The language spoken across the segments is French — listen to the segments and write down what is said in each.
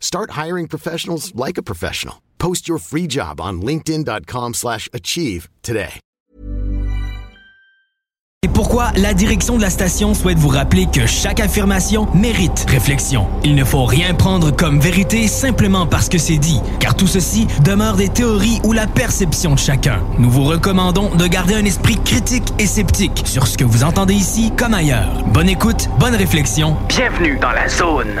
Start hiring professionals like a professional. Post your free job on linkedin.com/achieve today. Et pourquoi la direction de la station souhaite vous rappeler que chaque affirmation mérite réflexion. Il ne faut rien prendre comme vérité simplement parce que c'est dit, car tout ceci demeure des théories ou la perception de chacun. Nous vous recommandons de garder un esprit critique et sceptique sur ce que vous entendez ici comme ailleurs. Bonne écoute, bonne réflexion. Bienvenue dans la zone.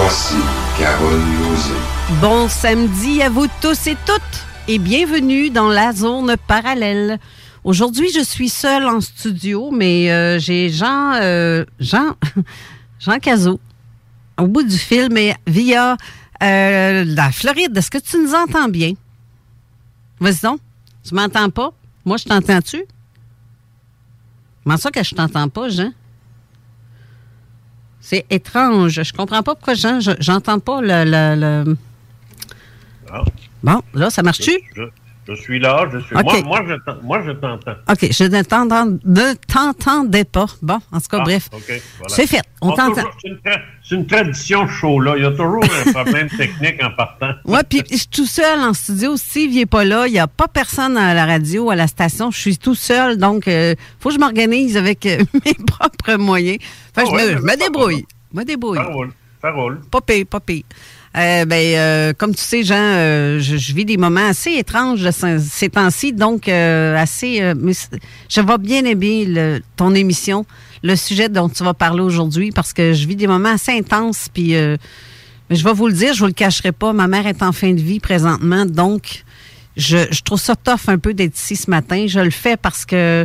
Voici Carole Lose. Bon samedi à vous tous et toutes et bienvenue dans la zone parallèle. Aujourd'hui, je suis seule en studio, mais j'ai Jean Cazot au bout du fil, mais via la Floride. Est-ce que tu nous entends bien? Vas-y donc, tu m'entends pas? Moi, je t'entends-tu? Comment ça que je t'entends pas, Jean? C'est étrange. Je comprends pas pourquoi j'entends pas le... Ah. Bon, là, ça marche-tu? Je suis là, je suis... Okay. Moi, je t'entends. OK, je ne t'entendais pas. Bon, en tout cas, bref. Okay, voilà. C'est fait. On t'entend. C'est une tradition show-là. Il y a toujours un problème technique en partant. Oui, puis je suis tout seul en studio. Steve, il n'est pas là. Il n'y a pas personne à la radio, à la station. Je suis tout seul, donc il faut que je m'organise avec mes propres moyens. Enfin, je me débrouille. Ça roule. Pas pire. Comme tu sais, Jean, je vis des moments assez étranges ces temps-ci, donc assez... mais je vais bien aimer ton émission, le sujet dont tu vas parler aujourd'hui, parce que je vis des moments assez intenses, puis mais je vais vous le dire, je vous le cacherai pas, ma mère est en fin de vie présentement, donc je trouve ça tough un peu d'être ici ce matin. Je le fais parce que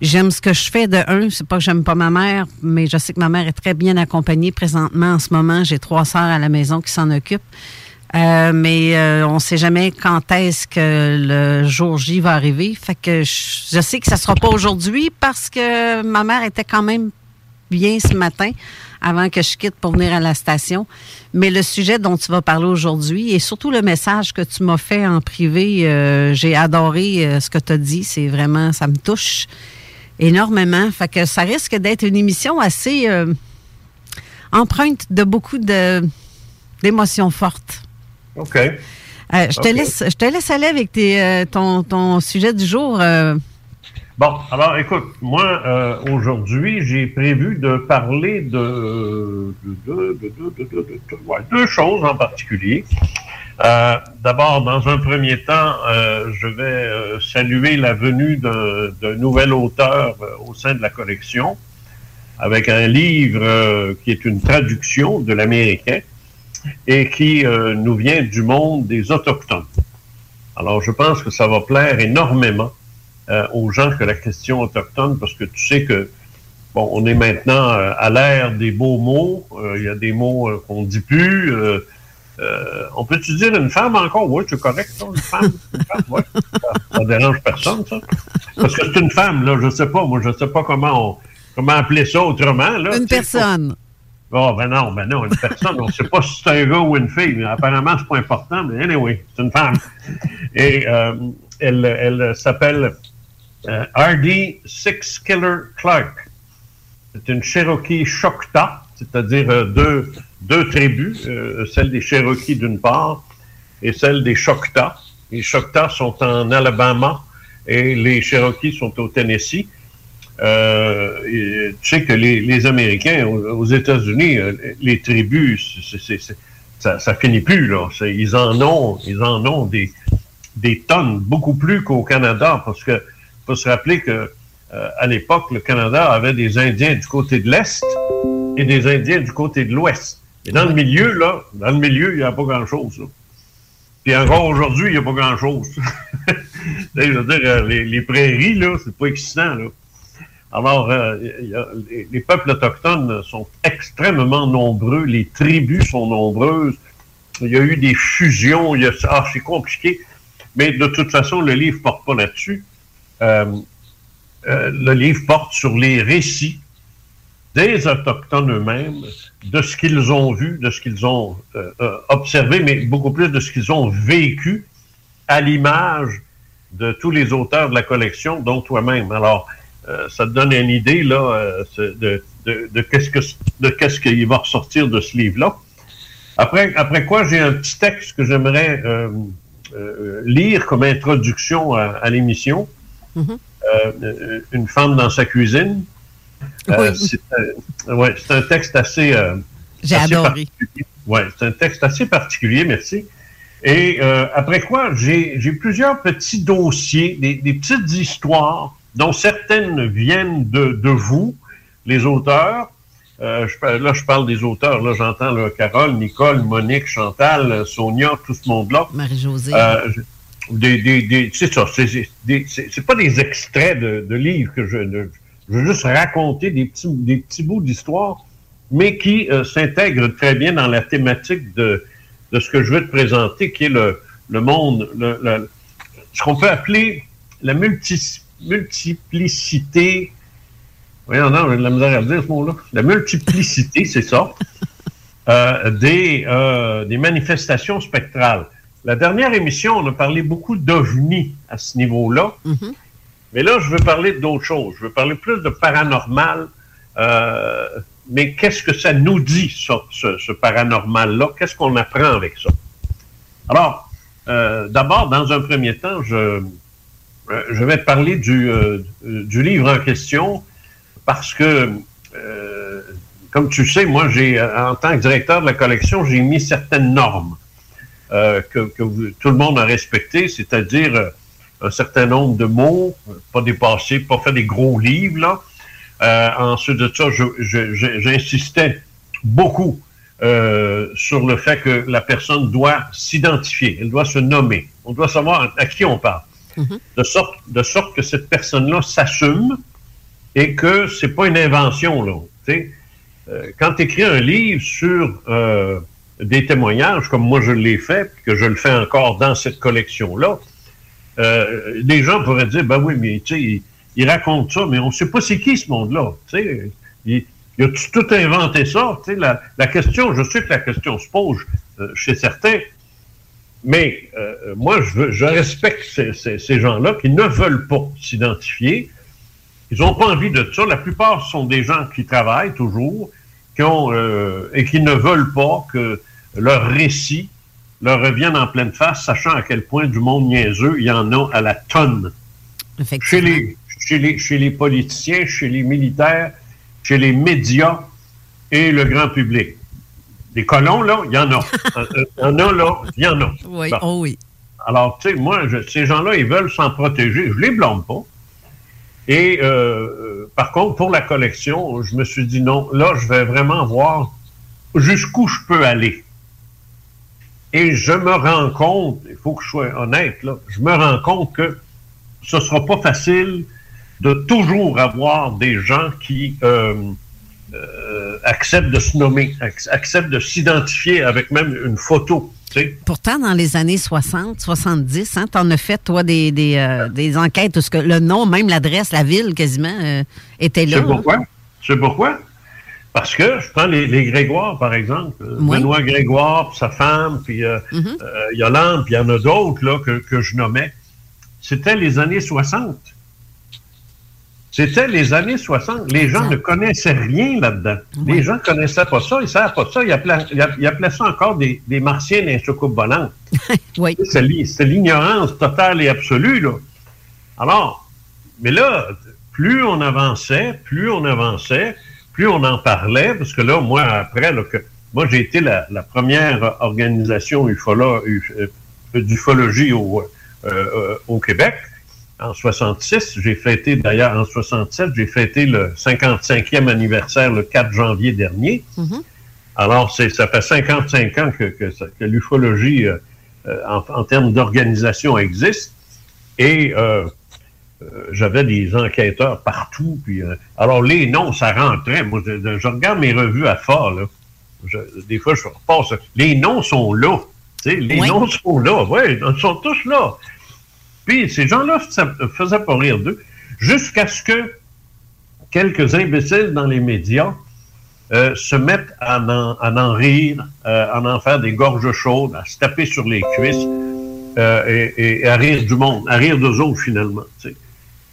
j'aime ce que je fais de un. C'est pas que j'aime pas ma mère, mais je sais que ma mère est très bien accompagnée présentement. En ce moment, j'ai 3 sœurs à la maison qui s'en occupent. On sait jamais quand est-ce que le jour J va arriver. Fait que je sais que ça sera pas aujourd'hui parce que ma mère était quand même bien ce matin avant que je quitte pour venir à la station. Mais le sujet dont tu vas parler aujourd'hui et surtout le message que tu m'as fait en privé, j'ai adoré ce que tu as dit. C'est vraiment, ça me touche énormément. Fait que ça risque d'être une émission assez empreinte de beaucoup d'émotions fortes. OK. Je te laisse aller avec ton sujet du jour. Bon, alors écoute, moi, aujourd'hui, j'ai prévu de parler de deux choses en particulier. D'abord, dans un premier temps, je vais saluer la venue d'un nouvel auteur au sein de la collection, avec un livre qui est une traduction de l'américain et qui nous vient du monde des Autochtones. Alors, je pense que ça va plaire énormément aux gens que la question autochtone, parce que tu sais que, bon, on est maintenant à l'ère des beaux mots, il y a des mots qu'on ne dit plus, On peut-tu dire une femme encore? Oui, c'est correct, ça, une femme, oui. Ça ne dérange personne, ça. Parce que c'est une femme, là, je sais pas. Moi, je sais pas comment appeler ça autrement, là. Une personne. Ah, ben non, une personne. On ne sait pas si c'est un gars ou une fille. Apparemment, c'est pas important, mais anyway, c'est une femme. Et elle s'appelle R.D. Sixkiller Clark. C'est une Cherokee Choctaw, c'est-à-dire deux tribus, celle des Cherokees d'une part et celle des Choctaw. Les Choctaw sont en Alabama et les Cherokees sont au Tennessee. Et, tu sais que les Américains, aux États-Unis, les tribus, ça finit plus, là. Ils en ont des tonnes, beaucoup plus qu'au Canada, parce que faut se rappeler que à l'époque, le Canada avait des Indiens du côté de l'Est et des Indiens du côté de l'Ouest. Et dans le milieu, là, il n'y a pas grand-chose, là. Puis encore aujourd'hui, il n'y a pas grand-chose. Je veux dire, les prairies, là, c'est pas excitant, là. Alors, les peuples autochtones sont extrêmement nombreux, les tribus sont nombreuses, il y a eu des fusions, c'est compliqué, mais de toute façon, le livre porte pas là-dessus. Le livre porte sur les récits des Autochtones eux-mêmes, de ce qu'ils ont vu, de ce qu'ils ont observé, mais beaucoup plus de ce qu'ils ont vécu à l'image de tous les auteurs de la collection, dont toi-même. Alors, ça te donne une idée là, de qu'est-ce qu'il va ressortir de ce livre-là. Après quoi, j'ai un petit texte que j'aimerais lire comme introduction à l'émission. Mm-hmm. Une femme dans sa cuisine. Oui. C'est un texte assez... J'ai assez adoré. Oui, c'est un texte assez particulier, merci. Et après quoi, j'ai plusieurs petits dossiers, des petites histoires dont certaines viennent de vous, les auteurs. Là, je parle des auteurs. Là, j'entends là, Carole, Nicole, Monique, Chantal, Sonia, tout ce monde-là. Marie-Josée. C'est ça. C'est pas des extraits de livres que je veux juste raconter des petits bouts d'histoire, mais qui s'intègrent très bien dans la thématique de ce que je veux te présenter, qui est le monde, ce qu'on peut appeler la multiplicité. Voyons, non, j'ai de la misère à dire ce mot-là. La multiplicité, c'est ça, des manifestations spectrales. La dernière émission, on a parlé beaucoup d'OVNI à ce niveau-là. Mm-hmm. Mais là, je veux parler d'autre chose. Je veux parler plus de paranormal. Mais qu'est-ce que ça nous dit, ça, ce paranormal-là? Qu'est-ce qu'on apprend avec ça? Alors, d'abord, dans un premier temps, je vais parler du livre en question parce que, comme tu sais, moi, en tant que directeur de la collection, j'ai mis certaines normes que tout le monde a respectées, c'est-à-dire un certain nombre de mots, pas dépasser, pas faire des gros livres, là. Ensuite de ça, j'insistais beaucoup sur le fait que la personne doit s'identifier, elle doit se nommer, on doit savoir à qui on parle. Mm-hmm. De sorte que cette personne-là s'assume et que c'est pas une invention, là. T'sais. Quand tu écris un livre sur des témoignages, comme moi je l'ai fait, que je le fais encore dans cette collection-là, des gens pourraient dire, ben oui, mais tu sais, ils racontent ça, mais on ne sait pas c'est qui ce monde-là. Tu sais, il a tout inventé ça. Tu sais, la question, je sais que la question se pose chez certains. Mais moi, je respecte ces gens-là qui ne veulent pas s'identifier. Ils n'ont pas envie de ça. La plupart sont des gens qui travaillent toujours et qui ne veulent pas que leur récit leur revienne en pleine face, sachant à quel point du monde niaiseux, il y en a à la tonne. Chez les politiciens, chez les militaires, chez les médias et le grand public. Les colons, là, il y en a. Il y en a. Oui, bon. Oh oui. Alors, tu sais, moi, ces gens-là, ils veulent s'en protéger. Je les blâme pas. Et, par contre, pour la collection, je me suis dit non, là, je vais vraiment voir jusqu'où je peux aller. Et je me rends compte, il faut que je sois honnête, là, je me rends compte que ce sera pas facile de toujours avoir des gens qui acceptent de se nommer, acceptent de s'identifier avec même une photo. T'sais. Pourtant, dans les années 60, 70, hein, t'en as fait, toi, des enquêtes où le nom, même l'adresse, la ville, quasiment, était là. C'est pourquoi? Parce que, je prends les Grégoire, par exemple, oui. Benoît Grégoire, puis sa femme, puis Yolande, puis il y en a d'autres là, que je nommais. C'était les années 60. C'était les années 60. Les gens ne connaissaient rien là-dedans. Oui. Les gens ne connaissaient pas ça. Ils ne savaient pas ça. Ils appelaient ça encore des martiens dans les soucoupes volantes. Oui. C'est l'ignorance totale et absolue, là. Alors, mais là, plus on avançait, plus on en parlait, parce que là, moi, après, là, j'ai été la première organisation d'ufologie au Québec. En 66, j'ai fêté le 55e anniversaire le 4 janvier dernier. Mm-hmm. Alors, ça fait 55 ans que l'ufologie, en termes d'organisation, existe. Et j'avais des enquêteurs partout. Puis, alors, les noms, ça rentrait. Moi, je regarde mes revues à fort. Là. Des fois, je repasse. Les noms sont là. Noms sont là. Oui, ils sont tous là. Puis ces gens-là, ça ne faisait pas rire d'eux, jusqu'à ce que quelques imbéciles dans les médias se mettent à en rire, à en faire des gorges chaudes, à se taper sur les cuisses et à rire du monde, à rire d'eux autres finalement. T'sais.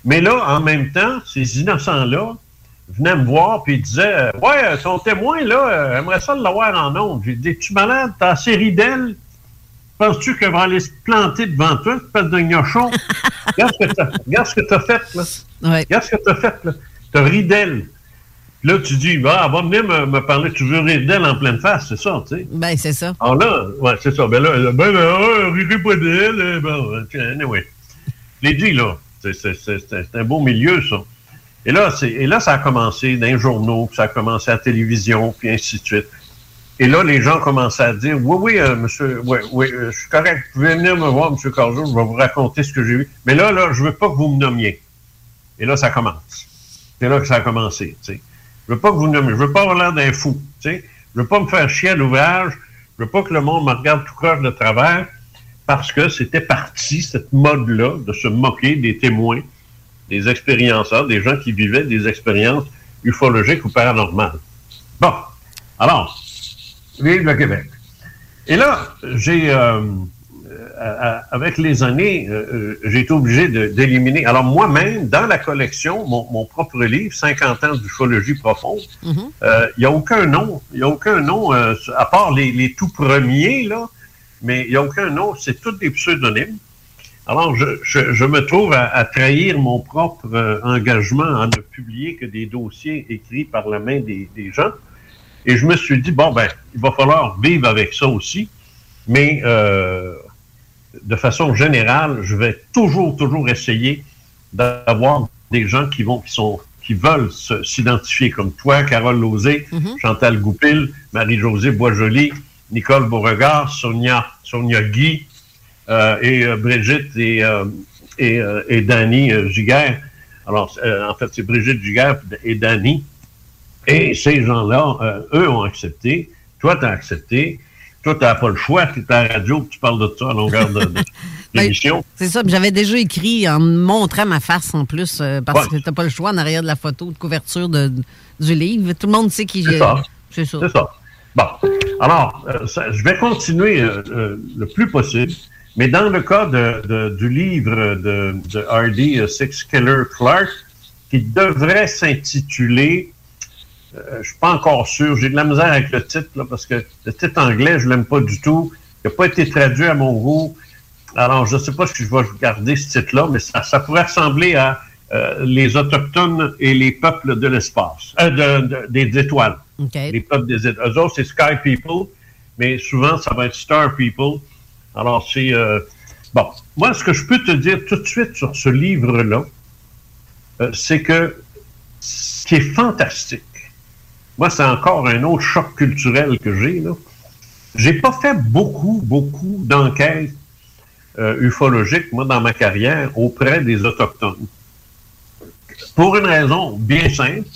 Mais là, en même temps, ces innocents-là venaient me voir puis disaient « Ouais, ton témoin, là, aimerait ça l'avoir en ondes. » J'ai dit « Tu malade, t'as assez ri d'elle? Penses-tu qu'elle va aller se planter devant toi, espèce de gnochon? Regarde ce que t'as fait, là. Ouais. Regarde ce que t'as fait, là. T'as ri d'elle. Là, tu dis, elle va venir me parler. Tu veux rire d'elle en pleine face, c'est ça, tu sais? Ben, c'est ça. Alors là, ouais, c'est ça. Ben là, rirait pas d'elle. Anyway. Je l'ai dit, là. C'est un beau milieu, ça. Et là, ça a commencé dans les journaux, puis ça a commencé à la télévision, puis ainsi de suite. Et là, les gens commençaient à dire « Oui, monsieur, oui, je suis correct, vous pouvez venir me voir, monsieur Cazot, je vais vous raconter ce que j'ai vu. Mais là, je veux pas que vous me nommiez. » Et là, ça commence. C'est là que ça a commencé, tu sais. Je veux pas que vous me nommiez, je veux pas avoir l'air d'un fou, tu sais. Je veux pas me faire chier à l'ouvrage, je veux pas que le monde me regarde tout croche de travers, parce que c'était parti, cette mode-là, de se moquer des témoins, des expérienceurs, des gens qui vivaient des expériences ufologiques ou paranormales. Bon, alors... Vive le Québec. Et là, avec les années, j'ai été obligé d'éliminer. Alors moi-même, dans la collection, mon propre livre, 50 ans d'ufologie profonde, il n'y a aucun nom, à part les tout premiers, là, mais il n'y a aucun nom, c'est tous des pseudonymes. Alors je me trouve à trahir mon propre engagement à ne publier que des dossiers écrits par la main des gens. Et je me suis dit, il va falloir vivre avec ça aussi, mais de façon générale, je vais toujours essayer d'avoir des gens qui veulent s'identifier comme toi, Carole Lose, mm-hmm. Chantal Goupil, Marie-Josée Boisjoli, Nicole Beauregard, Sonia Guy, et Brigitte et Dany Giguère. Alors, en fait, c'est Brigitte Giguère et Dany. Et ces gens-là, eux ont accepté. Toi, t'as accepté. Toi, t'as pas le choix. T'es à la radio, tu parles de ça à longueur d'émission. C'est ça. J'avais déjà écrit en montrant ma face en plus, parce que t'as pas le choix en arrière de la photo de couverture du livre. Tout le monde sait qui j'ai. C'est ça. Bon. Alors, je vais continuer le plus possible. Mais dans le cas du livre de R.D. Sixkiller Clark, qui devrait s'intituler... je ne suis pas encore sûr. J'ai de la misère avec le titre, là, parce que le titre anglais, je ne l'aime pas du tout. Il n'a pas été traduit à mon goût. Alors, je ne sais pas si je vais garder ce titre-là, mais ça pourrait ressembler à les Autochtones et les peuples de l'espace, des étoiles. Okay. Les peuples des étoiles. Eux autres, c'est Sky People, mais souvent, ça va être Star People. Alors, c'est... Bon, moi, ce que je peux te dire tout de suite sur ce livre-là, c'est que ce qui est fantastique, moi, c'est encore un autre choc culturel que j'ai, là. J'ai pas fait beaucoup d'enquêtes ufologiques, moi, dans ma carrière, auprès des Autochtones. Pour une raison bien simple,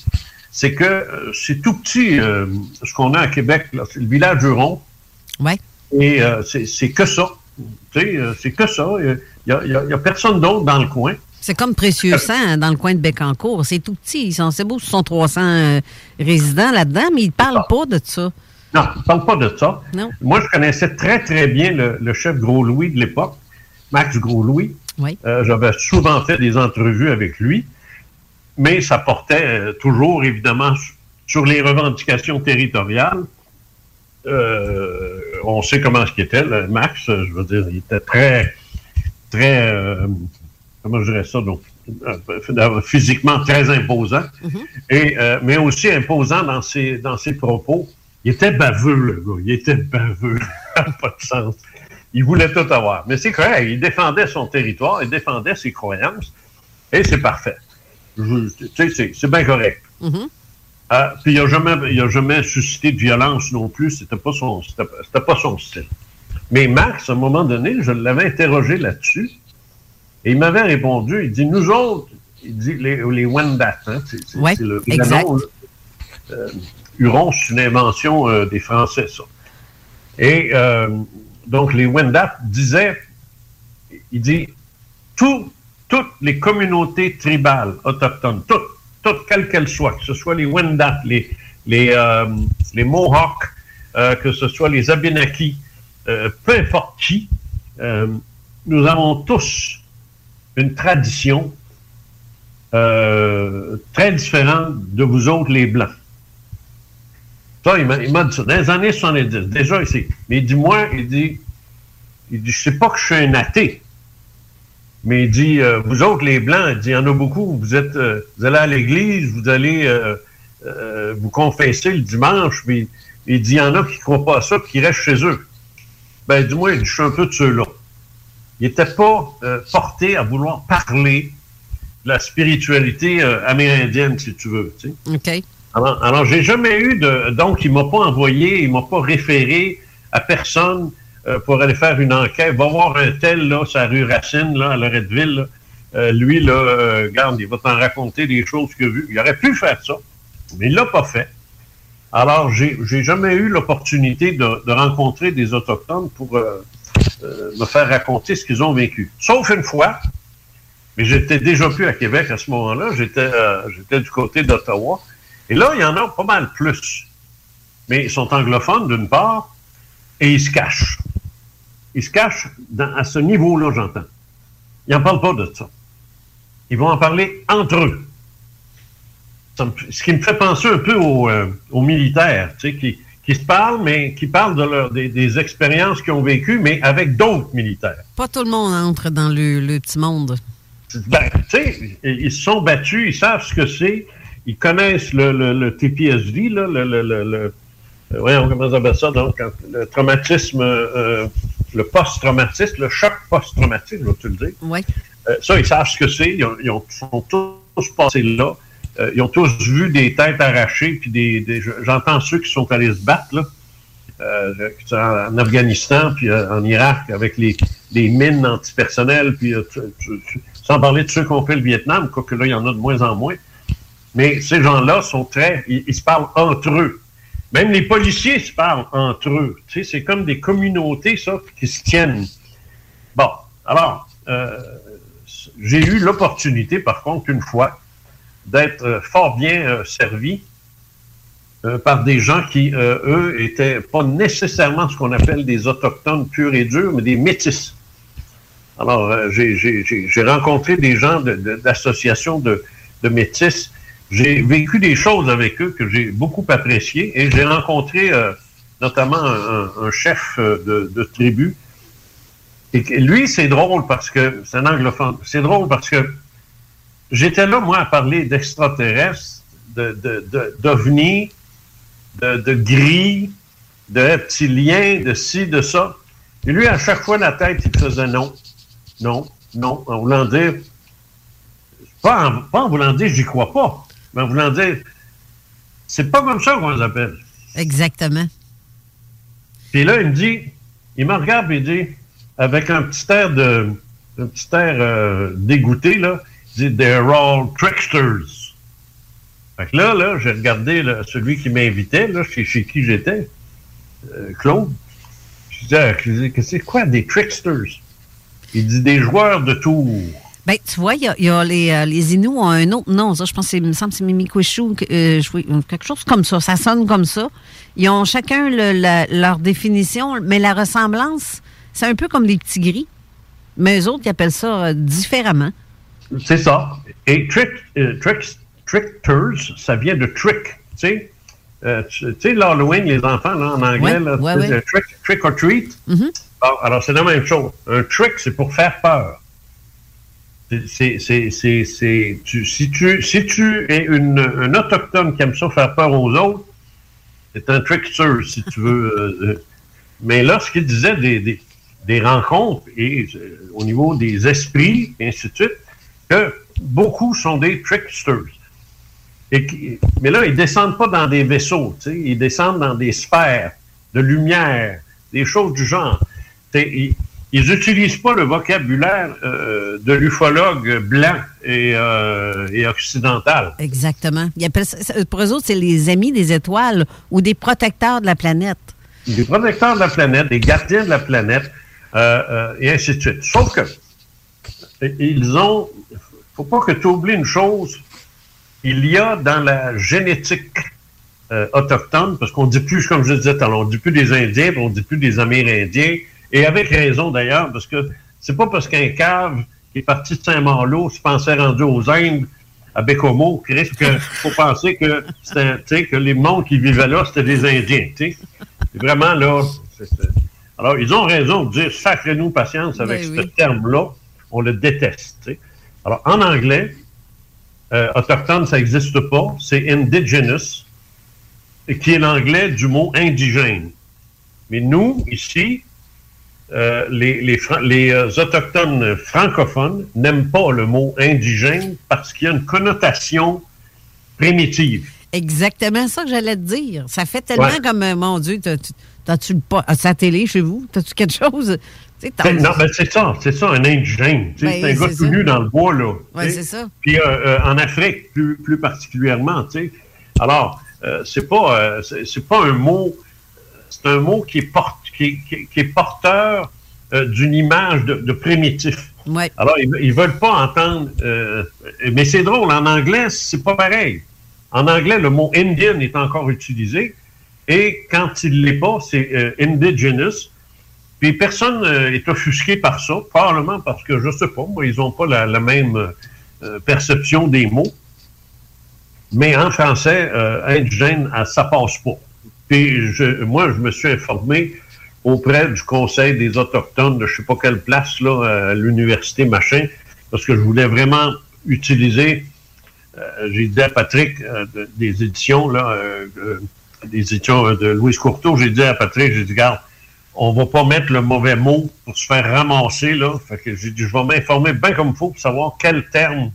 c'est que c'est tout petit, ce qu'on a à Québec, là, c'est le village Huron. Oui. Et c'est que ça. Tu sais, c'est que ça. Il n'y a personne d'autre dans le coin. C'est comme Précieux Sang dans le coin de Bécancour. C'est tout petit. C'est beau, ce sont 300 résidents là-dedans, mais ils ne parlent pas de ça. Non, ils ne parlent pas de ça. Non. Moi, je connaissais très, très bien le chef Gros-Louis de l'époque, Max Gros-Louis. Oui. J'avais souvent fait des entrevues avec lui, mais ça portait toujours, évidemment, sur les revendications territoriales. On sait comment ce qu'il était, là, Max. Je veux dire, il était très, très... comment je dirais ça, donc, physiquement très imposant, et, mais aussi imposant dans ses propos. Il était baveux, le gars. Il était baveux. Pas de sens. Il voulait tout avoir. Mais c'est correct. Il défendait son territoire, il défendait ses croyances, et c'est parfait. Tu sais, c'est bien correct. Puis il n'a jamais suscité de violence non plus. C'était pas son style. Mais Max, à un moment donné, je l'avais interrogé là-dessus. Et il m'avait répondu, il dit, nous autres, il dit, les Wendat, hein, c'est le nom. Huron, c'est une invention des Français, ça. Et donc, les Wendat disaient, il dit, toutes les communautés tribales autochtones, toutes, quelles qu'elles soient, que ce soit les Wendat, les Mohawk, que ce soit les Abenaki, peu importe qui, nous avons tous une tradition très différente de vous autres, les Blancs. Ça, il m'a dit ça. Dans les années 70, déjà ici. Mais il dit, moi, il dit, je sais pas que je suis un athée, mais il dit, vous autres, les Blancs, il dit, il y en a beaucoup, vous allez à l'église, vous allez vous confesser le dimanche, mais il dit, il y en a qui ne croient pas à ça, puis qui restent chez eux. Ben, dis-moi, je suis un peu de ceux-là. Il n'était pas porté à vouloir parler de la spiritualité amérindienne, si tu veux. Tu sais. OK. Alors, j'ai jamais eu de... Donc, il ne m'a pas envoyé, il ne m'a pas référé à personne pour aller faire une enquête. Va voir un tel, là, sa rue Racine, là, à Loretteville. Là. Lui, là, regarde, il va t'en raconter des choses qu'il a vues. Il aurait pu faire ça, mais il ne l'a pas fait. Alors, j'ai jamais eu l'opportunité de rencontrer des Autochtones pour... me faire raconter ce qu'ils ont vécu. Sauf une fois, mais j'étais déjà plus à Québec à ce moment-là, j'étais du côté d'Ottawa, et là, il y en a pas mal plus. Mais ils sont anglophones, d'une part, et ils se cachent. Ils se cachent à ce niveau-là, j'entends. Ils n'en parlent pas de ça. Ils vont en parler entre eux. Ce qui me fait penser un peu aux militaires, tu sais, qui se parlent, mais qui parlent de des expériences qu'ils ont vécues, mais avec d'autres militaires. Pas tout le monde entre dans le petit monde. Ben, tu sais, ils se sont battus, ils savent ce que c'est, ils connaissent le TPSV, là, on commence à dire ça, donc, le traumatisme, le post-traumatisme, le choc post-traumatique, je vais te le dire. Oui. Ça, ils savent ce que c'est, ils sont tous passés là. Ils ont tous vu des têtes arrachées, puis j'entends ceux qui sont allés se battre, là, en Afghanistan, puis en Irak, avec les mines antipersonnelles, puis sans parler de ceux qui ont fait le Vietnam, quoique là, il y en a de moins en moins. Mais ces gens-là sont ils se parlent entre eux. Même les policiers se parlent entre eux. Tu sais, c'est comme des communautés, ça, qui se tiennent. Bon, alors, j'ai eu l'opportunité, par contre, une fois, d'être fort bien servi par des gens qui, eux, étaient pas nécessairement ce qu'on appelle des Autochtones purs et durs, mais des métis. Alors, j'ai rencontré des gens d'associations de métis. J'ai vécu des choses avec eux que j'ai beaucoup appréciées, et j'ai rencontré notamment un chef de tribu. Et lui, c'est drôle parce que... C'est un anglophone. C'est drôle parce que j'étais là, moi, à parler d'extraterrestres, d'OVNI, de gris, de reptiliens, de ci, de ça. Et lui, à chaque fois, la tête, il faisait non, non, non, en voulant dire... Pas en voulant dire « j'y crois pas », mais en voulant dire « c'est pas comme ça qu'on les appelle ». Exactement. Puis là, il me dit... Il me regarde et il dit, avec un petit air dégoûté, là, « They're all tricksters. » Fait que là, j'ai regardé là, celui qui m'invitait, là, chez qui j'étais, Claude. Je disais, c'est quoi des tricksters? Il dit des joueurs de tours. Ben, tu vois, il y a les Inuits ont un autre nom. Ça, je pense, il me semble que c'est Mimikwishu, quelque chose comme ça. Ça sonne comme ça. Ils ont chacun leur définition, mais la ressemblance, c'est un peu comme des petits gris. Mais eux autres, ils appellent ça différemment. C'est ça. Et tricksters, ça vient de trick. Tu sais, l'Halloween, les enfants, là, en anglais, ouais, là, ouais. Trick or treat. Mm-hmm. Bon, alors, c'est la même chose. Un trick, c'est pour faire peur. Si tu es un autochtone qui aime ça faire peur aux autres, c'est un trickster, si tu veux. Mais là, ce qu'il disait des rencontres et au niveau des esprits, et ainsi de suite, que beaucoup sont des tricksters. Mais là, ils ne descendent pas dans des vaisseaux, tu sais, ils descendent dans des sphères de lumière, des choses du genre. Ils n'utilisent pas le vocabulaire de l'ufologue blanc et occidental. Exactement. Pour eux autres, c'est les amis des étoiles ou des protecteurs de la planète. Des protecteurs de la planète, des gardiens de la planète, et ainsi de suite. Sauf que, ils ont... Il ne faut pas que tu oublies une chose. Il y a dans la génétique autochtone, parce qu'on ne dit plus, comme je disais tout à l'heure, on ne dit plus des Indiens, on ne dit plus des Amérindiens. Et avec raison, d'ailleurs, parce que c'est pas parce qu'un cave qui est parti de Saint-Malo se pensait rendu aux Indes, à Baie-Comeau, qu'il faut penser que les mondes qui vivaient là, c'était des Indiens. T'sais. C'est vraiment là... Alors, ils ont raison de dire « sacrez-nous patience » avec ce terme-là. On le déteste. T'sais. Alors, en anglais, autochtone, ça n'existe pas. C'est « indigenous », qui est l'anglais du mot « indigène ». Mais nous, ici... les autochtones francophones n'aiment pas le mot indigène parce qu'il y a une connotation primitive. Exactement ça que j'allais te dire. Ça fait tellement comme, mon Dieu, t'as-tu la télé chez vous? T'as-tu quelque chose? Non, mais c'est ça, un indigène. C'est un gars tout nu dans le bois, là. Oui, c'est ça. Puis en Afrique, plus particulièrement, tu sais. Alors, c'est pas un mot... C'est un mot qui est porteur d'une image de primitif. Ouais. Alors, ils veulent pas entendre... mais c'est drôle, en anglais, c'est pas pareil. En anglais, le mot « Indian » est encore utilisé, et quand il l'est pas, c'est « indigenous ». Puis personne est offusqué par ça, probablement parce que, je sais pas, moi, ils ont pas la même perception des mots. Mais en français, « indigène », ça passe pas. Puis moi, je me suis informé auprès du Conseil des Autochtones de je ne sais pas quelle place, là, à l'université, machin, parce que je voulais vraiment utiliser, j'ai dit à Patrick, des éditions de Louise Courteau, j'ai dit, regarde, on ne va pas mettre le mauvais mot pour se faire ramasser, là. Fait que j'ai dit, je vais m'informer bien comme il faut pour savoir quel terme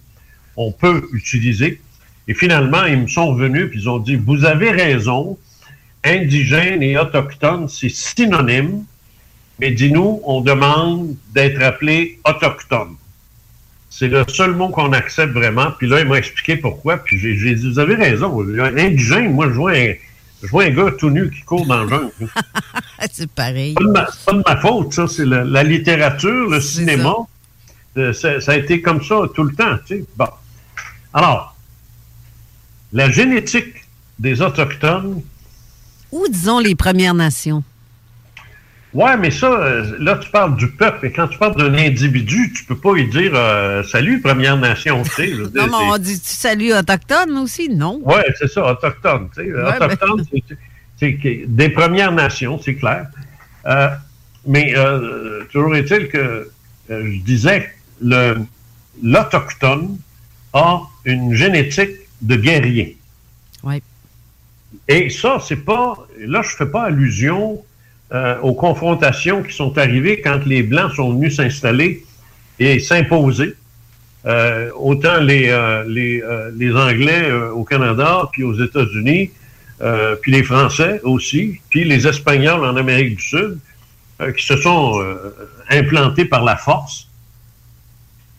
on peut utiliser. Et finalement, ils me sont revenus, puis ils ont dit, vous avez raison, indigènes et autochtones, c'est synonyme, mais dis-nous, on demande d'être appelé autochtone. C'est le seul mot qu'on accepte vraiment, puis là, il m'a expliqué pourquoi, puis j'ai dit, vous avez raison, un indigène, moi, je vois un gars tout nu qui court dans le jungle. C'est pareil. Pas de ma faute, ça, c'est la littérature, le cinéma, ça a été comme ça tout le temps, tu sais. Bon. Alors, la génétique des autochtones, ou, disons, les Premières Nations. Oui, mais ça, là, tu parles du peuple. Et quand tu parles d'un individu, tu peux pas lui dire « Salut, Premières Nations ». Non, mais on dit « Salut, Autochtone » aussi, non? Oui, c'est ça, Autochtone. Autochtone, mais... c'est des Premières Nations, c'est clair. Mais toujours est-il que je disais que l'Autochtone a une génétique de guerrier. Oui. Et ça, c'est pas... Là, je fais pas allusion aux confrontations qui sont arrivées quand les Blancs sont venus s'installer et s'imposer. Autant les Anglais au Canada, puis aux États-Unis, puis les Français aussi, puis les Espagnols en Amérique du Sud, qui se sont implantés par la force.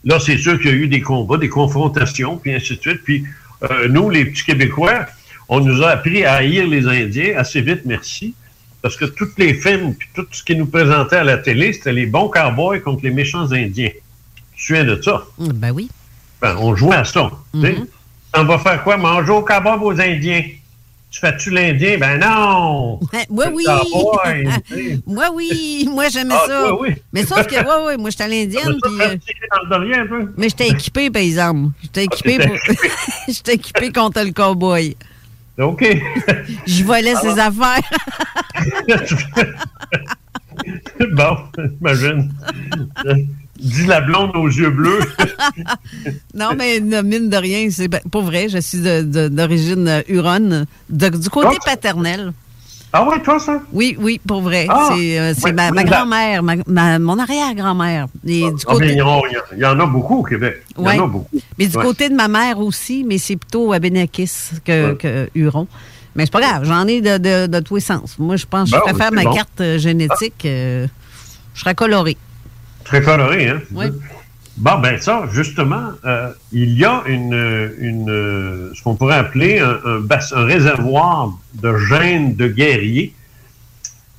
Là, c'est sûr qu'il y a eu des combats, des confrontations, puis ainsi de suite, puis nous, les petits Québécois, on nous a appris à haïr les Indiens assez vite, merci, parce que tous les films puis tout ce qu'ils nous présentaient à la télé, c'était les bons cowboys contre les méchants Indiens. Tu te souviens de ça? Ben oui. Ben, on jouait à ça. Mm-hmm. On va faire quoi? Manger au cowboy aux Indiens. Tu fais-tu l'Indien? Ben non! Moi, oui! Moi, oui! Moi, j'aimais ça. Toi, oui. Mais sauf que, oui, moi, j'étais l'Indienne. Mais j'étais équipé, par exemple. J'étais équipé contre le cowboy. OK. Je volais ses affaires. Bon, imagine. Dis la blonde aux yeux bleus. Non, mais mine de rien, c'est pas vrai. Je suis d'origine Huronne, du côté paternel. Ah oui, toi, ça? Oui, oui, pour vrai. Ah, c'est ouais, ma grand-mère, mon arrière-grand-mère. Et du côté... il y en a beaucoup au Québec. Il y en a beaucoup. Mais du côté de ma mère aussi, mais c'est plutôt Abenakis que Huron. Mais c'est pas grave, j'en ai de tous les sens. Moi, je pense que je préfère ma carte génétique. Je serais colorée. Très coloré, hein? Oui. Bon, ben ça, justement, il y a une ce qu'on pourrait appeler un réservoir de gènes de guerriers,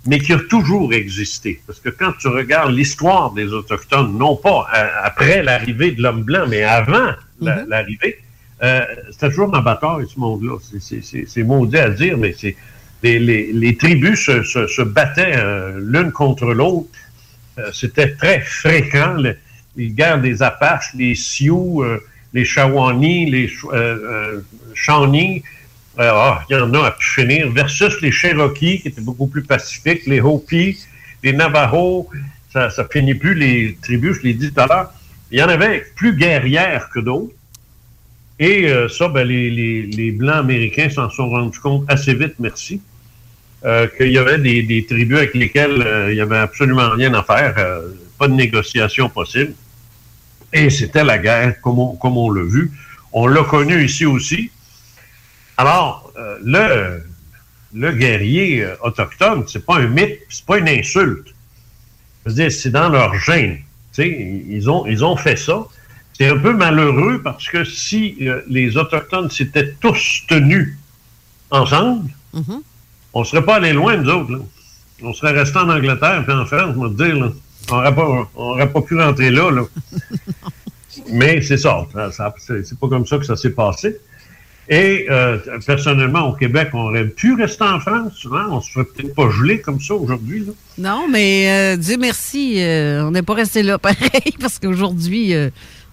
mais qui a toujours existé. Parce que quand tu regardes l'histoire des Autochtones, non pas après l'arrivée de l'homme blanc, mais avant l'arrivée, c'était toujours en bataille, ce monde-là. C'est maudit à dire, mais les tribus se battaient l'une contre l'autre. C'était très fréquent, les guerres des Apaches, les Sioux, les Shawnee, les Shawnee, il y en a à plus finir, versus les Cherokee, qui étaient beaucoup plus pacifiques, les Hopi, les Navajos, ça finit plus, les tribus, je l'ai dit tout à l'heure. Il y en avait plus guerrières que d'autres, et ça, ben, les Blancs américains s'en sont rendus compte assez vite, merci. Qu'il y avait des tribus avec lesquelles il n'y avait absolument rien à faire, pas de négociation possible. Et c'était la guerre, comme on l'a vu. On l'a connu ici aussi. Alors, le guerrier autochtone, c'est pas un mythe, c'est pas une insulte. Je veux dire, c'est dans leur gène. Tu sais, ils ont fait ça. C'est un peu malheureux parce que si les Autochtones s'étaient tous tenus ensemble, mm-hmm. on ne serait pas allé loin, nous autres. Là. On serait resté en Angleterre puis en France, je vais te dire. Là. On n'aurait pas pu rentrer là. Mais c'est ça. C'est pas comme ça que ça s'est passé. Et personnellement, au Québec, on aurait pu rester en France. Hein? On ne se ferait peut-être pas geler comme ça aujourd'hui. Là. Non, mais Dieu merci, on n'est pas resté là pareil parce qu'aujourd'hui...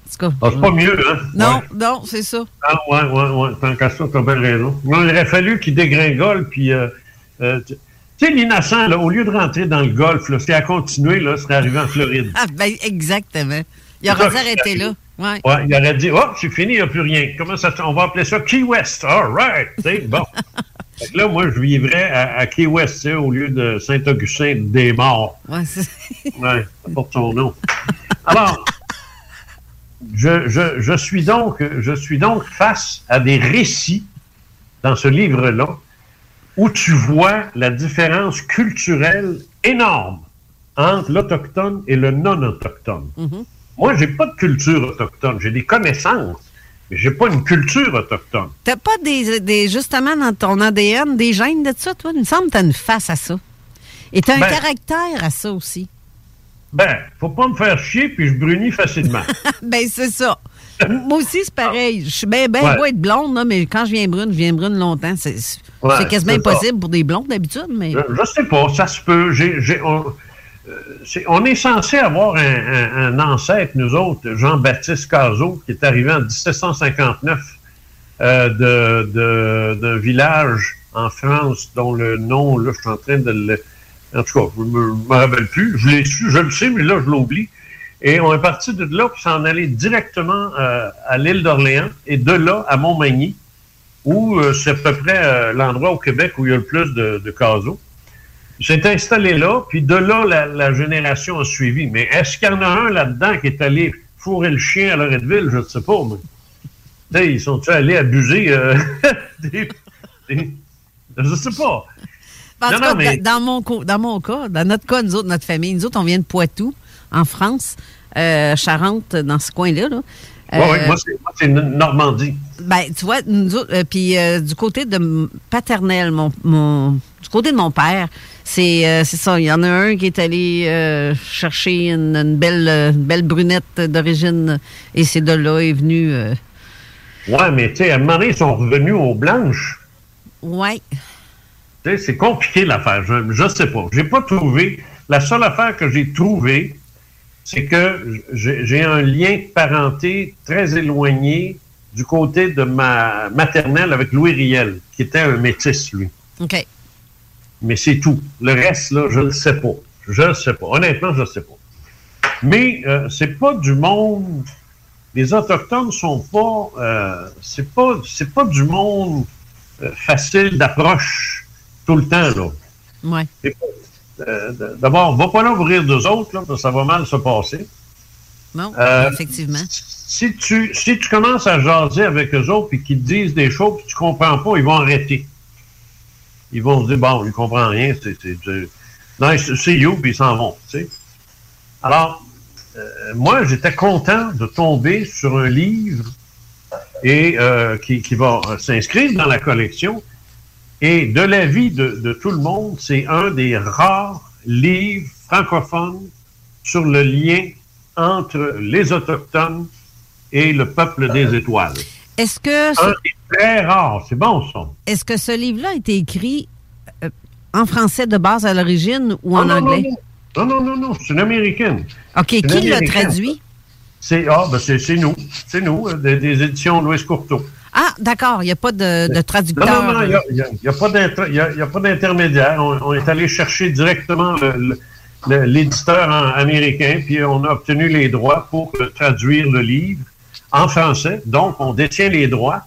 c'est pas mieux, hein? Non, non, c'est ça. Ah, ouais. Tant qu'à ça, t'as bien raison. Il aurait fallu qu'ils dégringolent, puis... tu sais, l'innocent, là, au lieu de rentrer dans le golfe, là, c'est à continuer, là, serait arrivé en Floride. Ah, ben, exactement. Il aurait dû arrêter là. Ouais. Ouais, il aurait dit, c'est fini, il n'y a plus rien. Comment ça, on va appeler ça Key West. All right. T'sais, bon. Fait que là, moi, je vivrais à Key West, au lieu de Saint-Augustin des morts. Ouais, c'est ouais, ça porte son nom. Alors... Je suis donc face à des récits dans ce livre-là où tu vois la différence culturelle énorme entre l'autochtone et le non-autochtone. Mm-hmm. Moi, j'ai pas de culture autochtone. J'ai des connaissances, mais j'ai pas une culture autochtone. T'as pas justement dans ton ADN des gènes de ça, toi? Il me semble que t'as une face à ça. Et t'as un caractère à ça aussi. Ben, faut pas me faire chier, puis je brunis facilement. Ben, c'est ça. Moi aussi, c'est pareil. Je suis beau être blonde, là, mais quand je viens brune longtemps. C'est quasiment impossible pour des blondes, d'habitude, mais... Je sais pas, ça se peut. On est censé avoir un ancêtre, nous autres, Jean-Baptiste Cazot, qui est arrivé en 1759 d'un village en France, dont le nom, là, je suis en train de le... En tout cas, je ne me rappelle plus. Je le sais, mais là, je l'oublie. Et on est parti de là pour s'en aller directement à l'île d'Orléans et de là à Montmagny, où c'est à peu près l'endroit au Québec où il y a le plus de Cazot. Il s'est installé là, puis de là, la génération a suivi. Mais est-ce qu'il y en a un là-dedans qui est allé fourrer le chien à Loretteville? Je ne sais pas. Mais... Ils sont-ils allés abuser Je ne sais pas. En tout cas, mais... dans mon cas, dans notre cas, nous autres, notre famille, nous autres, on vient de Poitou, en France, Charente, dans ce coin-là. Oui, moi, c'est Normandie. Ben, tu vois, nous autres, puis du côté de paternel, du côté de mon père, c'est ça. Il y en a un qui est allé chercher une belle brunette d'origine, et c'est de là est venu. Ouais, mais tu sais, à un moment donné, ils sont revenus aux Blanches. Ouais. Tu sais, c'est compliqué l'affaire. Je sais pas. J'ai pas trouvé. La seule affaire que j'ai trouvée, c'est que j'ai un lien de parenté très éloigné du côté de ma maternelle avec Louis Riel, qui était un métis, lui. OK. Mais c'est tout. Le reste, là, je ne sais pas. Je ne sais pas. Honnêtement, je ne sais pas. Mais c'est pas du monde... Les Autochtones sont pas... c'est pas du monde facile d'approche tout le temps, là. Oui. D'abord, on ne va pas là vous rire d'eux autres, là, parce que ça va mal se passer. Non, effectivement. Si tu commences à jaser avec eux autres et qu'ils te disent des choses que tu ne comprends pas, ils vont arrêter. Ils vont se dire, bon, ils ne comprennent rien, c'est you, puis ils s'en vont, tu sais. Alors, moi, j'étais content de tomber sur un livre et, qui va s'inscrire dans la collection. Et de l'avis de tout le monde, c'est un des rares livres francophones sur le lien entre les Autochtones et le peuple des étoiles. Est-ce que... C'est très rare, c'est bon ça. Est-ce que ce livre-là a été écrit en français de base à l'origine ou en anglais? Non, c'est une Américaine. OK, qui l'a traduit? C'est nous. C'est nous, des éditions Louis Courteau. Ah, d'accord, il n'y a pas de traducteur. Non, il n'y a pas d'intermédiaire. On est allé chercher directement l'éditeur américain, puis on a obtenu les droits pour traduire le livre en français. Donc, on détient les droits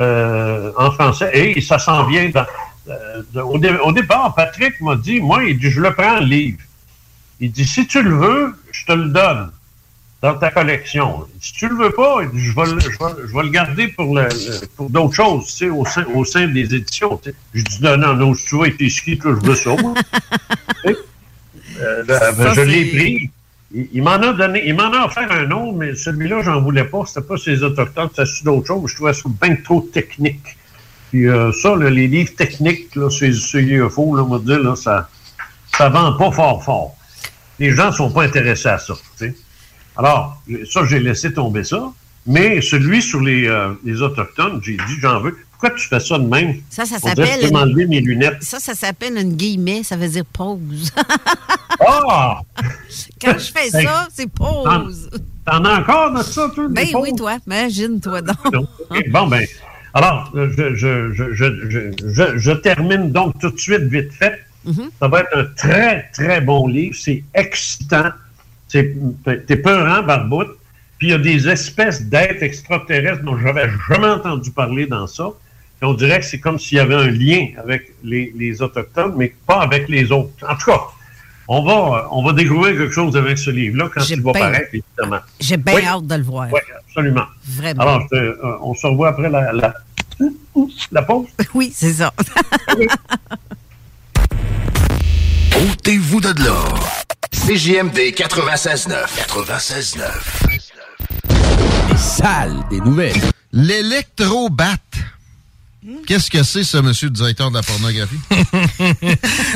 en français et ça s'en vient. Au départ, Patrick m'a dit, moi, il dit, je le prends, le livre. Il dit, si tu le veux, je te le donne dans ta collection. Si tu le veux pas, je vais le garder pour d'autres choses, tu sais, au sein des éditions. Tu sais. Je dis, non, si tu veux être ici, je veux ça. Tu sais. Je l'ai pris. Il m'en a donné, il m'en a offert un autre, mais celui-là, j'en voulais pas. C'était pas ces Autochtones, c'était d'autres choses. Je trouvais ça bien trop technique. Puis ça, là, les livres techniques, là, c'est UFO, là, on va dire, là, ça vend pas fort. Les gens sont pas intéressés à ça, tu sais. Alors, ça, j'ai laissé tomber ça, mais celui sur les Autochtones, j'ai dit, j'en veux. Pourquoi tu fais ça de même? Ça s'appelle... Je peux m'enlever mes lunettes. Ça s'appelle une guillemets, ça veut dire pause. Ah! Quand je fais ça, c'est pause. T'en as encore de ça, toi? Ben oui, toi. Imagine-toi donc. Okay. Bon, ben, alors, je termine donc tout de suite, vite fait. Mm-hmm. Ça va être un très, très bon livre. C'est excitant. T'es peurant, barboute. Puis il y a des espèces d'êtres extraterrestres dont j'avais jamais entendu parler dans ça. Et on dirait que c'est comme s'il y avait un lien avec les Autochtones, mais pas avec les autres. En tout cas, on va découvrir quelque chose avec ce livre-là quand il va paraître, évidemment. J'ai bien hâte de le voir. Oui, absolument. Vraiment. Alors, on se revoit après la pause? Oui, c'est ça. Oui. Ôtez-vous de l'or. CJMD 96.9. Les salles des nouvelles. L'électrobat. Qu'est-ce que c'est, ça, monsieur le directeur de la pornographie?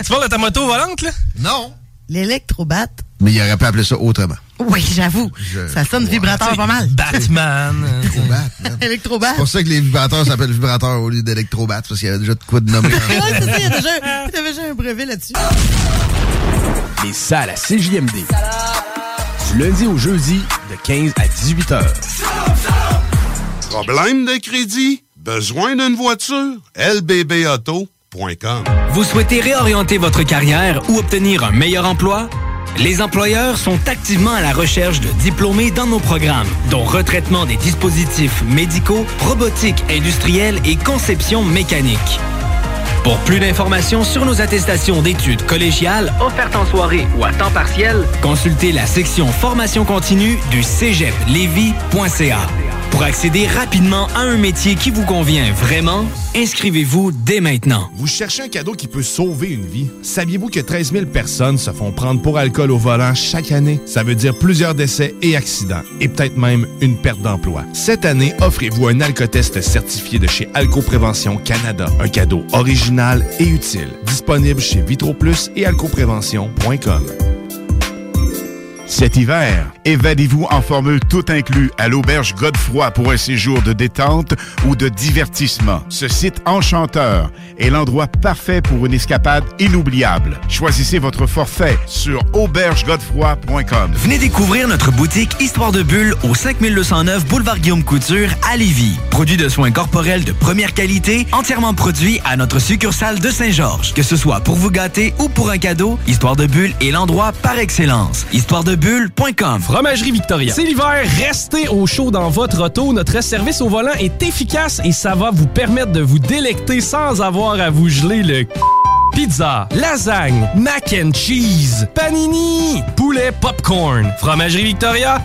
Tu parles de ta moto volante, là? Non. L'électrobat. Mais il aurait pu appeler ça autrement. Oui, j'avoue. Ça sonne vibrateur pas mal. Batman. Électrobat. C'est pour ça que les vibrateurs s'appellent vibrateurs au lieu d'électrobat, parce qu'il y avait déjà de quoi de nommer. Oui, c'est ça. Il y avait déjà un brevet là-dessus. Les salles à CJMD. Du lundi au jeudi, de 15 à 18 heures. Problème de crédit? Besoin d'une voiture? LBBauto.com. Vous souhaitez réorienter votre carrière ou obtenir un meilleur emploi? Les employeurs sont activement à la recherche de diplômés dans nos programmes, dont retraitement des dispositifs médicaux, robotique industrielle et conception mécanique. Pour plus d'informations sur nos attestations d'études collégiales offertes en soirée ou à temps partiel, consultez la section formation continue du cégep-lévis.ca. Pour accéder rapidement à un métier qui vous convient vraiment, inscrivez-vous dès maintenant. Vous cherchez un cadeau qui peut sauver une vie? Saviez-vous que 13 000 personnes se font prendre pour alcool au volant chaque année? Ça veut dire plusieurs décès et accidents, et peut-être même une perte d'emploi. Cette année, offrez-vous un alcotest certifié de chez Alcoprévention Canada. Un cadeau original et utile. Disponible chez VitroPlus et alcoprévention.com. Cet hiver, évadez-vous en formule tout inclus à l'Auberge Godefroy pour un séjour de détente ou de divertissement. Ce site enchanteur est l'endroit parfait pour une escapade inoubliable. Choisissez votre forfait sur aubergegodefroy.com. Venez découvrir notre boutique Histoire de Bulle au 5209 boulevard Guillaume Couture à Lévis. Produit de soins corporels de première qualité, entièrement produit à notre succursale de Saint-Georges. Que ce soit pour vous gâter ou pour un cadeau, Histoire de Bulle est l'endroit par excellence. Histoire de Bulle.com. Fromagerie Victoria. C'est l'hiver, restez au chaud dans votre auto. Notre service au volant est efficace et ça va vous permettre de vous délecter sans avoir à vous geler le... Pizza, lasagne, mac and cheese, panini, poulet, popcorn. Fromagerie Victoria,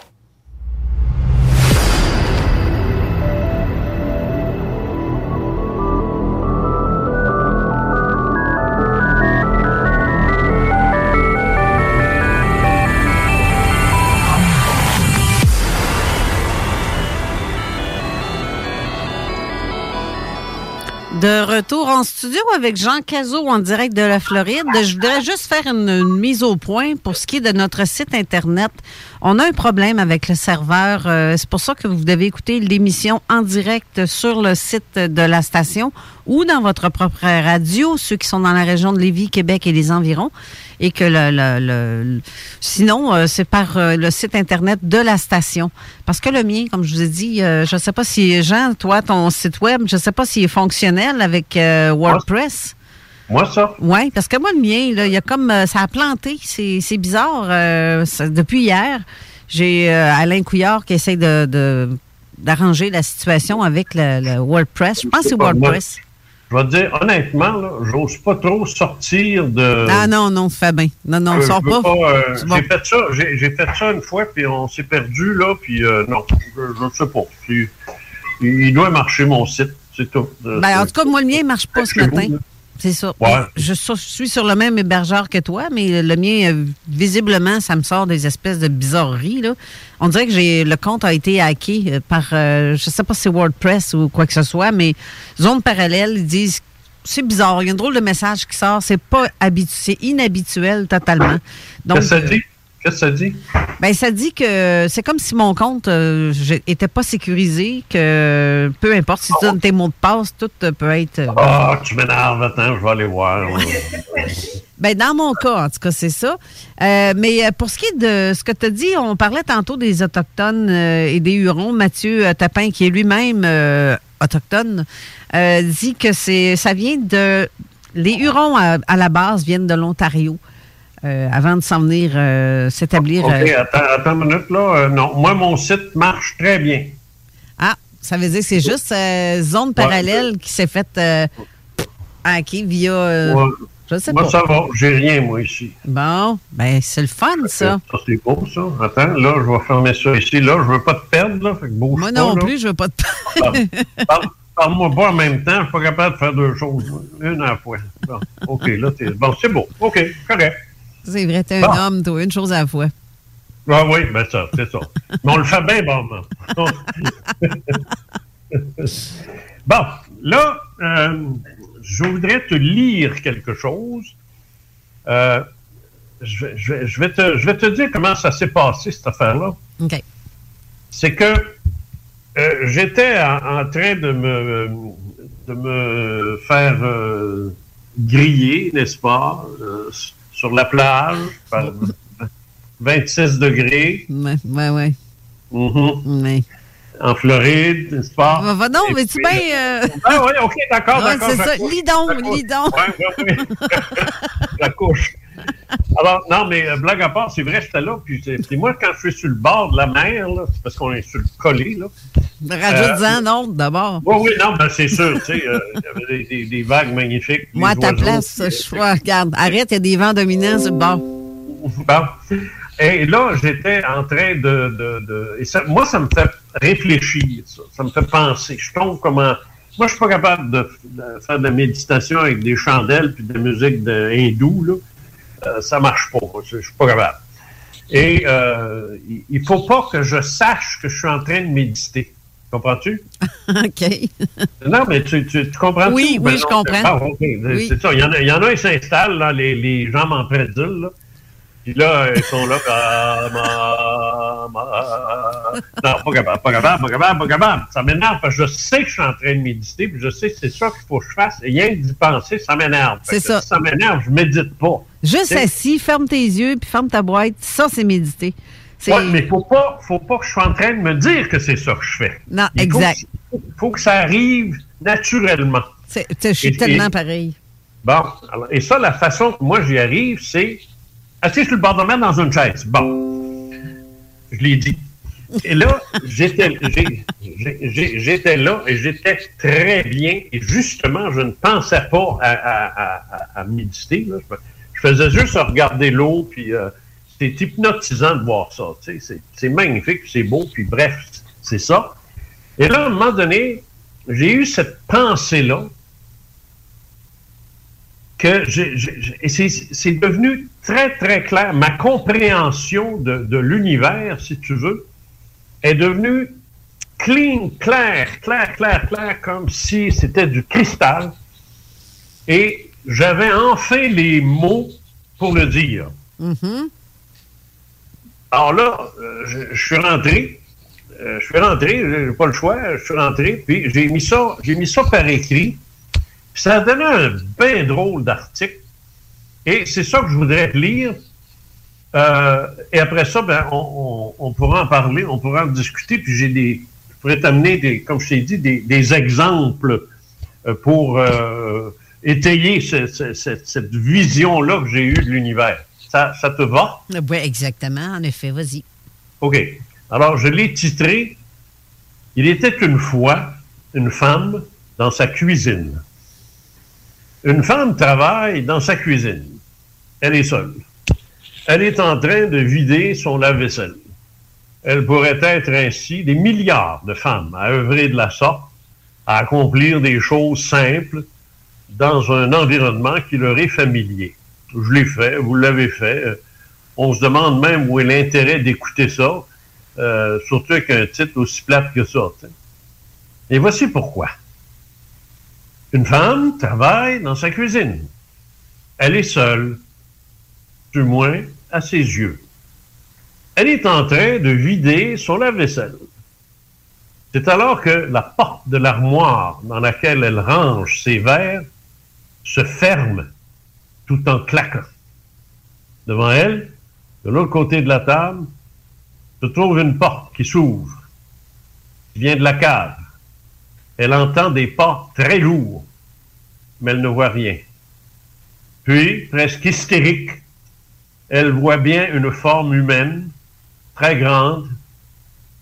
De retour en studio avec Jean Cazot en direct de la Floride. Je voudrais juste faire une mise au point pour ce qui est de notre site Internet. On a un problème avec le serveur. C'est pour ça que vous devez écouter l'émission en direct sur le site de la station ou dans votre propre radio, ceux qui sont dans la région de Lévis, Québec et les environs. Et que sinon, c'est par le site Internet de la station. Parce que le mien, comme je vous ai dit, je ne sais pas si, Jean, toi, ton site web, je ne sais pas s'il est fonctionnel avec WordPress. Moi, ça? Oui, parce que moi, le mien, là, il y a comme, ça a planté. C'est bizarre. Depuis hier, j'ai Alain Couillard qui essaie d'arranger la situation avec le WordPress. Je pense que c'est WordPress. Je vais te dire, honnêtement, là, j'ose pas trop sortir de... Ah non, Fabien. Non, sors pas. J'ai fait ça une fois, puis on s'est perdu, là, puis non, je ne sais pas. Il doit marcher, mon site, c'est tout. En tout cas, moi, le mien ne marche pas ce matin. Vous, c'est ça. Ouais. Je suis sur le même hébergeur que toi, mais le mien, visiblement, ça me sort des espèces de bizarreries, là. On dirait que le compte a été hacké par, je sais pas si c'est WordPress ou quoi que ce soit, mais Zone Parallèle, ils disent, c'est bizarre, il y a un drôle de message qui sort, c'est inhabituel totalement. Donc, qu'est-ce que ça dit? Ben, ça dit que c'est comme si mon compte n'était pas sécurisé, que peu importe, si tu donnes tes mots de passe, tout peut être... tu m'énerves, attends, je vais aller voir. Ben, dans mon cas, en tout cas, c'est ça. Mais pour ce qui est de ce que tu as dit, on parlait tantôt des Autochtones et des Hurons. Mathieu Tapin, qui est lui-même autochtone, dit que ça vient de... Les Hurons, à la base, viennent de l'Ontario. Avant de s'en venir s'établir... OK, attends une minute, là. Non, moi, mon site marche très bien. Ah, ça veut dire que c'est juste Zone Parallèle qui s'est faite hacker via... je sais pas. Moi, ça va. J'ai rien, moi, ici. Bon, ben c'est le fun, ça. Ça, c'est beau, ça. Attends, là, je vais fermer ça ici. Là, je veux pas te perdre, là. Fait que bouge moi pas, non là. Plus, je veux pas te perdre. Parle-moi pas en même temps. Je suis pas capable de faire deux choses. Une à la fois. Bon, OK, là, bon, c'est beau. OK, correct. C'est vrai, t'es un homme, toi, une chose à la fois. Ah oui, ben ça, c'est ça. Mais on le fait bien, bon. Bon, là, je voudrais te lire quelque chose. Je vais te dire comment ça s'est passé, cette affaire-là. OK. C'est que j'étais en train de me faire griller, n'est-ce pas, sur la plage, par 26 degrés. Oui, oui. Mm-hmm. en Floride, sport. Va non, mais tu bien... Ah oui, OK, d'accord. C'est ça, lis donc. Oui. La couche. Alors, non, mais blague à part, c'est vrai, j'étais là, puis moi, quand je suis sur le bord de la mer, là, c'est parce qu'on est sur le collet, là. Rajoute-en un autre, d'abord. Oui, oui, non, ben c'est sûr, tu sais, il y avait des vagues magnifiques. Moi, à ta place, je crois, regarde, arrête, il y a des vents dominants sur le bord. Bon. Et là, j'étais en train de et ça, moi, ça me fait réfléchir, ça me fait penser. Je tombe comme en... Moi, je suis pas capable de faire de la méditation avec des chandelles puis de la musique hindoue, là. Ça marche pas. Je suis pas capable. Et il faut pas que je sache que je suis en train de méditer. Comprends-tu? OK. Non, mais tu comprends-tu? Oui, ben oui, non, je comprends. Ah, okay. Oui. C'est ça. Il y en a, ils s'installent, là, les jambes en prédile, là. Puis là, ils sont là. Non, pas capable. Ça m'énerve parce que je sais que je suis en train de méditer, puis je sais que c'est ça qu'il faut que je fasse. Et rien que d'y penser, ça m'énerve. C'est ça. Si ça m'énerve, je médite pas. Juste t'sais? Assis, ferme tes yeux, puis ferme ta boîte. Ça, c'est méditer. Oui, mais faut pas que je sois en train de me dire que c'est ça que je fais. Non, exact. Il faut que ça arrive naturellement. Je suis tellement pareil. Bon, alors, et ça, la façon que moi j'y arrive, c'est assis sur le bord de mer dans une chaise. Bon, je l'ai dit. Et là, j'étais là et j'étais très bien. Et justement, je ne pensais pas à méditer. Là. Je faisais juste regarder l'eau. Puis c'est hypnotisant de voir ça. Tu sais, c'est magnifique, c'est beau. Puis bref, c'est ça. Et là, à un moment donné, j'ai eu cette pensée-là que et c'est devenu très, très clair. Ma compréhension de l'univers, si tu veux, est devenue clean, clair, comme si c'était du cristal. Et j'avais enfin les mots pour le dire. Mm-hmm. Alors là, je suis rentré, j'ai pas le choix, puis j'ai mis ça par écrit. Ça a donné un bien drôle d'article. Et c'est ça que je voudrais lire. Et après ça, ben, on pourra en parler, on pourra en discuter. Puis je pourrais t'amener, comme je t'ai dit, des exemples pour étayer cette vision-là que j'ai eue de l'univers. Ça te va? Oui, exactement. En effet, vas-y. OK. Alors, je l'ai titré « Il était une fois une femme dans sa cuisine ». Une femme travaille dans sa cuisine. Elle est seule. Elle est en train de vider son lave-vaisselle. Elle pourrait être ainsi des milliards de femmes à œuvrer de la sorte, à accomplir des choses simples dans un environnement qui leur est familier. Je l'ai fait, vous l'avez fait. On se demande même où est l'intérêt d'écouter ça, surtout avec un titre aussi plate que ça. T'sais. Et voici pourquoi. Une femme travaille dans sa cuisine. Elle est seule, du moins à ses yeux. Elle est en train de vider son lave-vaisselle. C'est alors que la porte de l'armoire dans laquelle elle range ses verres se ferme tout en claquant. Devant elle, de l'autre côté de la table, se trouve une porte qui s'ouvre, qui vient de la cave. Elle entend des pas très lourds, mais elle ne voit rien. Puis, presque hystérique, elle voit bien une forme humaine, très grande,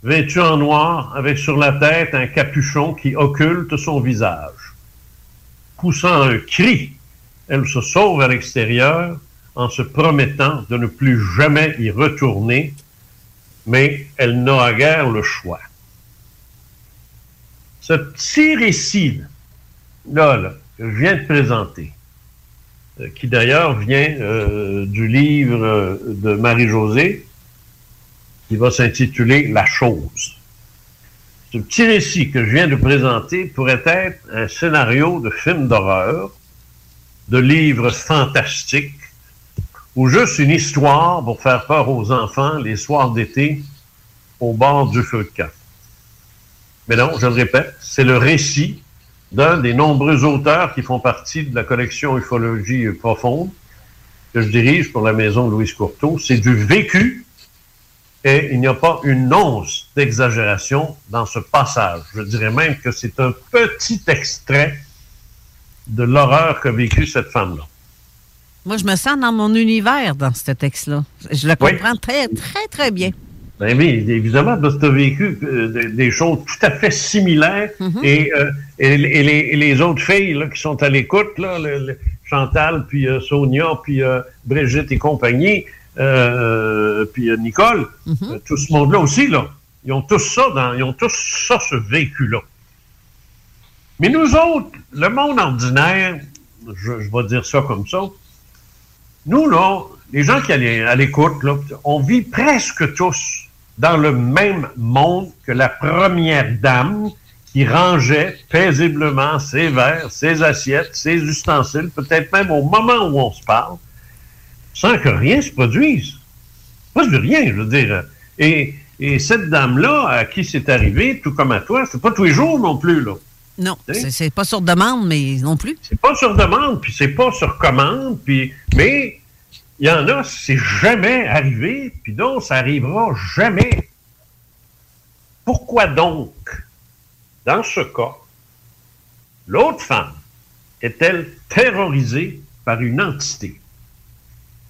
vêtue en noir, avec sur la tête un capuchon qui occulte son visage. Poussant un cri, elle se sauve à l'extérieur en se promettant de ne plus jamais y retourner, mais elle n'aura guère le choix. Ce petit récit-là, que je viens de présenter, qui d'ailleurs vient du livre de Marie-Josée, qui va s'intituler « La chose ». Ce petit récit que je viens de présenter pourrait être un scénario de film d'horreur, de livre fantastique, ou juste une histoire pour faire peur aux enfants les soirs d'été au bord du feu de camp. Mais non, je le répète, c'est le récit d'un des nombreux auteurs qui font partie de la collection Ufologie profonde que je dirige pour la maison Louise Courteau. C'est du vécu et il n'y a pas une once d'exagération dans ce passage. Je dirais même que c'est un petit extrait de l'horreur qu'a vécue cette femme-là. Moi, je me sens dans mon univers dans ce texte-là. Je le comprends très, très, très bien. Bien, évidemment, parce que tu as vécu des choses tout à fait similaires et les autres filles là, qui sont à l'écoute, là, Chantal, puis Sonia, puis Brigitte et compagnie, puis Nicole, tout ce monde-là aussi, là, ils ont tous ça, ce vécu-là. Mais nous autres, le monde ordinaire, je vais dire ça comme ça, nous, là, les gens qui à l'écoute, là, on vit presque tous dans le même monde que la première dame qui rangeait paisiblement ses verres, ses assiettes, ses ustensiles, peut-être même au moment où on se parle, sans que rien se produise. Pas de rien, je veux dire. Et cette dame-là, à qui c'est arrivé, tout comme à toi, c'est pas tous les jours non plus, là. Non, c'est pas sur demande, mais non plus. C'est pas sur demande, puis c'est pas sur commande, puis... Mais il y en a, c'est jamais arrivé, puis donc, ça arrivera jamais. Pourquoi donc, dans ce cas, l'autre femme est-elle terrorisée par une entité?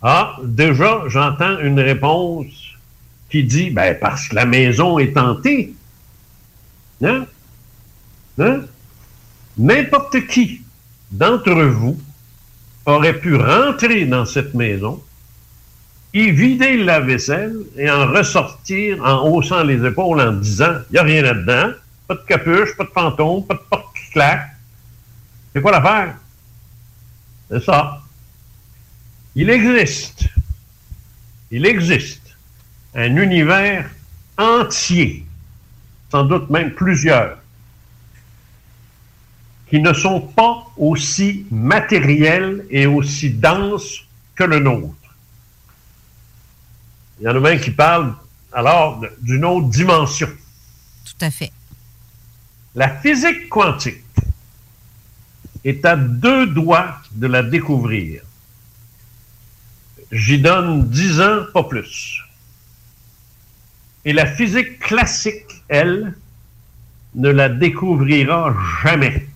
Ah, déjà, j'entends une réponse qui dit, ben, parce que la maison est hantée. Non? Non? N'importe qui d'entre vous aurait pu rentrer dans cette maison, y vider le lave-vaisselle et en ressortir en haussant les épaules en disant « Il n'y a rien là-dedans, pas de capuche, pas de fantôme, pas de porte qui claque. C'est quoi l'affaire? » C'est ça. Il existe un univers entier, sans doute même plusieurs, qui ne sont pas aussi matériels et aussi denses que le nôtre. Il y en a même qui parlent, alors, d'une autre dimension. Tout à fait. La physique quantique est à 2 doigts de la découvrir. J'y donne 10 ans, pas plus. Et la physique classique, elle, ne la découvrira jamais.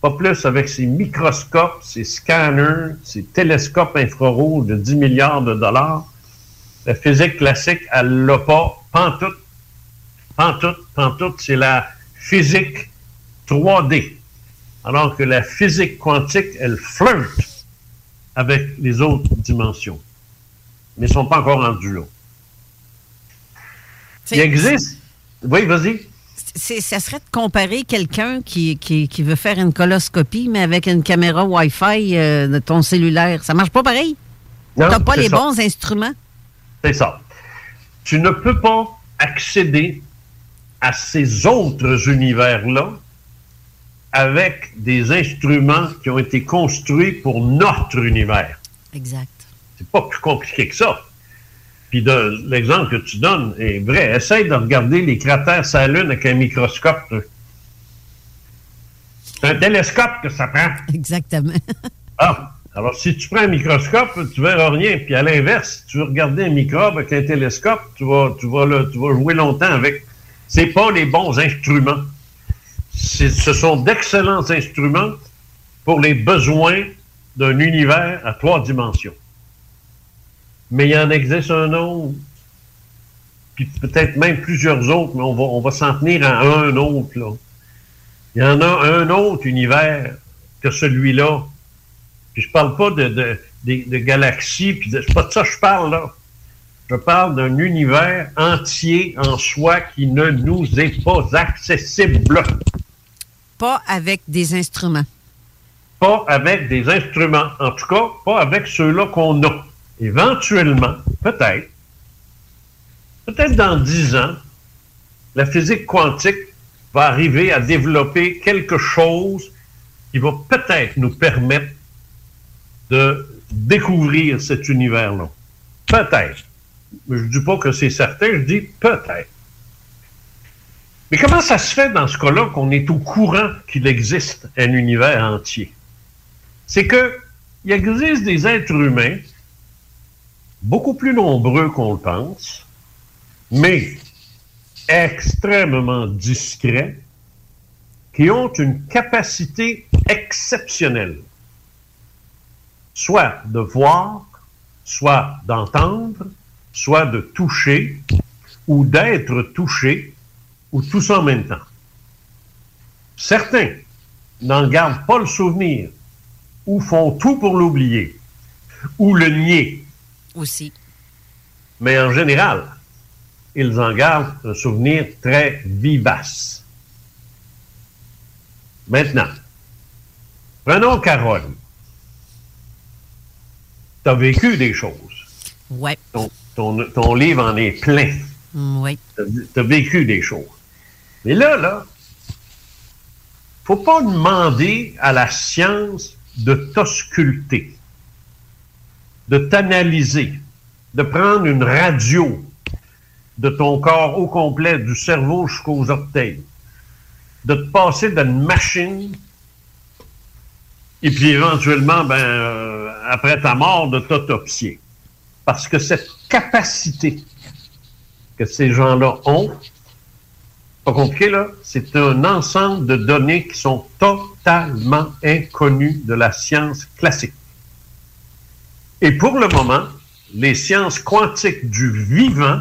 Pas plus avec ses microscopes, ses scanners, ses télescopes infrarouges de 10 milliards de dollars. La physique classique, elle ne l'a pas pantoute. Pantoute, c'est la physique 3D. Alors que la physique quantique, elle flirte avec les autres dimensions. Mais ils ne sont pas encore rendus là. Il existe... Oui, vas-y. Ça serait de comparer quelqu'un qui veut faire une coloscopie, mais avec une caméra Wi-Fi de ton cellulaire. Ça marche pas pareil? Non, t'as pas les bons instruments. C'est ça. Tu ne peux pas accéder à ces autres univers-là avec des instruments qui ont été construits pour notre univers. Exact. C'est pas plus compliqué que ça. Puis l'exemple que tu donnes est vrai. Essaye de regarder les cratères sur la Lune avec un microscope. C'est un télescope que ça prend. Exactement. Ah, alors si tu prends un microscope, tu ne verras rien. Puis à l'inverse, si tu veux regarder un microbe avec un télescope, tu vas jouer longtemps avec. C'est pas les bons instruments. Ce sont d'excellents instruments pour les besoins d'un univers à 3 dimensions. Mais il en existe un autre, puis peut-être même plusieurs autres, mais on va s'en tenir à un autre, là. Il y en a un autre univers que celui-là. Puis je parle pas de galaxies, puis c'est pas de ça que je parle, là. Je parle d'un univers entier en soi qui ne nous est pas accessible. Pas avec des instruments. Pas avec des instruments. En tout cas, pas avec ceux-là qu'on a. Éventuellement, peut-être dans 10 ans, la physique quantique va arriver à développer quelque chose qui va peut-être nous permettre de découvrir cet univers-là. Peut-être. Je ne dis pas que c'est certain, je dis peut-être. Mais comment ça se fait dans ce cas-là qu'on est au courant qu'il existe un univers entier? C'est qu'il existe des êtres humains beaucoup plus nombreux qu'on le pense, mais extrêmement discrets, qui ont une capacité exceptionnelle, soit de voir, soit d'entendre, soit de toucher, ou d'être touché, ou tous en même temps. Certains n'en gardent pas le souvenir, ou font tout pour l'oublier, ou le nier. Aussi. Mais en général, ils en gardent un souvenir très vivace. Maintenant, prenons Carole. Tu as vécu des choses. Oui. Ton livre en est plein. Oui. Tu as vécu des choses. Mais là, faut pas demander à la science de t'ausculter, de t'analyser, de prendre une radio de ton corps au complet, du cerveau jusqu'aux orteils, de te passer d'une machine et puis éventuellement, après ta mort, de t'autopsier. Parce que cette capacité que ces gens-là ont, pas compliqué, là, c'est un ensemble de données qui sont totalement inconnues de la science classique. Et pour le moment, les sciences quantiques du vivant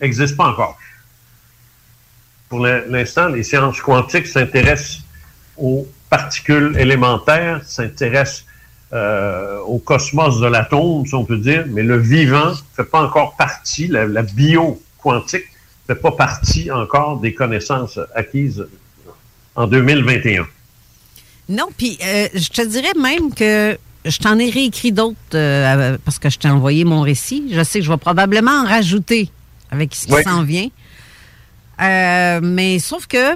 n'existent pas encore. Pour l'instant, les sciences quantiques s'intéressent aux particules élémentaires, s'intéressent au cosmos de l'atome, si on peut dire, mais le vivant ne fait pas encore partie, la bio-quantique ne fait pas partie encore des connaissances acquises en 2021. Non, puis je te dirais même que je t'en ai réécrit d'autres parce que je t'ai envoyé mon récit. Je sais que je vais probablement en rajouter avec ce qui s'en vient. Mais sauf que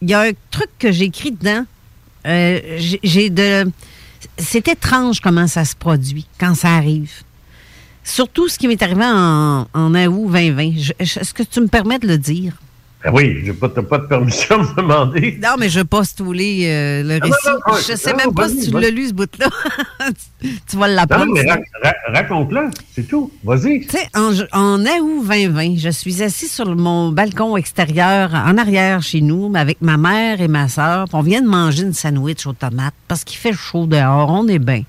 il y a un truc que j'ai écrit dedans. C'est étrange comment ça se produit, quand ça arrive. Surtout ce qui m'est arrivé en août 2020. Est-ce que tu me permets de le dire? Ben oui, je n'ai pas de permission de me demander. Non, mais je passe tous les le récit. Non, je ne sais même pas si tu l'as lu, ce bout-là. Tu vas l'apprendre. Non, mais raconte-le, c'est tout. Vas-y. Tu sais, en août 2020, je suis assise sur mon balcon extérieur, en arrière chez nous, avec ma mère et ma sœur. On vient de manger une sandwich aux tomates parce qu'il fait chaud dehors, on est bien.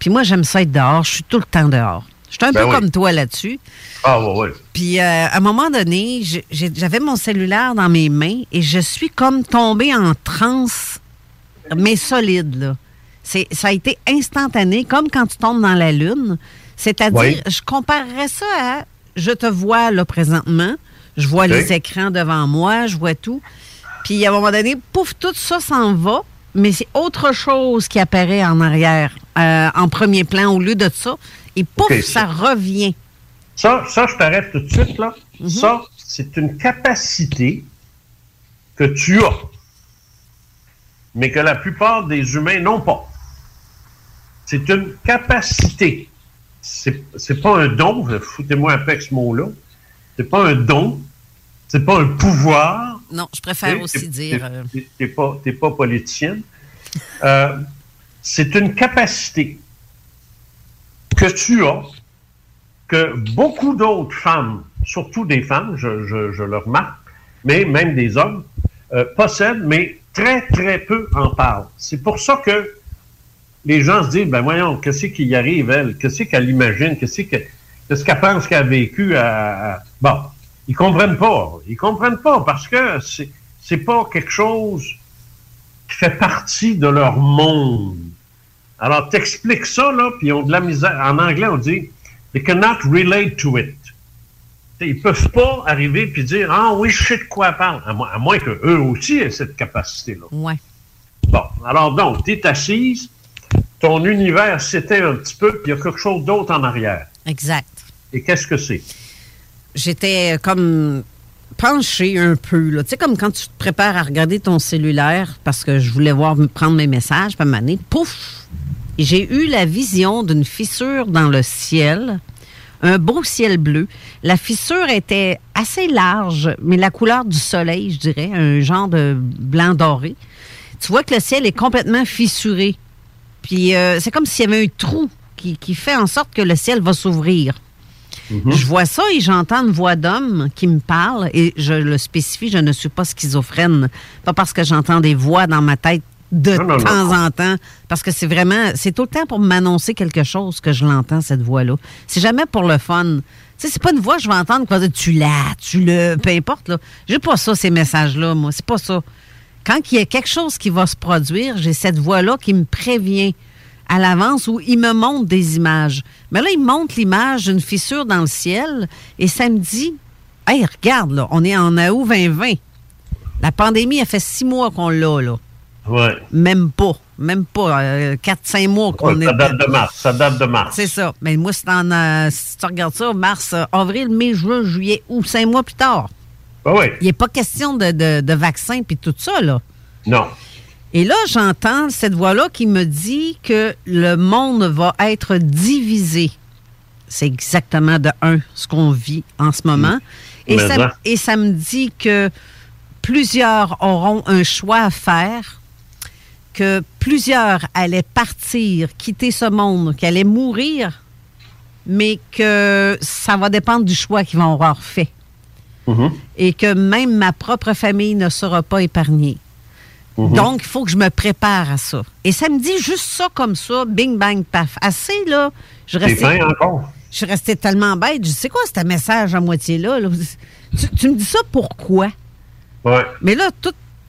Puis moi, j'aime ça être dehors, je suis tout le temps dehors. Je suis un peu comme toi là-dessus. Ah oui, oui. Puis à un moment donné, j'avais mon cellulaire dans mes mains et je suis comme tombée en transe, mais solide, là. Ça a été instantané, comme quand tu tombes dans la lune. C'est-à-dire, je comparerais ça à je te vois là présentement, je vois les écrans devant moi, je vois tout. Puis à un moment donné, pouf, tout ça s'en va, mais c'est autre chose qui apparaît en arrière, en premier plan, au lieu de ça. Et pouf, ça revient. Ça, je t'arrête tout de suite, là. Mm-hmm. Ça, c'est une capacité que tu as, mais que la plupart des humains n'ont pas. C'est une capacité. C'est pas un don. Foutez-moi un peu avec ce mot-là. C'est pas un don. C'est pas un pouvoir. Non, je préfère aussi dire... T'es pas politicienne. C'est une capacité que tu as, que beaucoup d'autres femmes, surtout des femmes, je le remarque, mais même des hommes, possèdent, mais très, très peu en parlent. C'est pour ça que les gens se disent, ben voyons, qu'est-ce qui y arrive, elle? Qu'est-ce qu'elle imagine? Qu'est-ce qu'elle pense qu'elle a vécu? Bon, ils ne comprennent pas. Ils ne comprennent pas parce que c'est pas quelque chose qui fait partie de leur monde. Alors, t'expliques ça, là, puis ils ont de la misère. En anglais, on dit « they cannot relate to it ». Ils peuvent pas arriver puis dire « ah oui, je sais de quoi elle parle », à moins qu'eux aussi aient cette capacité-là. Ouais. Bon, alors donc, t'es assise, ton univers s'éteint un petit peu, puis il y a quelque chose d'autre en arrière. Exact. Et qu'est-ce que c'est? J'étais comme penchée un peu, là. Tu sais, comme quand tu te prépares à regarder ton cellulaire parce que je voulais prendre mes messages, puis à un moment donné, pouf! J'ai eu la vision d'une fissure dans le ciel, un beau ciel bleu. La fissure était assez large, mais la couleur du soleil, je dirais, un genre de blanc doré. Tu vois que le ciel est complètement fissuré. Puis c'est comme s'il y avait un trou qui fait en sorte que le ciel va s'ouvrir. Mm-hmm. Je vois ça et j'entends une voix d'homme qui me parle et je le spécifie, je ne suis pas schizophrène. Pas parce que j'entends des voix dans ma tête de temps en temps, parce que c'est vraiment, c'est tout le temps pour m'annoncer quelque chose que je l'entends, cette voix-là. C'est jamais pour le fun. Tu sais, c'est pas une voix que je vais entendre quoi dire, tu le, peu importe, là. J'ai pas ça, ces messages-là, moi. C'est pas ça. Quand il y a quelque chose qui va se produire, j'ai cette voix-là qui me prévient à l'avance où il me montre des images. Mais là, il me montre l'image d'une fissure dans le ciel et ça me dit, « Hey, regarde, là, on est en août 2020. La pandémie, a fait 6 mois qu'on l'a, là. » Ouais. Même pas. 4-5 mois qu'on est... Ça date de mars. C'est ça. Mais moi, si tu regardes ça, mars, avril, mai, juin, juillet, août, 5 mois plus tard. Ben oui. Il n'est pas question de vaccin puis tout ça, là. Non. Et là, j'entends cette voix-là qui me dit que le monde va être divisé. C'est exactement ce qu'on vit en ce moment. Mmh. Et ça me dit que plusieurs auront un choix à faire, que plusieurs allaient partir, quitter ce monde, qu'ils allaient mourir, mais que ça va dépendre du choix qu'ils vont avoir fait. Mmh. Et que même ma propre famille ne sera pas épargnée. Mmh. Donc, il faut que je me prépare à ça. Et ça me dit juste ça comme ça, bing, bang, paf. Assez, là. Je suis restée tellement bête. Je dis, c'est quoi ce message à moitié là? Tu me dis ça pourquoi? Ouais. Mais là,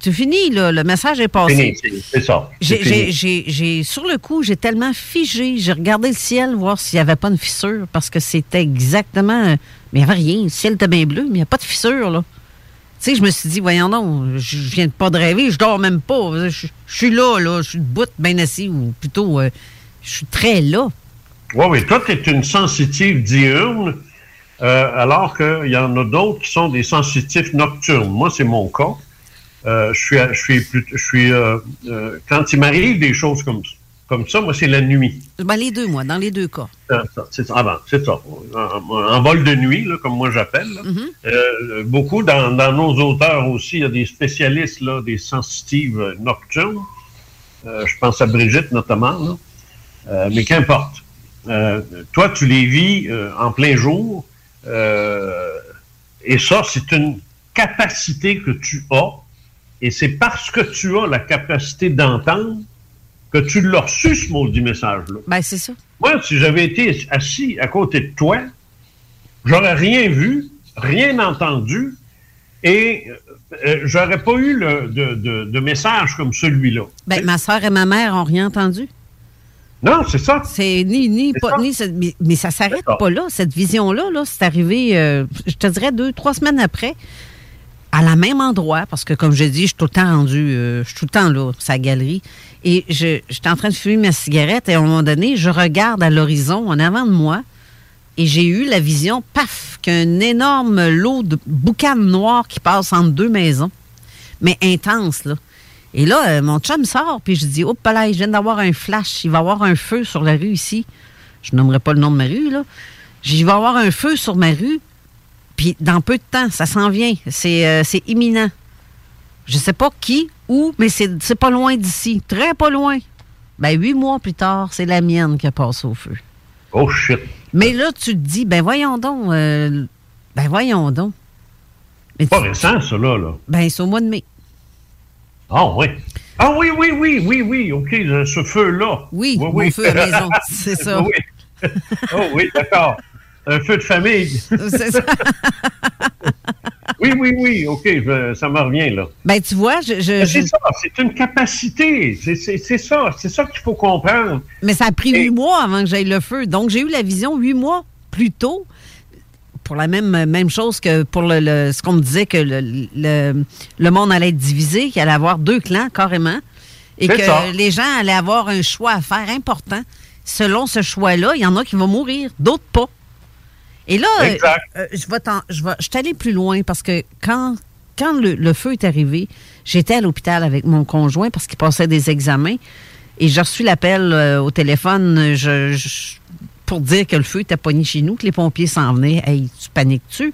tu finis, là. Le message est passé. Fini, c'est ça. Sur le coup, j'ai tellement figé. J'ai regardé le ciel, voir s'il n'y avait pas une fissure, parce que c'était exactement... Mais il n'y avait rien. Le ciel était bien bleu, mais il n'y a pas de fissure, là. Tu sais, je me suis dit, voyons donc, je viens de pas de rêver, je dors même pas. Je suis là, je suis debout, bien assis, ou plutôt, je suis très là. Oui, toi, tu es une sensitive diurne, alors qu'il y en a d'autres qui sont des sensitifs nocturnes. Moi, c'est mon cas. Quand il m'arrive des choses comme ça, moi, c'est la nuit. Ben, les deux, moi, dans les deux cas. C'est ça. En vol de nuit, là, comme moi j'appelle. Là. Mm-hmm. Beaucoup dans nos auteurs aussi, il y a des spécialistes, là, des sensitives nocturnes. Je pense à Brigitte notamment. Là. Mais qu'importe. Toi, tu les vis en plein jour. Et ça, c'est une capacité que tu as. Et c'est parce que tu as la capacité d'entendre que tu l'as reçu, ce maudit message-là. Ben, c'est ça. Moi, si j'avais été assis à côté de toi, j'aurais rien vu, rien entendu, et j'aurais pas eu de message comme celui-là. Ben, ma soeur et ma mère n'ont rien entendu. Non, c'est ça. C'est ni, c'est pas, ça. Mais ça s'arrête pas là, cette vision-là. Là, c'est arrivé, je te dirais, 2-3 semaines après, à la même endroit, parce que, comme je dis, je suis tout le temps là, sur la galerie. Et j'étais en train de fumer ma cigarette et à un moment donné, je regarde à l'horizon en avant de moi et j'ai eu la vision, paf, qu'un énorme lot de boucan noir qui passe entre deux maisons, mais intense, là. Et là, mon chum sort, puis je dis, « Oh, là, je viens d'avoir un flash, il va y avoir un feu sur la rue ici. » Je nommerai pas le nom de ma rue, là. J'ai dit, « Il va y avoir un feu sur ma rue, puis dans peu de temps, ça s'en vient, c'est imminent. » Je sais pas qui, où, mais c'est pas loin d'ici. Très pas loin. Ben, 8 mois plus tard, c'est la mienne qui a passé au feu. Oh, shit. Mais là, tu te dis, ben, voyons donc. Mais c'est pas récent, ça, là. Ben, c'est au mois de mai. Ah, oui. Ah, oui, OK, ce feu-là. Oui, mon feu à maison, c'est ça. Oui. Oh, oui, d'accord. Un feu de famille. C'est ça. Oui, OK, ça me revient, là. Ben, tu vois, C'est ça, c'est une capacité. C'est ça qu'il faut comprendre. Mais ça a pris 8 mois avant que j'aille le feu. Donc, j'ai eu la vision 8 mois plus tôt, pour la même chose que pour ce qu'on me disait, que le monde allait être divisé, qu'il allait avoir 2 clans, carrément, et c'est que ça. Les gens allaient avoir un choix à faire important. Selon ce choix-là, il y en a qui vont mourir, d'autres pas. Et là, je suis allée plus loin parce que quand le feu est arrivé, j'étais à l'hôpital avec mon conjoint parce qu'il passait des examens et j'ai reçu l'appel au téléphone pour dire que le feu était pogné chez nous, que les pompiers s'en venaient. « Hey, tu paniques-tu? »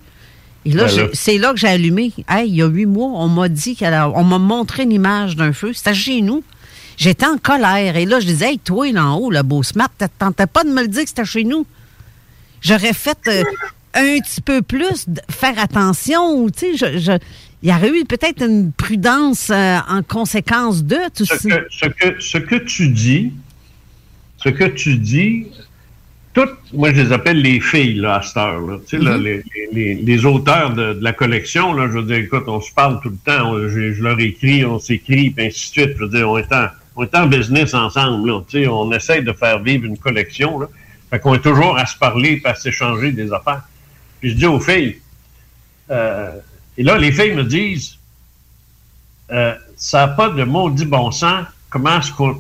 Et là, c'est là que j'ai allumé. « Hey, il y a 8 mois, on m'a dit on m'a montré une image d'un feu. C'était chez nous. » J'étais en colère. Et là, je disais, hey, toi, là en haut, le beau smart, tu ne tentais pas de me le dire que c'était chez nous. J'aurais fait un petit peu plus, faire attention. Tu sais, il y aurait eu peut-être une prudence en conséquence de tout ça. Ce que tu dis, toutes, moi je les appelle les filles là, à cette heure. Là. Tu sais, là, les auteurs de la collection, là, je veux dire, écoute, on se parle tout le temps, je leur écris, on s'écrit, puis ainsi de suite. Je veux dire, on est en business ensemble. Là, tu sais, on essaie de faire vivre une collection. Là. Fait qu'on est toujours à se parler et à s'échanger des affaires. Puis je dis aux filles, et là, les filles me disent, ça n'a pas de maudit bon sens, comment est-ce qu'on...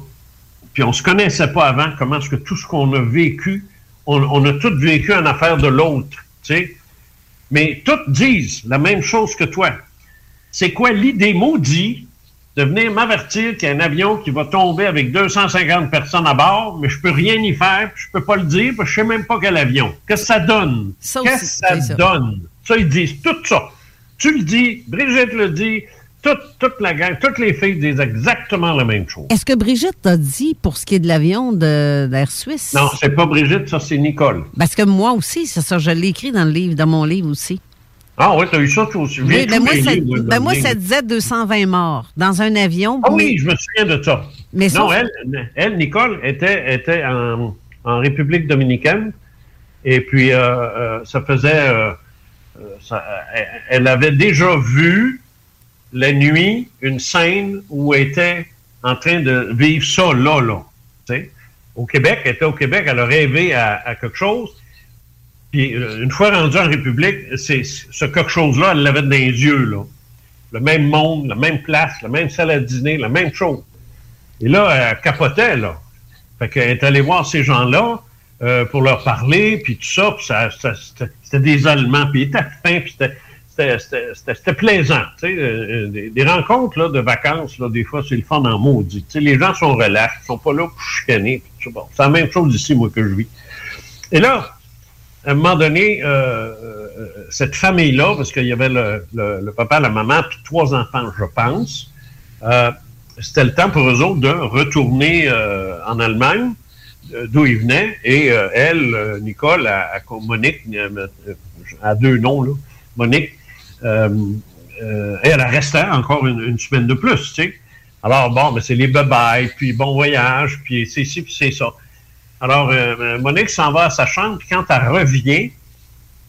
Puis on ne se connaissait pas avant, comment est-ce que tout ce qu'on a vécu, on a tous vécu en affaire de l'autre, tu sais. Mais toutes disent la même chose que toi. C'est quoi l'idée maudite de venir m'avertir qu'il y a un avion qui va tomber avec 250 personnes à bord, mais je peux rien y faire, puis je peux pas le dire, puis je sais même pas quel avion. Qu'est-ce que ça donne? Ça aussi, qu'est-ce que ça donne? Ça, ils disent tout ça. Tu le dis, Brigitte le dit, toute la gang, toutes les filles disent exactement la même chose. Est-ce que Brigitte t'a dit pour ce qui est de l'avion d'Air Suisse? Non, c'est pas Brigitte, ça, c'est Nicole. Parce que moi aussi, c'est ça, je l'ai écrit dans mon livre aussi. Ah oui, t'as eu ça toi aussi. Oui, moi, ça disait 220 morts dans un avion. Ah oui, je me souviens de ça. Mais non, elle, Nicole, était en République dominicaine. Et puis, ça faisait... elle avait déjà vu la nuit une scène où elle était en train de vivre ça, là. T'sais? Au Québec, elle était au Québec, elle a rêvé à quelque chose. Puis, une fois rendue en République, ce quelque chose-là, elle l'avait dans les yeux, là. Le même monde, la même place, la même salle à dîner, la même chose. Et là, elle capotait, là. Fait qu'elle est allée voir ces gens-là pour leur parler, puis tout ça, puis c'était des Allemands, puis ils étaient fins, puis c'était plaisant. Tu sais, des rencontres là, de vacances, là, des fois, c'est le fun en maudit. Tu sais, les gens sont relax, ils sont pas là pour chicaner. Puis, bon, c'est la même chose ici, moi, que je vis. Et là, à un moment donné, cette famille-là, parce qu'il y avait le papa, la maman, puis 3 enfants, je pense, c'était le temps pour eux autres de retourner en Allemagne, d'où ils venaient, et elle, Nicole, Monique, à 2 noms, là, Monique, elle restait encore une semaine de plus, tu sais. Alors, bon, mais c'est les bye-bye, puis bon voyage, puis c'est ci, puis c'est ça. Alors, Monique s'en va à sa chambre, puis quand elle revient,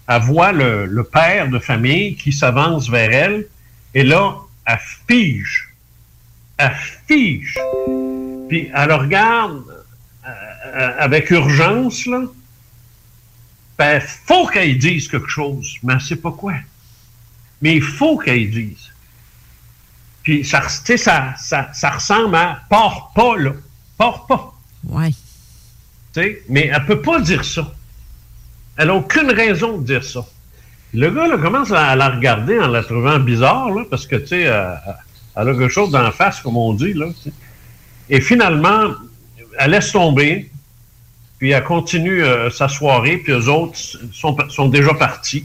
elle voit le père de famille qui s'avance vers elle, et là, elle fige. Elle fige. Puis elle regarde avec urgence, là. Ben, il faut qu'elle dise quelque chose, mais elle ne sait pas quoi. Mais il faut qu'elle dise. Puis, ça ressemble à « pars pas, là. Pars pas. » Oui. Mais elle ne peut pas dire ça. Elle n'a aucune raison de dire ça. Le gars là, commence à la regarder en la trouvant bizarre, là, parce que, tu sais, elle a quelque chose d'en face, comme on dit. Là, t'sais. Et finalement, elle laisse tomber, puis elle continue sa soirée, puis eux autres sont déjà partis.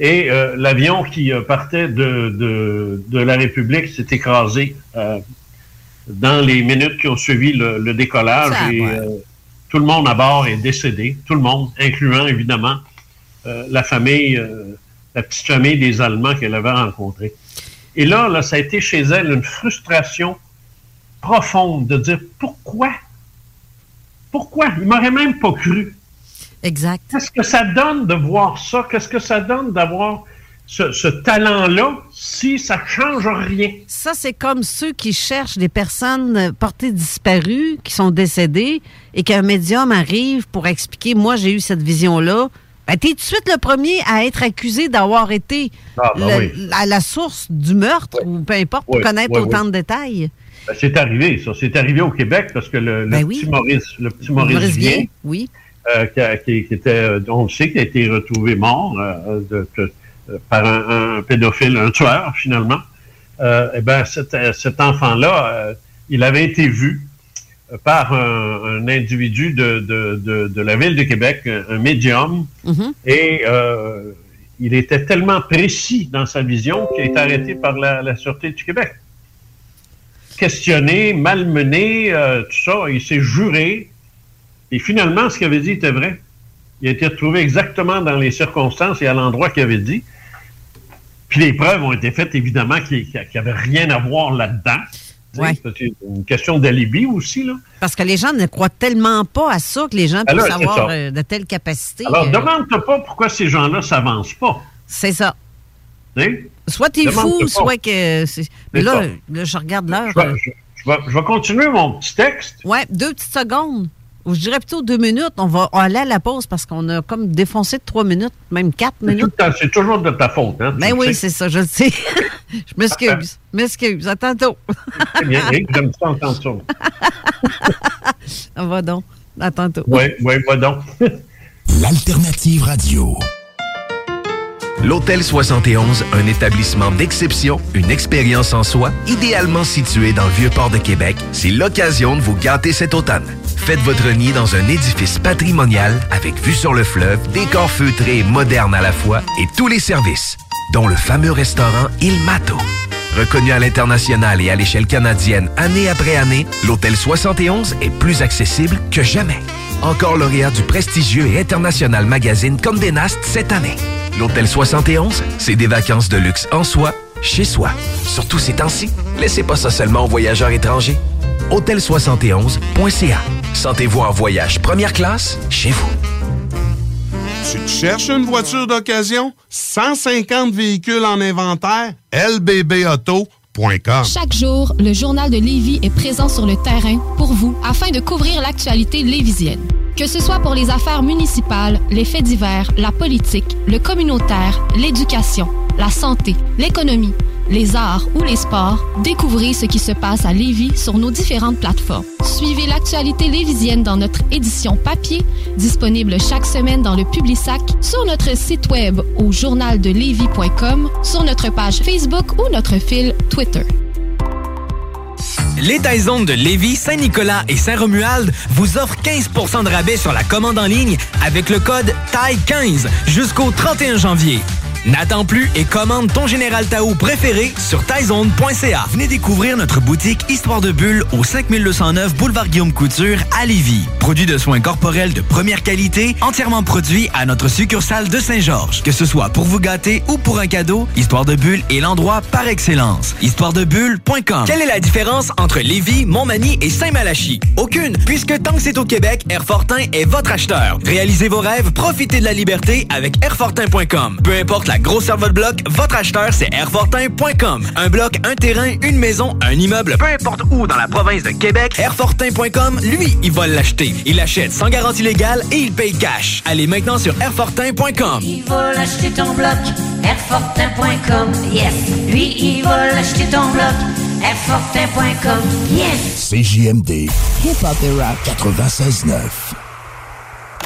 Et l'avion qui partait de la République s'est écrasé dans les minutes qui ont suivi le décollage. Ça, et, ouais. Tout le monde à bord est décédé, tout le monde, incluant évidemment la famille, la petite famille des Allemands qu'elle avait rencontrée. Et là, ça a été chez elle une frustration profonde de dire pourquoi? Pourquoi? Il ne m'aurait même pas cru. Exact. Qu'est-ce que ça donne de voir ça? Qu'est-ce que ça donne d'avoir ce talent-là, si ça ne change rien? Ça, c'est comme ceux qui cherchent des personnes portées disparues, qui sont décédées, et qu'un médium arrive pour expliquer « Moi, j'ai eu cette vision-là. » Ben, t'es tout de suite le premier à être accusé d'avoir été à la source du meurtre, ou peu importe, pour connaître autant de détails. Ben, c'est arrivé, ça. C'est arrivé au Québec, parce que le petit Maurice Vien, oui. Qui était, on le sait, qui a été retrouvé mort, par un pédophile, un tueur, finalement, eh bien, cet enfant-là, il avait été vu par un individu de la Ville de Québec, un médium, et il était tellement précis dans sa vision qu'il a été arrêté par la Sûreté du Québec. questionné, malmené, tout ça. Il s'est juré. Et finalement, ce qu'il avait dit était vrai. Il a été retrouvé exactement dans les circonstances et à l'endroit qu'il avait dit. Puis les preuves ont été faites, évidemment, qu'il n'y avait rien à voir là-dedans. Ouais. C'est une question d'alibi aussi, là. Parce que les gens ne croient tellement pas à ça que les gens peuvent avoir de telles capacités. Alors, demande-toi pas pourquoi ces gens-là ne s'avancent pas. C'est ça. T'sais? Soit t'es fou, soit que... Mais là, je regarde l'heure. Je vais continuer mon petit texte. Oui, 2 petites secondes. Ou je dirais plutôt 2 minutes. On va aller à la pause parce qu'on a comme défoncé de 3 minutes, même 4 minutes. C'est toujours de ta faute, hein? Ben oui, c'est ça, je le sais. Je m'excuse. À tantôt. C'est bien, j'aime ça entendre ça. Va donc. À tantôt. Oui, va donc. L'Alternative Radio. L'Hôtel 71, un établissement d'exception, une expérience en soi, idéalement situé dans le Vieux-Port de Québec, c'est l'occasion de vous gâter cet automne. Faites votre nid dans un édifice patrimonial avec vue sur le fleuve, décor feutré et moderne à la fois et tous les services, dont le fameux restaurant Il Mato. Reconnu à l'international et à l'échelle canadienne année après année, l'Hôtel 71 est plus accessible que jamais. Encore lauréat du prestigieux et international magazine Condé Nast cette année. L'Hôtel 71, c'est des vacances de luxe en soi, chez soi. Surtout ces temps-ci, laissez pas ça seulement aux voyageurs étrangers. Hôtel71.ca. Sentez-vous en voyage première classe chez vous. Tu te cherches une voiture d'occasion? 150 véhicules en inventaire? LBBauto.com. Chaque jour, le Journal de Lévis est présent sur le terrain pour vous afin de couvrir l'actualité lévisienne. Que ce soit pour les affaires municipales, les faits divers, la politique, le communautaire, l'éducation, la santé, l'économie, les arts ou les sports, découvrez ce qui se passe à Lévis sur nos différentes plateformes. Suivez l'actualité lévisienne dans notre édition papier, disponible chaque semaine dans le Publisac, sur notre site web au journaldelevis.com, sur notre page Facebook ou notre fil Twitter. Les Taizones de Lévis, Saint-Nicolas et Saint-Romuald vous offrent 15 % de rabais sur la commande en ligne avec le code TAI15 jusqu'au 31 janvier. N'attends plus et commande ton Général Tao préféré sur taizone.ca. Venez découvrir notre boutique Histoire de Bulle au 5209 boulevard Guillaume Couture à Lévis. Produit de soins corporels de première qualité, entièrement produit à notre succursale de Saint-Georges. Que ce soit pour vous gâter ou pour un cadeau, Histoire de Bulle est l'endroit par excellence. Histoiredebulle.com. Quelle est la différence entre Lévis, Montmagny et Saint-Malachie? Aucune, puisque tant que c'est au Québec, Airfortin est votre acheteur. Réalisez vos rêves, profitez de la liberté avec Airfortin.com. Peu importe la grosseur de votre bloc, votre acheteur, c'est Airfortin.com. Un bloc, un terrain, une maison, un immeuble, peu importe où dans la province de Québec, Airfortin.com, lui, il va l'acheter. Il l'achète sans garantie légale et il paye cash. Allez maintenant sur Airfortin.com. Il va l'acheter ton bloc, Airfortin.com, yes. Lui, il va l'acheter ton bloc, Airfortin.com, yes. CJMD, Hip-Hop et Rap 96.9.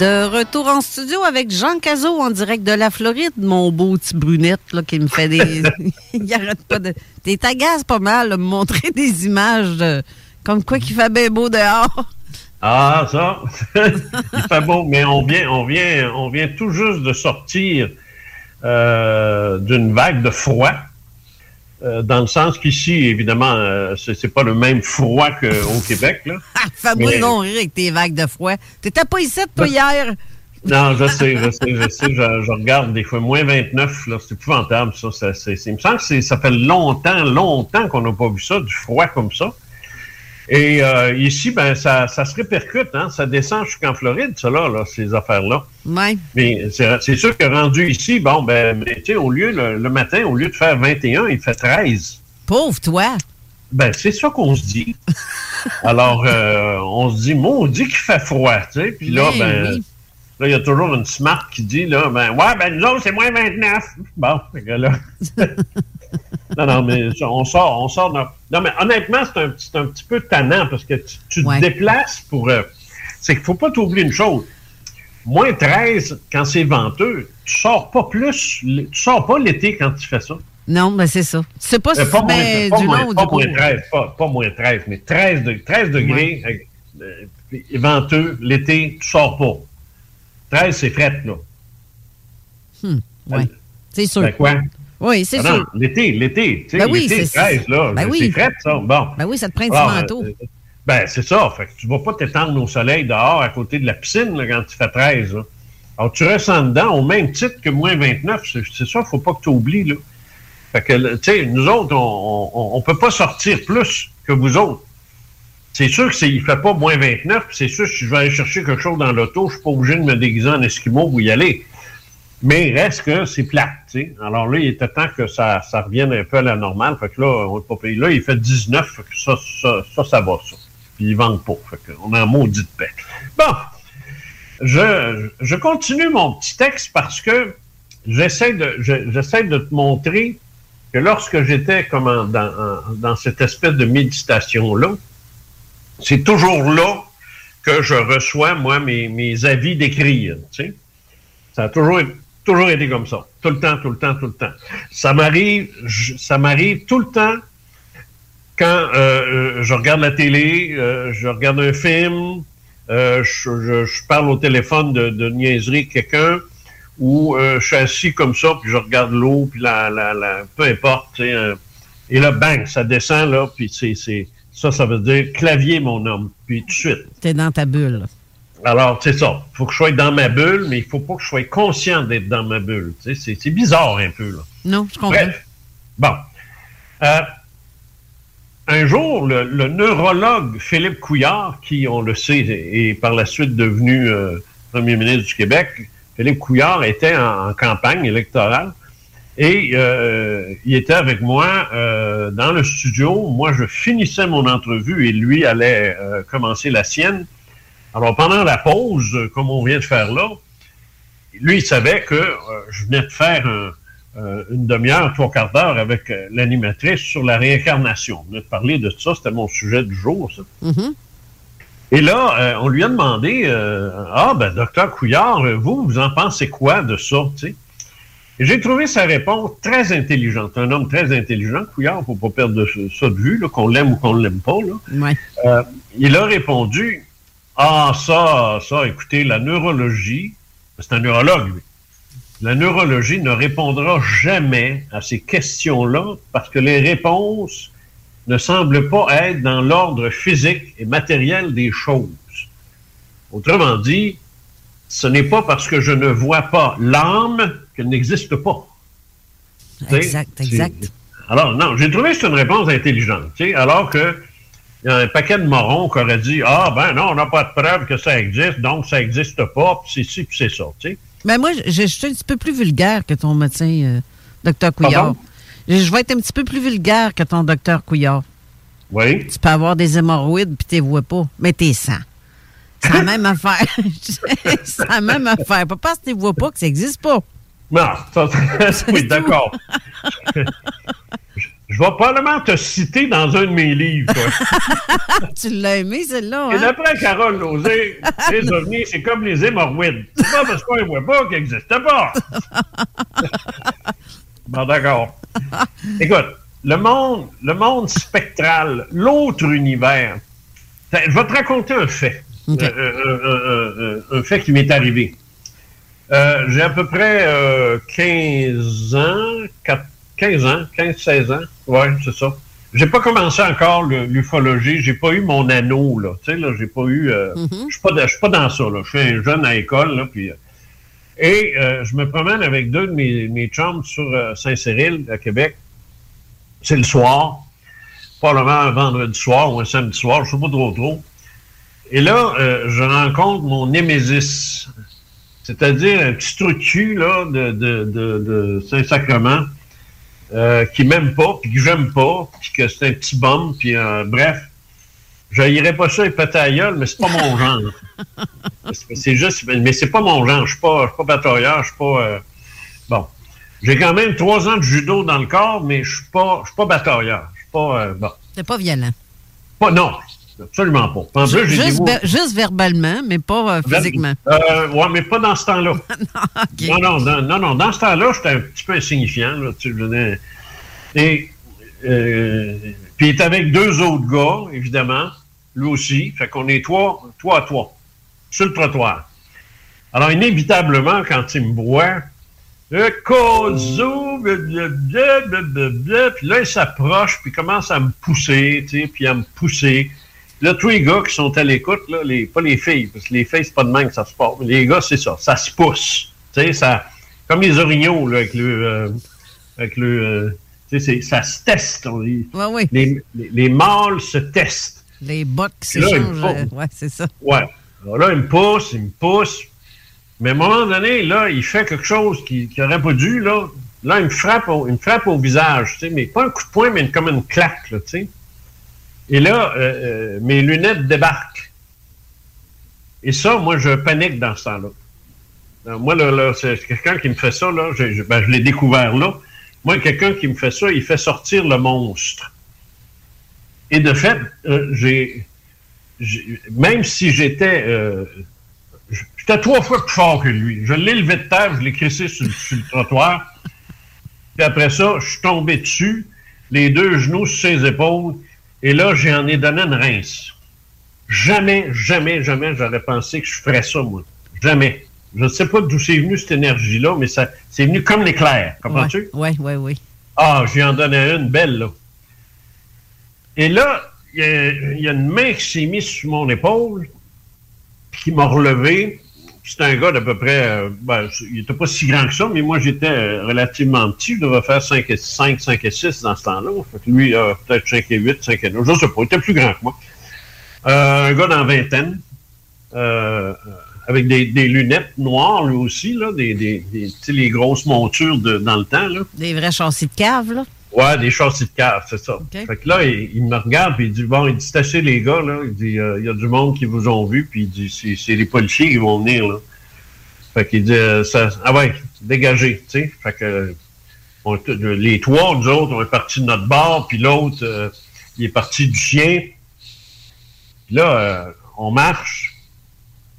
De retour en studio avec Jean Cazot en direct de la Floride, mon beau petit brunette là, qui me fait des... Il n'arrête pas de... T'es t'agaces pas mal, là, me montrer des images de... comme quoi qu'il fait bien beau dehors. Ah, ça! Il fait beau, mais on vient tout juste de sortir d'une vague de froid, dans le sens qu'ici, évidemment, c'est pas le même froid qu'au Québec, là. Fabrice, non, rire avec tes vagues de froid. T'étais pas ici, toi, hier? Non, je sais. Je regarde des fois moins 29, là. C'est épouvantable, ça. Il me semble que ça fait longtemps qu'on n'a pas vu ça, du froid comme ça. Et ici, ben, ça se répercute, hein. Ça descend jusqu'en Floride, ça, là, ces affaires-là. Oui. Mais c'est sûr que rendu ici, bon, ben, tu sais, au lieu, le matin, au lieu de faire 21, il fait 13. Pauvre toi! Ben, c'est ça qu'on se dit. Alors, on se dit, maudit qu'il fait froid, tu sais. Puis là, ben, là, il y a toujours une smart qui dit, là, ben, ouais, ben, nous autres, c'est moins 29. Bon, fait que là. Non, non, mais on sort. Non, mais honnêtement, c'est un petit peu tannant parce que tu te déplaces pour. C'est qu'il faut pas t'oublier une chose. Moins 13, quand c'est venteux, tu sors pas l'été quand tu fais ça. Non, mais c'est ça. Tu sais pas si tu mets du long ou du court. Pas moins 13, mais 13 degrés, ouais. Venteux, l'été, tu sors pas. 13, c'est fret, là. Oui, c'est sûr. Ben quoi? Oui, c'est sûr. L'été, tu sais, ben oui, l'été, c'est 13, là, ben oui. C'est fret, ça. Bon. Ben oui, ça te prend du manteau. Ben, c'est ça. Fait que tu vas pas t'étendre au soleil dehors à côté de la piscine là, quand tu fais 13. Là. Alors, tu ressens dedans au même titre que moins 29. C'est ça, faut pas que tu oublies, là. Fait que, tu sais, nous autres, on peut pas sortir plus que vous autres. C'est sûr qu'il fait pas moins 29, puis c'est sûr que si je vais aller chercher quelque chose dans l'auto, je suis pas obligé de me déguiser en Esquimau pour y aller. Mais il reste que c'est plate, tu sais. Alors là, il était temps que ça revienne un peu à la normale. Fait que là, on est pas payé. Là, il fait 19, fait que ça va, ça. Puis ils vendent pas. Fait qu'on a un maudit de paix. Bon, je continue mon petit texte parce que j'essaie de te montrer que lorsque j'étais comme dans cette espèce de méditation-là, c'est toujours là que je reçois, moi, mes avis d'écrire, tu sais. Ça a toujours été comme ça. Tout le temps. Ça m'arrive tout le temps. Quand je regarde la télé, je regarde un film, je parle au téléphone de niaiserie quelqu'un, ou je suis assis comme ça, puis je regarde l'eau, puis peu importe, tu sais, et là, bang, ça descend, là, puis ça veut dire clavier, mon homme, puis tout de suite. T'es dans ta bulle. Alors, c'est ça, faut que je sois dans ma bulle, mais il faut pas que je sois conscient d'être dans ma bulle, tu sais, c'est bizarre un peu, là. Non, je comprends. Bref, bon. Un jour, le neurologue Philippe Couillard, qui, on le sait, est par la suite devenu premier ministre du Québec, Philippe Couillard était en campagne électorale et il était avec moi dans le studio. Moi, je finissais mon entrevue et lui allait commencer la sienne. Alors, pendant la pause, comme on vient de faire là, lui, il savait que je venais de faire une demi-heure, trois quarts d'heure avec l'animatrice sur la réincarnation. On a parlé de ça, c'était mon sujet du jour, ça. Mm-hmm. Et là, on lui a demandé, docteur Couillard, vous en pensez quoi de ça, tu sais? Et j'ai trouvé sa réponse très intelligente. Un homme très intelligent, Couillard, faut pas perdre ça de vue, là, qu'on l'aime ou qu'on l'aime pas, là. Ouais. Il a répondu, écoutez, la neurologie, c'est un neurologue, lui. La neurologie ne répondra jamais à ces questions-là parce que les réponses ne semblent pas être dans l'ordre physique et matériel des choses. Autrement dit, ce n'est pas parce que je ne vois pas l'âme qu'elle n'existe pas. Exact. Alors, non, j'ai trouvé que c'est une réponse intelligente, tu sais, alors que il y a un paquet de morons qui auraient dit « Ah, ben non, on n'a pas de preuve que ça existe, donc ça n'existe pas, puis c'est ci, puis c'est ça, tu sais. » Ben moi, je suis un petit peu plus vulgaire que ton médecin, docteur Couillard. Pardon? Je vais être un petit peu plus vulgaire que ton docteur Couillard. Oui. Tu peux avoir des hémorroïdes puis tu les vois pas, mais t'es sans. C'est la même affaire. C'est la même affaire. Pas parce que tu les vois pas que ça n'existe pas. Non, oui, d'accord. Je vais probablement te citer dans un de mes livres. Tu l'as aimé, celle-là, hein? Et d'après Carole Lose, les ovnis, c'est comme les hémorroïdes. C'est pas parce qu'on ne voit pas qu'ils n'existent pas. Bon, d'accord. Écoute, le monde spectral, l'autre univers. Je vais te raconter un fait. Okay. Un fait qui m'est arrivé. J'ai à peu près 15, 16 ans. Oui, c'est ça. J'ai pas commencé encore l'ufologie. J'ai pas eu mon anneau, là. Tu sais, là, j'ai pas eu... mm-hmm. Je suis pas dans ça, là. Je suis un jeune à l'école, là, puis... Et je me promène avec deux de mes chums sur Saint-Cyril, à Québec. C'est le soir. Probablement un vendredi soir ou un samedi soir. Je sais pas trop. Et là, je rencontre mon némésis. C'est-à-dire un petit truc, là, de Saint-Sacrement. qui m'aime pas, puis que j'aime pas, puis que c'est un petit bum, puis bref, j'haïrais pas ça et péter à la gueule, mais c'est pas mon genre. C'est juste, mais c'est pas mon genre, je suis pas batailleur, je suis pas... bon. J'ai quand même 3 ans de judo dans le corps, mais je suis pas batailleur, je suis pas... bon. C'est pas violent. Pas, non, absolument pas. En plus, juste verbalement, mais pas physiquement. Oui, mais pas dans ce temps-là. Non, okay. Non, dans ce temps-là, j'étais un petit peu insignifiant, là, tu sais, et... puis il est avec 2 autres gars, évidemment, lui aussi. Fait qu'on est 3 à 3, sur le trottoir. Alors, inévitablement, quand il me broie, le Cazot, puis là, il s'approche, puis commence à me pousser, tu sais, puis à me pousser. Là, tous les gars qui sont à l'écoute, là, pas les filles, parce que les filles, c'est pas de même que ça se passe. Les gars, c'est ça, ça se pousse. Tu sais, ça, comme les orignaux, là, avec le ça se teste. Ouais. Les mâles se testent. Les bocs s'échangent. Oui, c'est ça. Ouais. Alors là, il me pousse. Mais à un moment donné, là, il fait quelque chose qui n'aurait pas dû. Là, il me frappe au visage. Mais pas un coup de poing, mais comme une claque. Là, et là, mes lunettes débarquent. Et ça, moi, je panique dans ce temps-là. Alors, moi, là, c'est quelqu'un qui me fait ça. Là, je l'ai découvert là. Moi, quelqu'un qui me fait ça, il fait sortir le monstre. Et de fait, même si j'étais... j'étais 3 fois plus fort que lui. Je l'ai levé de terre, je l'ai crissé sur le trottoir. Puis après ça, je suis tombé dessus, les 2 genoux sur ses épaules, et là, j'en ai donné une rince. Jamais, j'aurais pensé que je ferais ça, moi. Jamais. Je ne sais pas d'où c'est venu cette énergie-là, mais ça, c'est venu comme l'éclair. Comprends-tu? Oui. Ah, j'y en donnais une belle, là. Et là, il y a une main qui s'est mise sur mon épaule, qui m'a relevé. C'est un gars d'à peu près... il n'était pas si grand que ça, mais moi, j'étais relativement petit. Je devais faire 5 et 6 dans ce temps-là. Fait que lui, peut-être 5 et 8, 5 et 9. Je ne sais pas, il était plus grand que moi. Un gars dans la vingtaine. Avec des lunettes noires, lui aussi, là, les grosses montures dans le temps. Là. Des vrais châssis de cave, là? Ouais, des châssis de cave, c'est ça. Okay. Fait que là, il me regarde, puis il dit, bon, il dit, tâchez les gars, là. Il dit, il y a du monde qui vous ont vu, puis il dit, c'est les policiers qui vont venir, là. Fait qu'il dit, dégagez, tu sais. Fait que les 3, nous autres, on est partis de notre bar, puis l'autre, il est parti du chien. Puis là, on marche.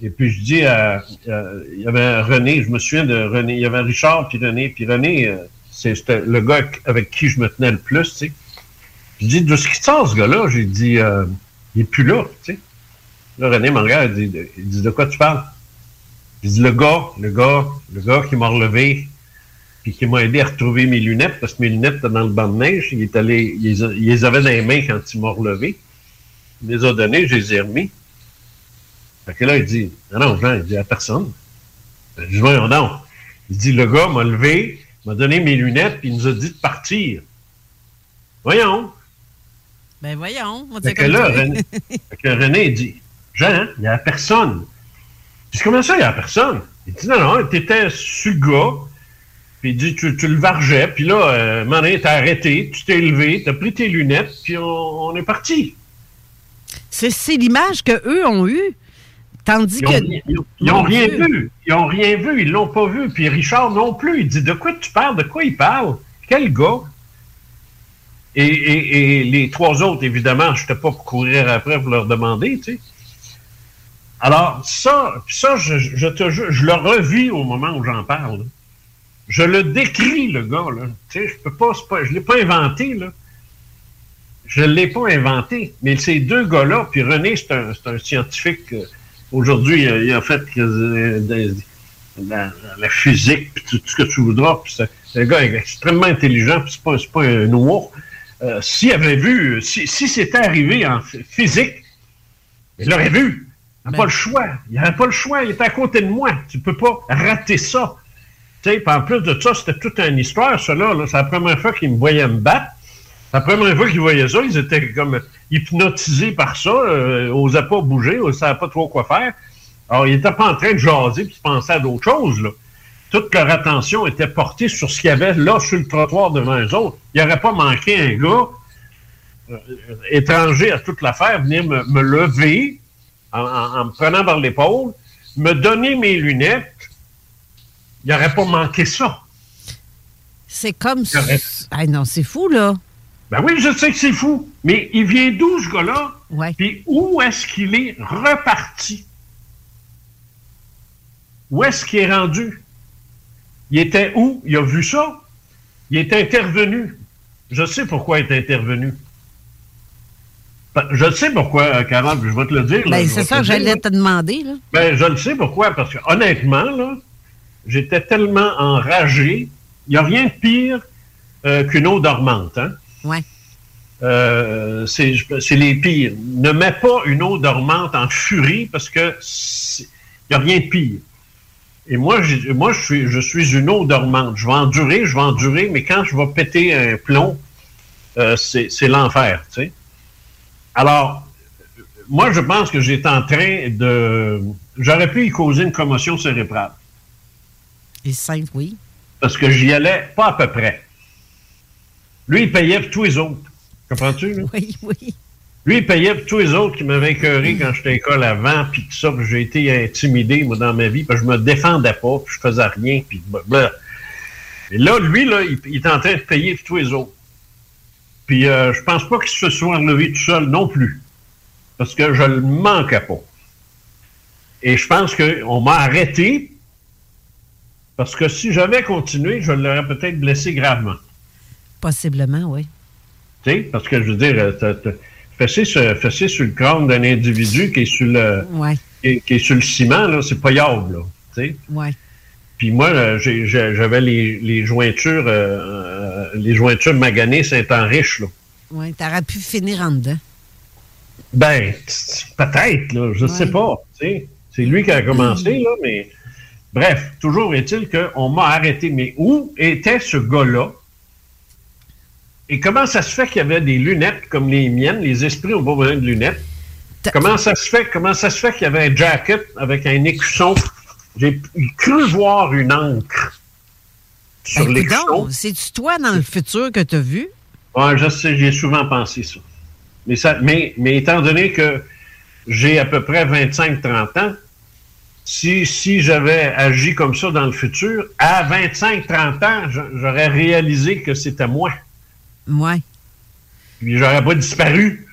Et puis je dis, il y avait René, je me souviens de René, il y avait Richard, puis René, c'était le gars avec qui je me tenais le plus, tu sais. Je dis, de ce qui sort, ce gars-là, j'ai dit, il n'est plus là, tu sais. Là, René me regarde, il dit, de quoi tu parles? Je dis, le gars qui m'a relevé, puis qui m'a aidé à retrouver mes lunettes, parce que mes lunettes étaient dans le banc de neige, il les avait dans les mains quand il m'a relevé. Il les a données, je les ai remis. Fait que là, il dit, Jean, il dit à personne. Je dis, voyons donc. Il dit, le gars m'a levé, m'a donné mes lunettes, puis il nous a dit de partir. Voyons. Ben voyons. On fait que là, René, il dit, Jean, il n'y a personne. Puis comment ça, il n'y a personne? Il dit, non, t'étais sur le gars, puis il dit, tu le vargeais, puis là, Mané, t'as arrêté, tu t'es levé, t'as pris tes lunettes, puis on est parti. C'est l'image qu'eux ont eue. Tandis ils n'ont rien vu. Ils n'ont rien vu. Ils ne l'ont pas vu. Puis Richard non plus. Il dit, de quoi tu parles? De quoi il parle? Quel gars? Et les 3 autres, évidemment, je n'étais pas pour courir après pour leur demander, tu sais. Alors, ça je te jure, je le revis au moment où j'en parle. Là. Je le décris, le gars, là. Tu sais, je ne l'ai pas inventé, là. Je ne l'ai pas inventé. Mais ces 2 gars-là, puis René, c'est un scientifique... Aujourd'hui, il a fait la physique, puis tout ce que tu voudras. Puis c'est un gars extrêmement intelligent, puis c'est pas un noir. S'il avait vu, si c'était arrivé en physique, il l'aurait vu. Il n'avait pas le choix. Il n'avait pas le choix. Il était à côté de moi. Tu ne peux pas rater ça. Tu sais, en plus de ça, c'était toute une histoire, ça, là. C'est la première fois qu'il me voyait me battre. La première fois qu'ils voyaient ça, ils étaient comme hypnotisés par ça, n'osaient pas bouger, ils ne savaient pas trop quoi faire. Alors, ils n'étaient pas en train de jaser et de penser à d'autres choses. Là. toute leur attention était portée sur ce qu'il y avait là sur le trottoir devant eux autres. Il n'aurait pas manqué un gars étranger à toute l'affaire venir me lever en me prenant par l'épaule, me donner mes lunettes. Il n'aurait pas manqué ça. C'est comme ça. Ah non, c'est fou, là. Ben oui, je sais que c'est fou. Mais il vient d'où, ce gars-là? Ouais. Puis où est-ce qu'il est reparti? Où est-ce qu'il est rendu? Il était où? Il a vu ça? Il est intervenu. Je sais pourquoi il est intervenu. Je sais pourquoi, Carole, je vais te le dire. Ben, là, c'est ça que j'allais te demander. Là. Ben, je le sais pourquoi, parce que honnêtement, là, j'étais tellement enragé. Il n'y a rien de pire qu'une eau dormante. Hein? Oui. C'est les pires. Ne mets pas une eau dormante en furie parce que il n'y a rien de pire. Et moi je suis une eau dormante. Je vais endurer, mais quand je vais péter un plomb, c'est l'enfer, tu sais. Alors, moi, je pense que j'étais en train de... J'aurais pu y causer une commotion cérébrale. Et simple, oui. Parce que j'y allais pas à peu près. Lui, il payait pour tous les autres. Comprends-tu? Là? Oui, oui. Lui, il payait pour tous les autres qui m'avaient écœuré quand j'étais à l'école avant, puis tout ça, puis j'ai été intimidé, moi, dans ma vie, puis je me défendais pas, puis je faisais rien, puis blablabla. Et là, lui, là, il est en train de payer pour tous les autres. Puis je pense pas qu'il se soit relevé tout seul non plus, parce que je le manquais pas. Et je pense qu'on m'a arrêté, parce que si j'avais continué, je l'aurais peut-être blessé gravement. Possiblement, oui. Tu sais, parce que je veux dire, fesser sur le crâne d'un individu qui est sur le, ouais. qui est sur le ciment, là, c'est pas yable, là. Tu sais? Oui. Puis moi, j'avais les jointures maganées Saint-Henriche, là. Oui, t'aurais pu finir en dedans. Ben, peut-être, là, je sais pas. Tu sais, c'est lui qui a commencé, là, mais... Bref, toujours est-il qu'on m'a arrêté. Mais où était ce gars-là? Et comment ça se fait qu'il y avait des lunettes comme les miennes? Les esprits n'ont pas besoin de lunettes. Comment ça se fait qu'il y avait un jacket avec un écusson? J'ai cru voir une ancre sur l'écusson. C'est-tu toi dans le futur que tu as vu? Ouais, je sais, j'ai souvent pensé ça. Mais étant donné que j'ai à peu près 25-30 ans, si j'avais agi comme ça dans le futur, à 25-30 ans, j'aurais réalisé que c'était moi. Ouais. Puis j'aurais pas disparu.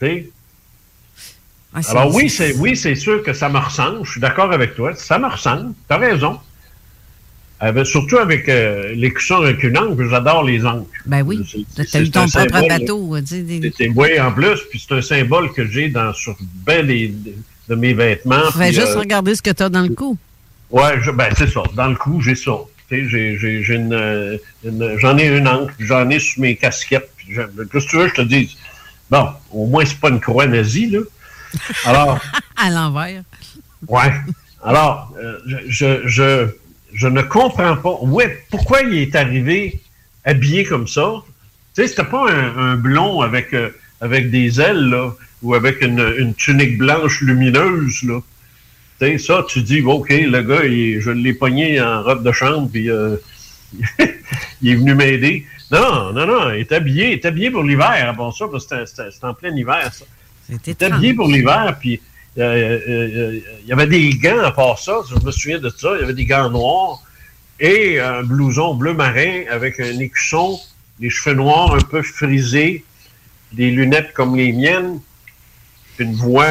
Tu sais? Ah, alors oui, c'est sûr que ça me ressemble. Je suis d'accord avec toi. Ça me ressemble. T'as raison. Surtout avec l'écusson avec une ancre. J'adore les ancres. Ben oui. T'as eu ton propre bateau. Oui, en plus. Puis c'est un symbole que j'ai sur ben de mes vêtements. Tu vas juste regarder ce que t'as dans le cou. Oui, ben c'est ça. Dans le cou, j'ai ça. J'en ai une ancre, j'en ai sur mes casquettes. Qu'est-ce que tu veux je te dise? Bon, au moins, c'est pas une croix nazie, là. Alors, à l'envers. Oui. Alors, je ne comprends pas. Ouais, pourquoi il est arrivé habillé comme ça? Tu sais, c'était pas un blond avec des ailes, là, ou avec une tunique blanche lumineuse, là. Ça, tu dis, OK, le gars, je l'ai pogné en robe de chambre, puis il est venu m'aider. Non, il est habillé pour l'hiver. Bon, ça, parce que c'était en plein hiver, ça. Il était habillé pour l'hiver, puis il y avait des gants à part ça, je me souviens de ça, il y avait des gants noirs, et un blouson bleu marin avec un écusson, des cheveux noirs un peu frisés, des lunettes comme les miennes, une voix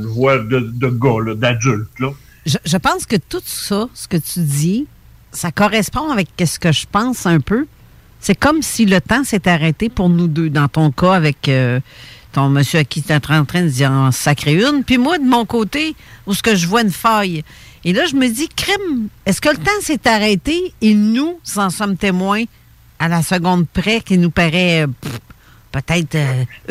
de gars, là, d'adulte. Là. Je pense que tout ça, ce que tu dis, ça correspond avec ce que je pense un peu. C'est comme si le temps s'est arrêté pour nous deux, dans ton cas, avec ton monsieur à qui tu es en train de dire « sacré une », puis moi, de mon côté, où ce que je vois une faille. Et là, je me dis « crime, est-ce que le temps s'est arrêté et nous en sommes témoins à la seconde près qui nous paraît... peut-être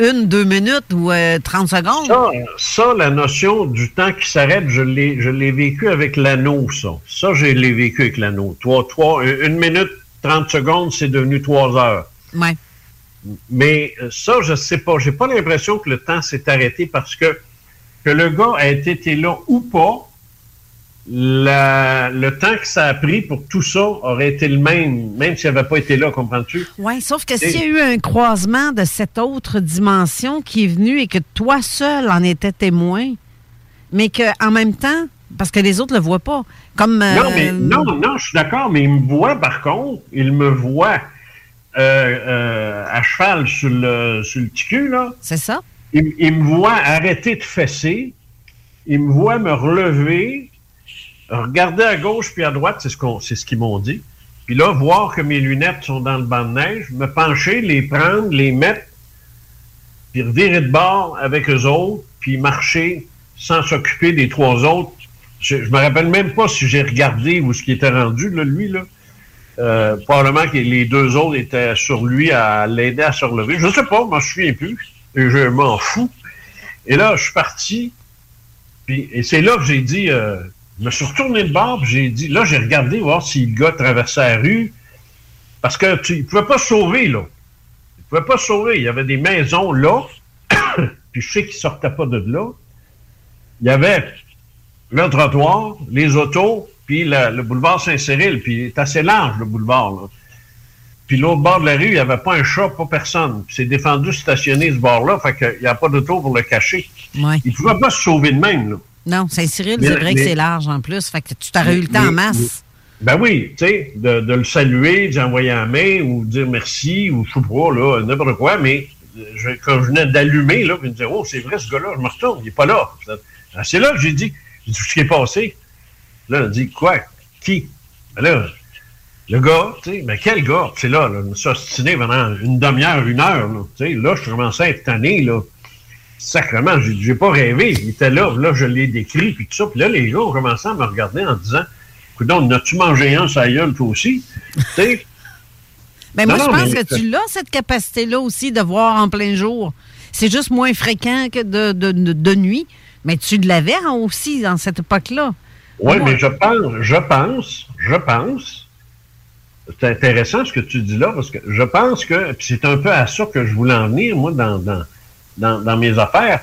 1, 2 minutes ou 30 secondes. Ça, la notion du temps qui s'arrête, je l'ai vécu avec l'anneau, ça. Ça, je l'ai vécu avec l'anneau. 1 minute, 30 secondes, c'est devenu 3 heures. Oui. Mais ça, je sais pas. J'ai pas l'impression que le temps s'est arrêté parce que le gars a été là ou pas, Le temps que ça a pris pour tout ça aurait été le même, même s'il n'avait pas été là, comprends-tu? Oui, sauf que s'il y a eu un croisement de cette autre dimension qui est venue et que toi seul en étais témoin, mais qu'en même temps, parce que les autres ne le voient pas, comme... Non, je suis d'accord, mais ils me voient par contre, ils me voient à cheval sur le petit cul, là. C'est ça. Ils me voient arrêter de fesser, ils me voient me relever... Regarder à gauche puis à droite, c'est ce qu'ils m'ont dit. Puis là, voir que mes lunettes sont dans le banc de neige, me pencher, les prendre, les mettre, puis revirer de bord avec eux autres, puis marcher sans s'occuper des trois autres. Je me rappelle même pas si j'ai regardé où ce qui était rendu, là, lui, là. Probablement que les deux autres étaient sur lui à l'aider à se relever. Je sais pas, je m'en souviens plus. Je m'en fous. Et là, je suis parti. Puis, et c'est là que j'ai dit... je me suis retourné de bord, puis j'ai dit... Là, j'ai regardé voir si le gars traversait la rue. Parce que il ne pouvait pas se sauver, là. Il ne pouvait pas se sauver. Il y avait des maisons là. Puis je sais qu'il ne sortait pas de là. Il y avait le trottoir, les autos, puis le boulevard Saint-Cyril. Puis il est assez large, le boulevard, là. Puis l'autre bord de la rue, il n'y avait pas un chat, pas personne. Puis c'est défendu stationner ce bord-là. Fait qu'il n'y a pas d'auto pour le cacher. Ouais. Il ne pouvait pas se sauver de même, là. Non, Saint-Cyril, c'est vrai que c'est large en plus. Fait que tu t'aurais eu le temps en masse. Ben oui, tu sais, de le saluer, d'y envoyer la main ou dire merci ou je sais pas, là, n'importe quoi. Mais quand je venais d'allumer, là, puis me dire, oh, c'est vrai, ce gars-là, je me retourne, il n'est pas là. C'est là que j'ai dit, ce qui est passé. Là, on dit, quoi? Qui? Ben là, le gars, tu sais, ben quel gars? C'est là, je me suis ostiné pendant une demi-heure, une heure, là. Tu sais, là, je commençais à être tanné, là. Sacrement, j'ai pas rêvé. Il était là, je l'ai décrit, puis tout ça. Puis là, les gens ont commencé à me regarder en disant, « Coudonc, n'as-tu mangé un sur la gueule, toi aussi? » Ben moi, je pense que tu l'as, cette capacité-là aussi, de voir en plein jour. C'est juste moins fréquent que de nuit. Mais tu l'avais aussi, dans cette époque-là. Oui, mais je pense. C'est intéressant, ce que tu dis là, parce que je pense que... Puis c'est un peu à ça que je voulais en venir, moi, dans mes affaires,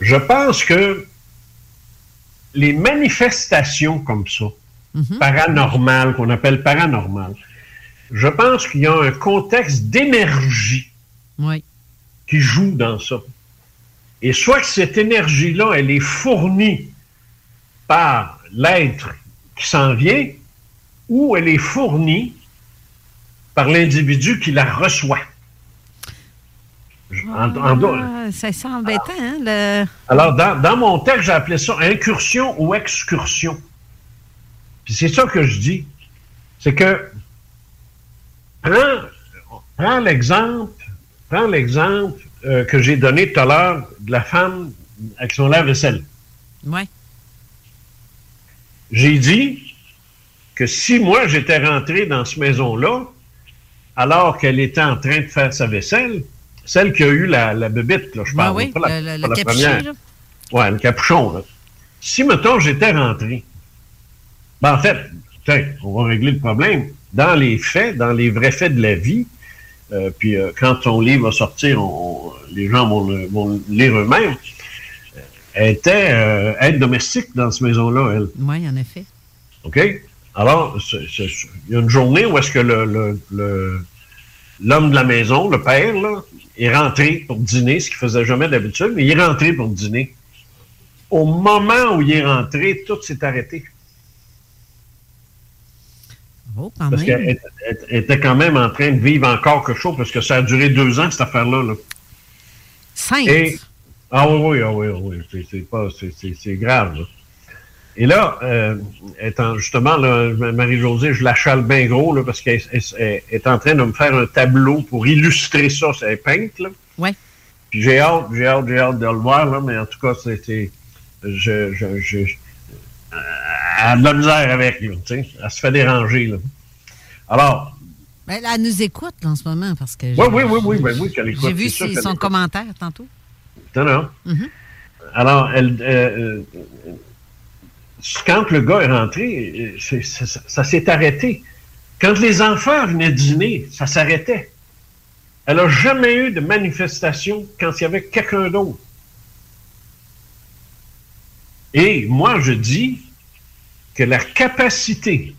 je pense que les manifestations comme ça, paranormales, qu'on appelle paranormales, je pense qu'il y a un contexte d'énergie qui joue dans ça. Et soit que cette énergie-là, elle est fournie par l'être qui s'en vient, ou elle est fournie par l'individu qui la reçoit. Ça sent embêtant, hein? Alors, dans mon texte, j'ai appelé ça incursion ou excursion. Puis c'est ça que je dis. C'est que prends l'exemple que j'ai donné tout à l'heure de la femme avec son lave-vaisselle. Oui. J'ai dit que si moi, j'étais rentré dans cette maison-là, alors qu'elle était en train de faire sa vaisselle, celle qui a eu la bébite, là, je parle. Oui, pas le capuchon, là. Oui, le capuchon, là. Si, mettons, j'étais rentré, en fait, on va régler le problème. Dans les faits, dans les vrais faits de la vie, puis quand ton livre va sortir, les gens vont le lire eux-mêmes, elle était aide domestique dans cette maison-là, elle. Oui, en effet. OK? Alors, il y a une journée où est-ce que l'homme de la maison, le père, là, est rentré pour dîner, ce qu'il faisait jamais d'habitude, mais il est rentré pour dîner. Au moment où il est rentré, tout s'est arrêté. Oh, quand parce même. qu'elle était quand même en train de vivre encore quelque chose, parce que ça a duré 2 ans, cette affaire-là. Là. 5? Ah oui. C'est grave, là. Et là, étant justement, là, Marie-Josée, je la chale bien gros, là, parce qu'elle est en train de me faire un tableau pour illustrer ça. Elle est peinte, là. Oui. Puis j'ai hâte de le voir, là, mais en tout cas, c'était... Elle a de la misère avec, là, tu sais. Elle se fait déranger, là. Alors... Ben, elle nous écoute, là, en ce moment, parce que... Oui, qu'elle écoute. J'ai vu son commentaire, tantôt. Non. Mm-hmm. Alors, elle... quand le gars est rentré, ça s'est arrêté. Quand les enfants venaient dîner, ça s'arrêtait. Elle n'a jamais eu de manifestation quand il y avait quelqu'un d'autre. Et moi, je dis que la capacité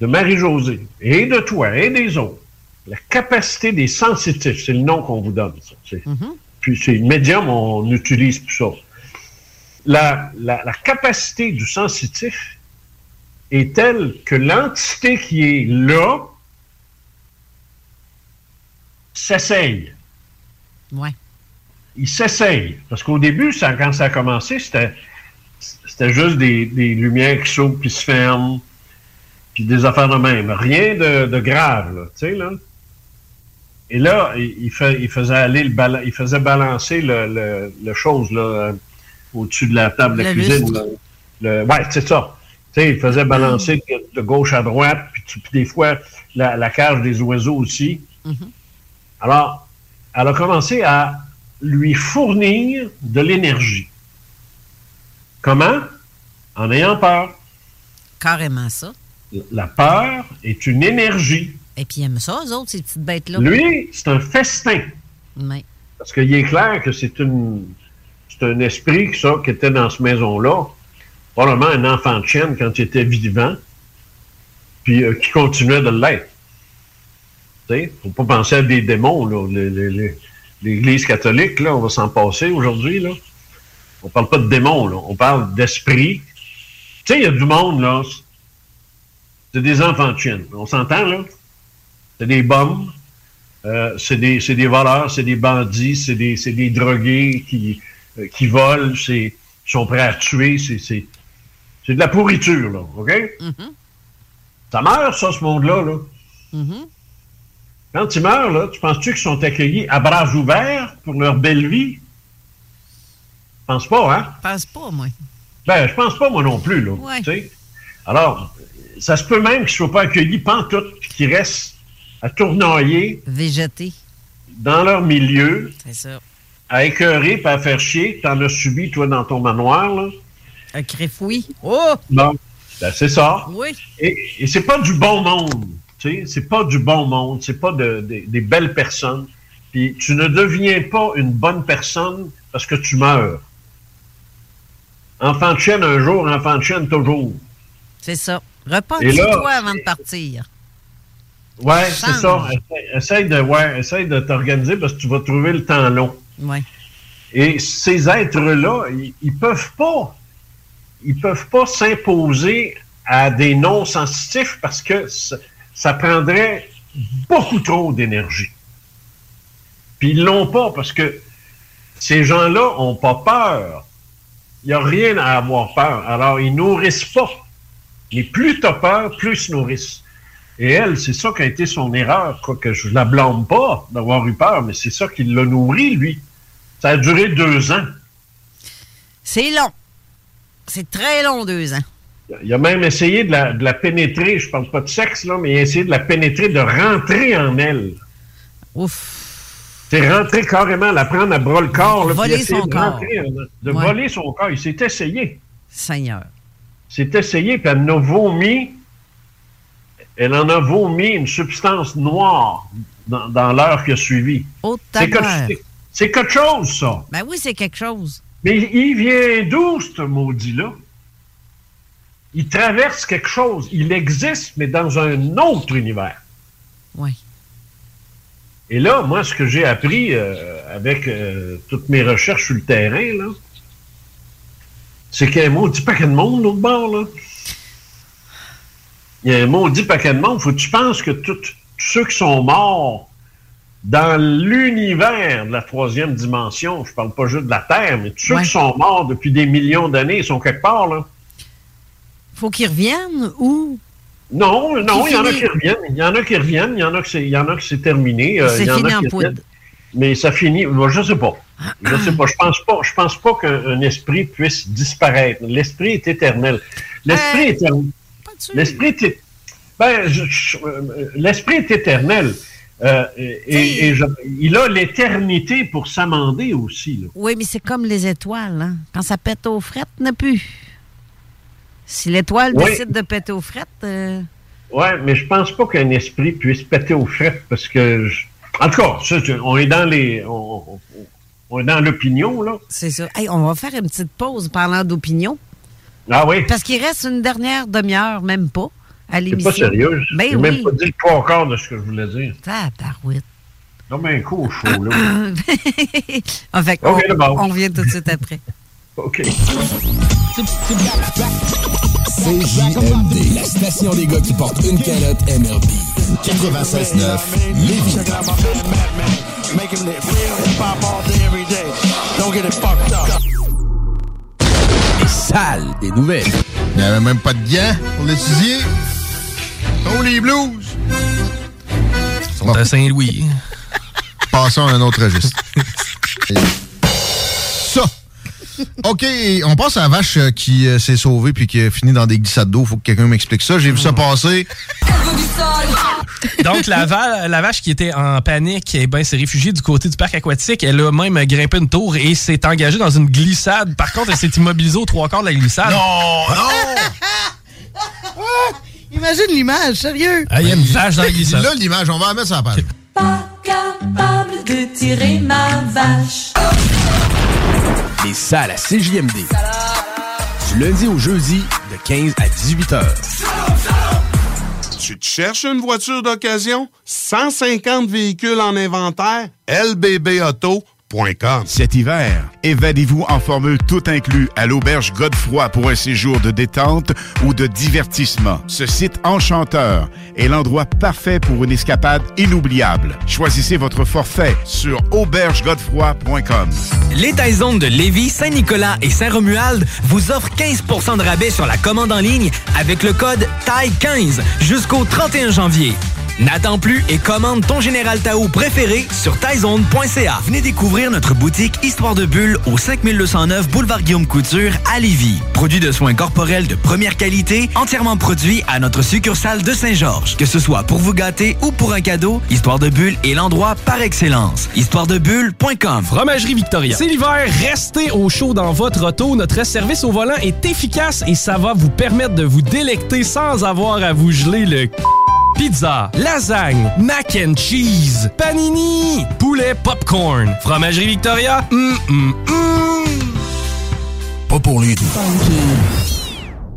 de Marie-Josée et de toi et des autres, la capacité des sensitifs, c'est le nom qu'on vous donne, ça. C'est, mm-hmm. Puis c'est médium, on n'utilise plus ça. La capacité du sensitif est telle que l'entité qui est là s'essaye. Oui. Il s'essaye. Parce qu'au début, ça, quand ça a commencé, c'était juste des lumières qui s'ouvrent puis se ferment, puis des affaires de même. Rien de grave, là, tu sais, là. Et là, il faisait balancer le chose, là, au-dessus de la table de cuisine. Ouais, c'est ça. Tu sais, il faisait balancer de gauche à droite, puis des fois, la cage des oiseaux aussi. Mm-hmm. Alors, elle a commencé à lui fournir de l'énergie. Comment? En ayant peur. Carrément ça. La peur est une énergie. Et puis, ils aiment ça, eux autres, ces petites bêtes-là. Lui, c'est un festin. Oui. Parce qu'il est clair que c'est un esprit, ça, qui était dans cette maison-là, probablement un enfant de chienne quand il était vivant, puis qui continuait de l'être. Il ne faut pas penser à des démons, là. L'Église catholique, là, on va s'en passer aujourd'hui, là. On ne parle pas de démons, là. On parle d'esprit. Tu sais, il y a du monde, là. C'est des enfants de chienne. On s'entend, là? C'est des bombes. C'est des voleurs, c'est des bandits, c'est des drogués qui volent, qui sont prêts à tuer. C'est de la pourriture, là. OK? Mm-hmm. Ça meurt, ça, ce monde-là, là. Mm-hmm. Quand ils meurent, là, tu penses-tu qu'ils sont accueillis à bras ouverts pour leur belle vie? Je pense pas, hein? Je pense pas, moi. Ben, je pense pas, moi non plus, là. Ouais. Tu sais? Alors, ça se peut même qu'ils ne soient pas accueillis pantoute, qu'ils restent à tournoyer. Végéter. Dans leur milieu. C'est ça. À écœurer puis à faire chier. T'en as subi, toi, dans ton manoir, là. Un crefouille. Oh! Non. Ben, c'est ça. Oui. Et c'est pas du bon monde. Tu sais, c'est pas du bon monde, c'est pas des belles personnes. Puis tu ne deviens pas une bonne personne parce que tu meurs. Enfant de chienne un jour, enfant de chienne toujours. C'est ça. Repentis-toi avant de partir. Ouais, c'est ça. Essaye de t'organiser parce que tu vas trouver le temps long. Ouais. Et ces êtres-là, ils peuvent pas s'imposer à des non-sensitifs parce que ça prendrait beaucoup trop d'énergie. Puis ils l'ont pas, parce que ces gens-là n'ont pas peur. Il n'y a rien à avoir peur. Alors, ils nourrissent pas. Et plus tu as peur, plus ils se nourrissent. Et elle, c'est ça qui a été son erreur, quoi, que je la blâme pas d'avoir eu peur, mais c'est ça qui l'a nourri, lui. Ça a duré 2 ans. C'est long. C'est très long, 2 ans. Il a même essayé de la pénétrer, je parle pas de sexe, là, mais il a essayé de la pénétrer, de rentrer en elle. Ouf! C'est rentrer carrément, la prendre à bras-le-corps. Là, voler son corps. Voler son corps. Il s'est essayé. Seigneur. S'est essayé, puis elle en a vomi une substance noire dans l'heure qui a suivi. C'est quelque chose, ça. Ben oui, c'est quelque chose. Mais il vient d'où, ce maudit-là? Il traverse quelque chose. Il existe, mais dans un autre univers. Oui. Et là, moi, ce que j'ai appris avec toutes mes recherches sur le terrain, là, c'est qu'il y a un maudit paquet de monde, l'autre bord, là. Il y a un maudit paquet de monde. Faut que tu penses que tous ceux qui sont morts dans l'univers de la 3e dimension, je parle pas juste de la Terre, mais tous ceux qui sont morts depuis des millions d'années, ils sont quelque part, là. Faut qu'ils reviennent ou... Non, il y en a qui reviennent. Il y en a qui c'est terminé. C'est fini en poudre. Mais ça finit. Moi, je sais pas. Je pense pas qu'un esprit puisse disparaître. L'esprit est éternel. L'esprit est éternel. Il a l'éternité pour s'amender aussi, là. Oui, mais c'est comme les étoiles, hein? Quand ça pète aux frettes, n'a plus. Si l'étoile décide de péter aux frettes... Oui, mais je pense pas qu'un esprit puisse péter aux frettes parce que... En tout cas, on est dans les... On est dans l'opinion, là. C'est ça. Hey, on va faire une petite pause parlant d'opinion. Ah oui? Parce qu'il reste une dernière demi-heure, même pas, à l'émission. C'est pas sérieux. Ben oui. Même pas dit trois quarts de ce que je voulais dire. Tabarouette. Non, mais un coup au chaud, là. En fait, okay, on revient tout de suite après. OK. CJMD, la station des gars qui portent une calotte MLB. 96.9, Lévis. Les salles des nouvelles. Il n'y avait même pas de gants pour l'étudier. Oh, les blues! Ils sont à Saint-Louis. Passons à un autre registre. Ça! OK, on passe à la vache qui s'est sauvée puis qui a fini dans des glissades d'eau. Faut que quelqu'un m'explique ça. J'ai vu ça passer. Donc, la vache qui était en panique, eh ben, s'est réfugiée du côté du parc aquatique. Elle a même grimpé une tour et s'est engagée dans une glissade. Par contre, elle s'est immobilisée aux trois quarts de la glissade. Non! Non! Imagine l'image, sérieux! Il y a une vache dans la glissade. Là, l'image, on va la mettre sur la page. Pas capable de tirer ma vache. Les salles à CJMD. Du lundi au jeudi, de 15 à 18 heures. Tu te cherches une voiture d'occasion? 150 véhicules en inventaire? LBBauto.com. Cet hiver, évadez-vous en formule tout inclus à l'auberge Godefroy pour un séjour de détente ou de divertissement. Ce site enchanteur est l'endroit parfait pour une escapade inoubliable. Choisissez votre forfait sur aubergegodefroy.com. Les Taizones de Lévis, Saint-Nicolas et Saint-Romuald vous offrent 15 % de rabais sur la commande en ligne avec le code TAI15 jusqu'au 31 janvier. N'attends plus et commande ton Général Tao préféré sur taizone.ca. Venez découvrir notre boutique Histoire de Bulle au 5209 boulevard Guillaume Couture à Lévis. Produit de soins corporels de première qualité, entièrement produit à notre succursale de Saint-Georges. Que ce soit pour vous gâter ou pour un cadeau, Histoire de Bulle est l'endroit par excellence. Histoiredebulle.com. Fromagerie Victoria. C'est l'hiver, restez au chaud dans votre auto. Notre service au volant est efficace et ça va vous permettre de vous délecter sans avoir à vous geler le c***. Pizza, lasagne, mac and cheese, panini, poulet popcorn, fromagerie Victoria, Pas pour les tout.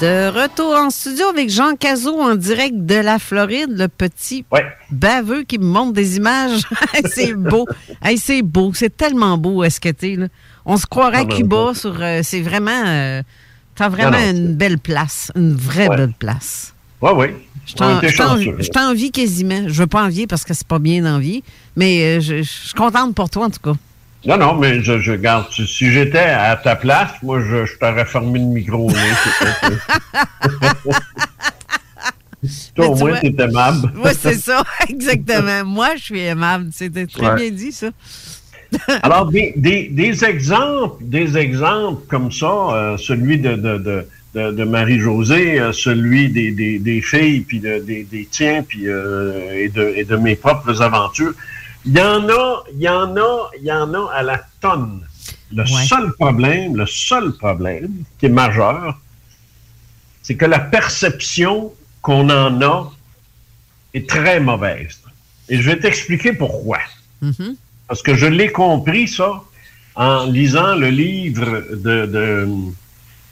De retour en studio avec Jean Cazot en direct de la Floride, le petit baveux qui me montre des images. C'est beau. Hey, c'est beau. C'est tellement beau, est-ce que t'es là? On se croirait à Cuba. C'est vraiment... t'as vraiment une belle place. Une vraie belle place. Oui, oui. Je t'envie quasiment. Je veux pas envier parce que c'est pas bien d'envier, mais je suis contente pour toi en tout cas. Non, non, mais je garde. Si j'étais à ta place, moi, je t'aurais fermé le micro. Toi, au moins, t'es aimable. Oui, c'est ça, exactement. Moi, je suis aimable. C'était très bien dit, ça. Alors, des exemples comme ça, celui de Marie-Josée, celui des filles, puis des tiens, puis et de mes propres aventures. Il y en a à la tonne. Le seul problème qui est majeur, c'est que la perception qu'on en a est très mauvaise. Et je vais t'expliquer pourquoi. Mm-hmm. Parce que je l'ai compris, ça, en lisant le livre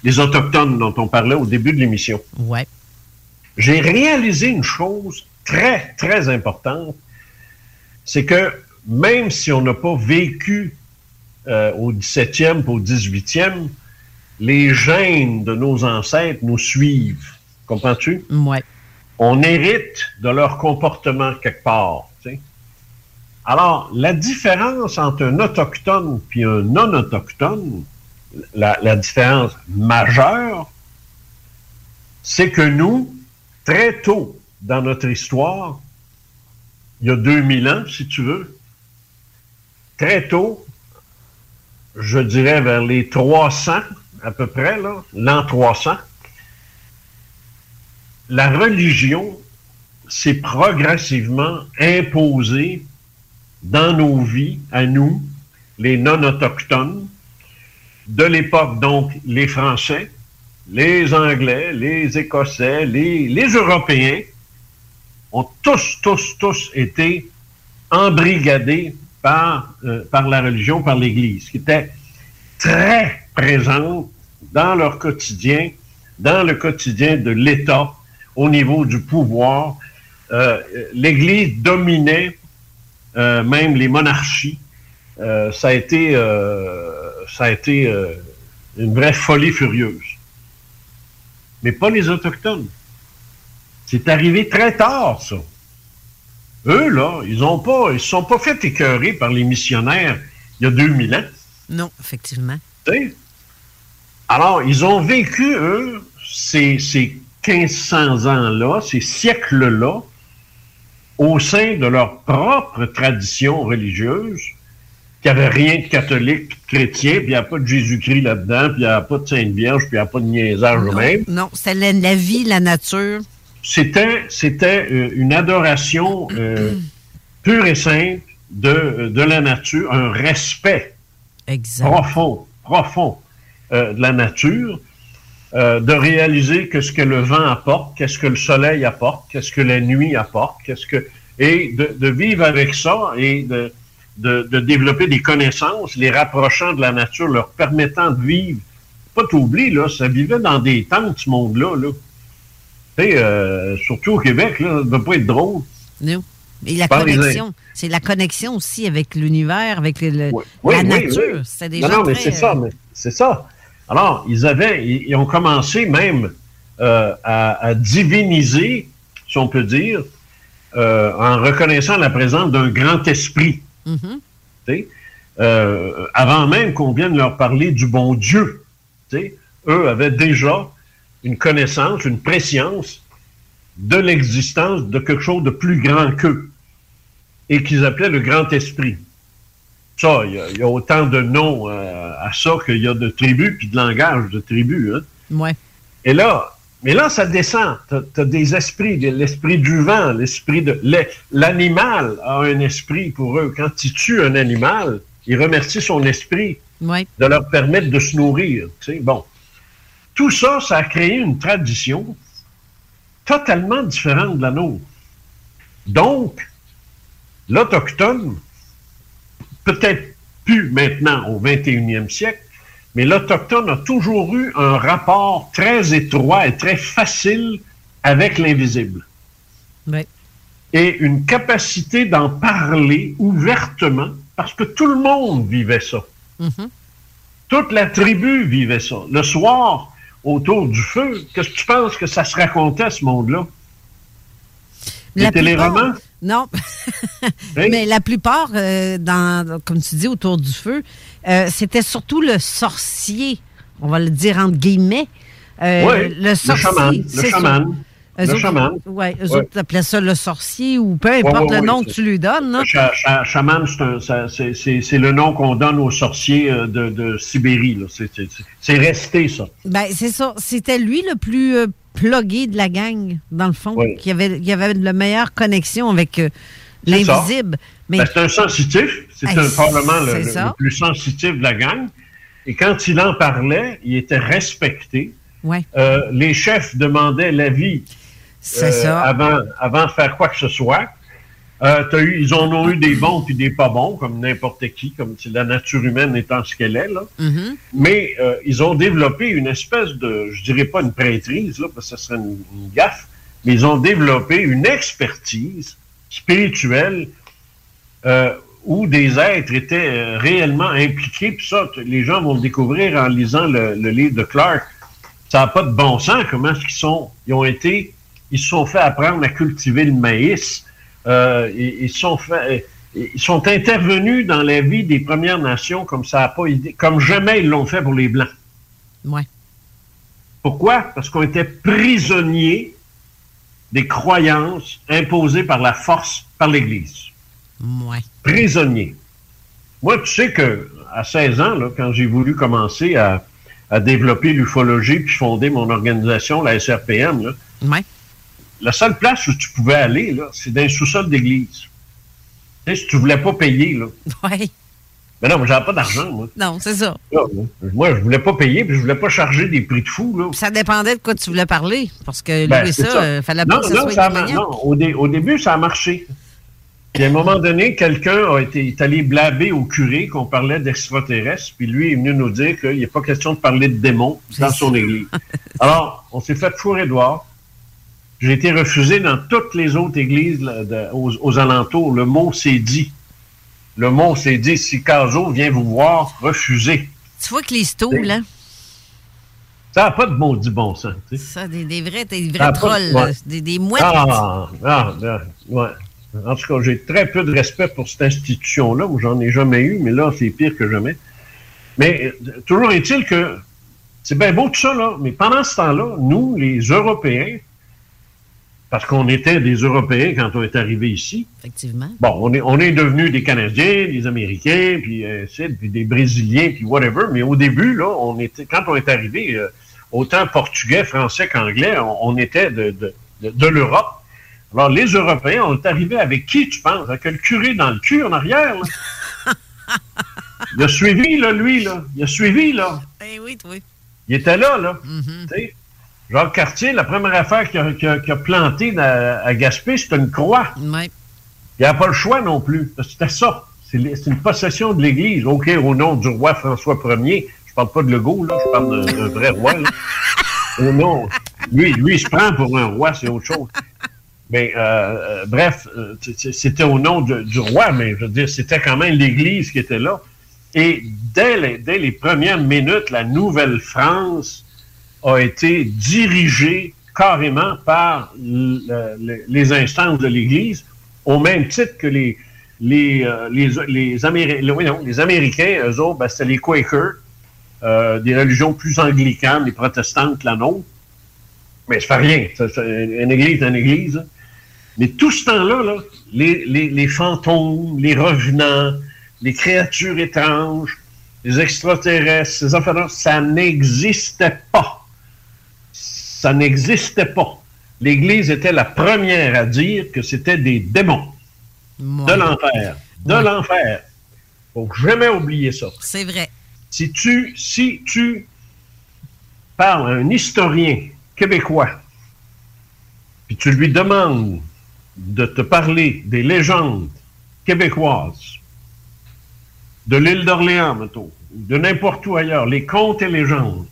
des Autochtones dont on parlait au début de l'émission. Ouais. J'ai réalisé une chose très, très importante. C'est que même si on n'a pas vécu au 17e ou au 18e, les gènes de nos ancêtres nous suivent. Comprends-tu? Oui. On hérite de leur comportement quelque part. Tu sais. Alors, la différence entre un autochtone et un non-autochtone, la différence majeure, c'est que nous, très tôt dans notre histoire, il y a 2000 ans, si tu veux, très tôt, je dirais vers les 300 à peu près, là, l'an 300, la religion s'est progressivement imposée dans nos vies, à nous, les non-autochtones, de l'époque, donc, les Français, les Anglais, les Écossais, les Européens ont tous été embrigadés par la religion, par l'Église, qui était très présente dans leur quotidien, dans le quotidien de l'État, au niveau du pouvoir. L'Église dominait même les monarchies. Ça a été une vraie folie furieuse. Mais pas les Autochtones. C'est arrivé très tard, ça. Eux, là, ils se sont pas fait écœurer par les missionnaires il y a 2000 ans. Non, effectivement. T'sais? Alors, ils ont vécu, eux, ces 1500 ans-là, ces siècles-là, au sein de leur propre tradition religieuse, qu'il n'y avait rien de catholique, puis de chrétien, puis il n'y a pas de Jésus-Christ là-dedans, puis il n'y a pas de Sainte Vierge, puis il n'y a pas de niaisage même. Non, c'est la vie, la nature. C'était une adoration pure et simple de la nature, un respect profond de la nature, de réaliser que ce que le vent apporte, qu'est-ce que le soleil apporte, qu'est-ce que la nuit apporte, et de vivre avec ça et de développer des connaissances, les rapprochant de la nature, leur permettant de vivre. Pas t'oublier, là, ça vivait dans des tentes, ce monde-là. Là. Surtout au Québec, là, ça ne doit pas être drôle. Non. Et la connexion. C'est la connexion aussi avec l'univers, avec la nature. Oui. C'est des gens très... c'est ça. Alors, ils ont commencé même à diviniser, si on peut dire, en reconnaissant la présence d'un grand esprit. Mm-hmm. Avant même qu'on vienne leur parler du bon Dieu, eux avaient déjà une connaissance, une préscience de l'existence de quelque chose de plus grand qu'eux et qu'ils appelaient le grand esprit. Ça, il y a autant de noms à ça qu'il y a de tribus puis de langage de tribus. Hein? Ouais. Et là, mais là, ça descend. T'as des esprits, l'esprit du vent, l'esprit de... L'animal a un esprit pour eux. Quand ils tuent un animal, ils remercient son esprit de leur permettre de se nourrir. Tu sais. Bon. Tout ça, ça a créé une tradition totalement différente de la nôtre. Donc, l'Autochtone, peut-être plus maintenant au 21e siècle, mais l'Autochtone a toujours eu un rapport très étroit et très facile avec l'invisible. Oui. Et une capacité d'en parler ouvertement, parce que tout le monde vivait ça. Mm-hmm. Toute la tribu vivait ça. Le soir, autour du feu, qu'est-ce que tu penses que ça se racontait, ce monde-là? Les téléromans? Non, mais la plupart, comme tu dis, autour du feu, c'était surtout le sorcier, on va le dire entre guillemets. Le sorcier. Le chaman. Oui, eux autres appelaient ça le sorcier ou peu importe le nom que tu lui donnes. Là. Chaman, c'est le nom qu'on donne aux sorciers de Sibérie. Là. C'est resté, ça. Ben, c'est ça. C'était lui le plus... plugué de la gang, dans le fond, qui avait la meilleure connexion avec l'invisible. Mais... Ben, c'est un sensitif, c'est probablement le plus sensitif de la gang. Et quand il en parlait, il était respecté. Ouais. Les chefs demandaient l'avis avant de faire quoi que ce soit. Ils en ont eu des bons puis des pas bons, comme n'importe qui, comme si la nature humaine étant ce qu'elle est, là. Mm-hmm. Mais ils ont développé une espèce de, je dirais pas une prêtrise, là, parce que ça serait une gaffe, mais ils ont développé une expertise spirituelle où des êtres étaient réellement impliqués. Puis ça, les gens vont le découvrir en lisant le livre de Clark. Ça n'a pas de bon sens, comment est-ce ils se sont fait apprendre à cultiver le maïs. Ils se sont fait, Ils sont intervenus dans la vie des Premières Nations comme ça n'a pas idée, comme jamais ils l'ont fait pour les Blancs. Ouais. Pourquoi? Parce qu'on était prisonniers des croyances imposées par la force, par l'Église. Ouais. Prisonniers. Moi, tu sais que à 16 ans, là, quand j'ai voulu commencer à développer l'ufologie puis fonder mon organisation, la SRPM, là, ouais. La seule place où tu pouvais aller, là, c'est dans le sous-sol d'église. Tu sais, si tu voulais pas payer, là. Oui. Mais non, mais j'avais pas d'argent, moi. Non, c'est ça. Là, moi, je voulais pas payer, puis je voulais pas charger des prix de fou, là. Puis ça dépendait de quoi tu voulais parler, parce que ben, lui et ça, fallait pas non, que ça soit éloigné. Non, au début, ça a marché. Puis à un moment donné, quelqu'un est allé blaber au curé qu'on parlait d'extraterrestres, puis lui est venu nous dire qu'il n'y a pas question de parler de démons dans son église. Alors, on s'est fait fourrer dehors. J'ai été refusé dans toutes les autres églises là, aux alentours. Le mot s'est dit. Le mot s'est dit, si Cazot vient vous voir, refusez. Tu vois que les stools, là. Ça n'a pas de maudit bon sens. Tu sais. Ça, des vrais trolls, de... des mouettes. Ouais. En tout cas, j'ai très peu de respect pour cette institution-là, où j'en ai jamais eu, mais là, c'est pire que jamais. Mais toujours est-il que c'est bien beau tout ça, là, mais pendant ce temps-là, nous, les Européens, parce qu'on était des Européens quand on est arrivé ici. Effectivement. Bon, on est devenus des Canadiens, des Américains, puis des Brésiliens, puis whatever. Mais au début, là, quand on est arrivé, autant portugais, français qu'anglais, on était de l'Europe. Alors, les Européens, on est arrivé avec qui, tu penses? Avec le curé dans le cul en arrière, là. Il a suivi, là, lui, là. Eh oui, toi. Il était là. Mm-hmm. Tu sais, Jacques Cartier, la première affaire qu'il a plantée à Gaspé, c'était une croix. Oui. Il n'a pas le choix non plus. C'était ça. C'est une possession de l'Église. OK, au nom du roi François Ier, je parle pas de Legault, là, je parle d'un vrai roi, là. Au nom. Lui, il se prend pour un roi, c'est autre chose. Mais bref, c'était au nom du roi, mais je veux dire, c'était quand même l'Église qui était là. Et dès les premières minutes, la Nouvelle-France a été dirigée carrément par les instances de l'Église, au même titre que les Américains, eux autres, ben, c'était les Quakers, des religions plus anglicanes, les protestantes que la nôtre. Mais ça fait rien, une église, Mais tout ce temps-là, là, les fantômes, les revenants, les créatures étranges, les extraterrestres, ces affaires-là, ça n'existait pas. L'Église était la première à dire que c'était des démons de l'enfer. De l'enfer. Il ne faut jamais oublier ça. C'est vrai. Si tu parles à un historien québécois, puis tu lui demandes de te parler des légendes québécoises, de l'île d'Orléans, mettons, de n'importe où ailleurs, les contes et légendes,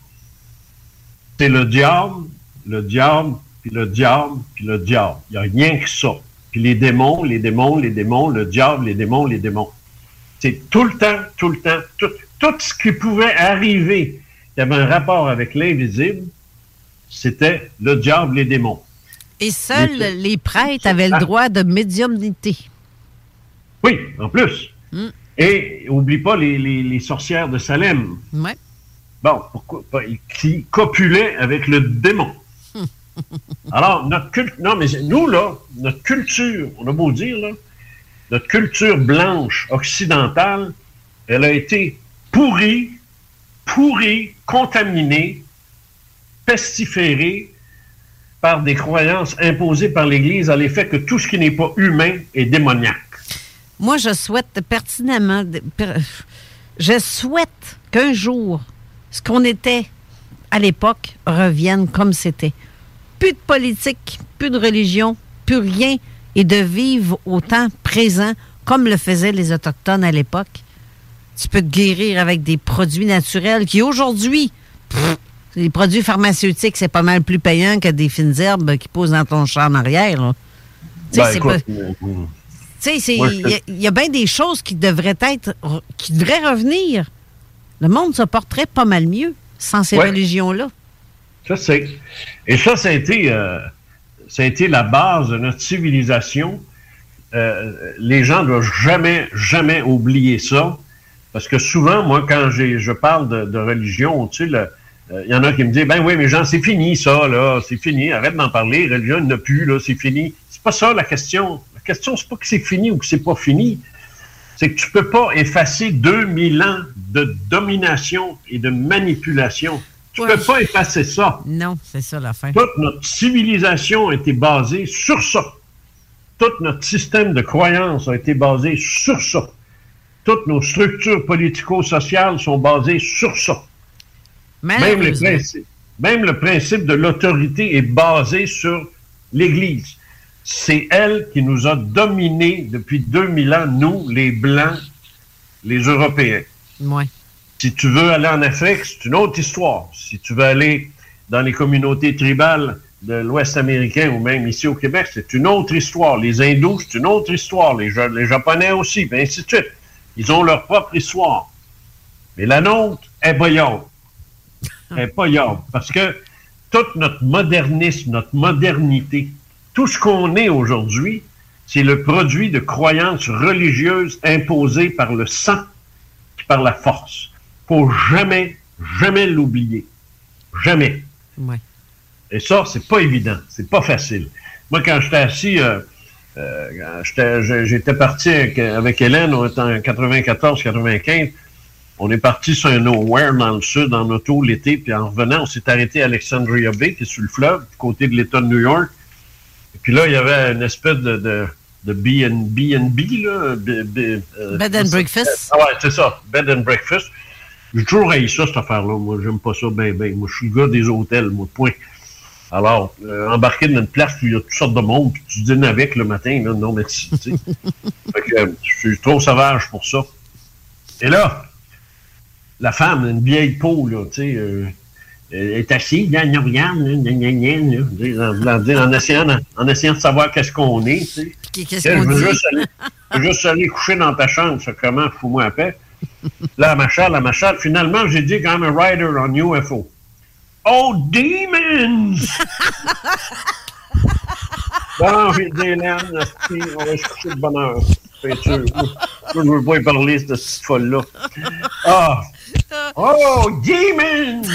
c'est le diable. Il n'y a rien que ça. Puis les démons, le diable, les démons. C'est tout le temps, tout ce qui pouvait arriver, qui avait un rapport avec l'invisible, c'était le diable, les démons. Et seuls les prêtres avaient le droit de médiumnité. Oui, en plus. Mm. Et oublie pas les sorcières de Salem. Oui. Bon, pourquoi pas, qui copulaient avec le démon. Alors, notre culture, on a beau dire, là, notre culture blanche occidentale, elle a été pourrie, contaminée, pestiférée par des croyances imposées par l'Église à l'effet que tout ce qui n'est pas humain est démoniaque. Moi, je souhaite qu'un jour, ce qu'on était à l'époque revienne comme c'était. Plus de politique, plus de religion, plus rien, et de vivre au temps présent comme le faisaient les Autochtones à l'époque. Tu peux te guérir avec des produits naturels qui aujourd'hui... les produits pharmaceutiques, c'est pas mal plus payant que des fines herbes qui poussent dans ton champ en arrière. Tu sais, il y a bien des choses qui devraient revenir. Le monde se porterait pas mal mieux sans ces religions-là. Ça, c'est. Et ça a été la base de notre civilisation les gens ne doivent jamais oublier ça, parce que souvent, moi, quand je parle de religion, tu sais, il y en a qui me disent « Ben oui, mais Jean, c'est fini ça, là, c'est fini, arrête d'en parler, religion, il n'y en a plus, là, c'est fini. » C'est pas ça la question. La question, c'est pas que c'est fini ou que c'est pas fini, c'est que tu peux pas effacer 2000 ans de domination et de manipulation. Tu peux pas effacer ça. Non, c'est ça la fin. Toute notre civilisation a été basée sur ça. Tout notre système de croyance a été basé sur ça. Toutes nos structures politico-sociales sont basées sur ça. Même le principe de l'autorité est basé sur l'Église. C'est elle qui nous a dominés depuis 2000 ans, nous, les Blancs, les Européens. Ouais. Si tu veux aller en Afrique, c'est une autre histoire. Si tu veux aller dans les communautés tribales de l'Ouest américain ou même ici au Québec, c'est une autre histoire. Les Hindous, c'est une autre histoire. Les Japonais aussi, et ainsi de suite. Ils ont leur propre histoire. Mais la nôtre est boyarde. Elle est boyarde. Parce que tout notre modernisme, notre modernité, tout ce qu'on est aujourd'hui, c'est le produit de croyances religieuses imposées par le sang et par la force. Il ne faut jamais l'oublier. Jamais. Ouais. Et ça, c'est pas évident. C'est pas facile. Moi, quand j'étais assis, j'étais parti avec Hélène, on était en 94-95, on est parti sur un nowhere dans le sud, en auto, l'été, puis en revenant, on s'est arrêté à Alexandria Bay, qui est sur le fleuve, du côté de l'État de New York. Et puis là, il y avait une espèce de B&B, là. Bed and breakfast. Ah ouais, c'est ça, bed and breakfast. J'ai toujours haï ça, cette affaire-là. Moi, j'aime pas ça ben. Moi, je suis le gars des hôtels, moi, point. Alors, embarqué dans une place où il y a toutes sortes de monde, puis tu dînes avec le matin, là, non, merci, tu sais. Fait que je suis trop sauvage pour ça. Et là, la femme, une vieille peau, là, tu sais, est assise, elle nous regarde, en essayant de savoir qu'est-ce qu'on est, tu sais. Qu'est-ce qu'on dit? Je veux juste aller coucher dans ta chambre, ça, comment, fous-moi la paix. Là, ma chère, finalement, j'ai dit « I'm a rider on UFO ». Oh, demons! Bon, j'ai dit, Hélène, on va se coucher de bonne heure. C'est sûr. Je ne veux pas y parler de cette folle-là. Ah! Oh, demons! Tu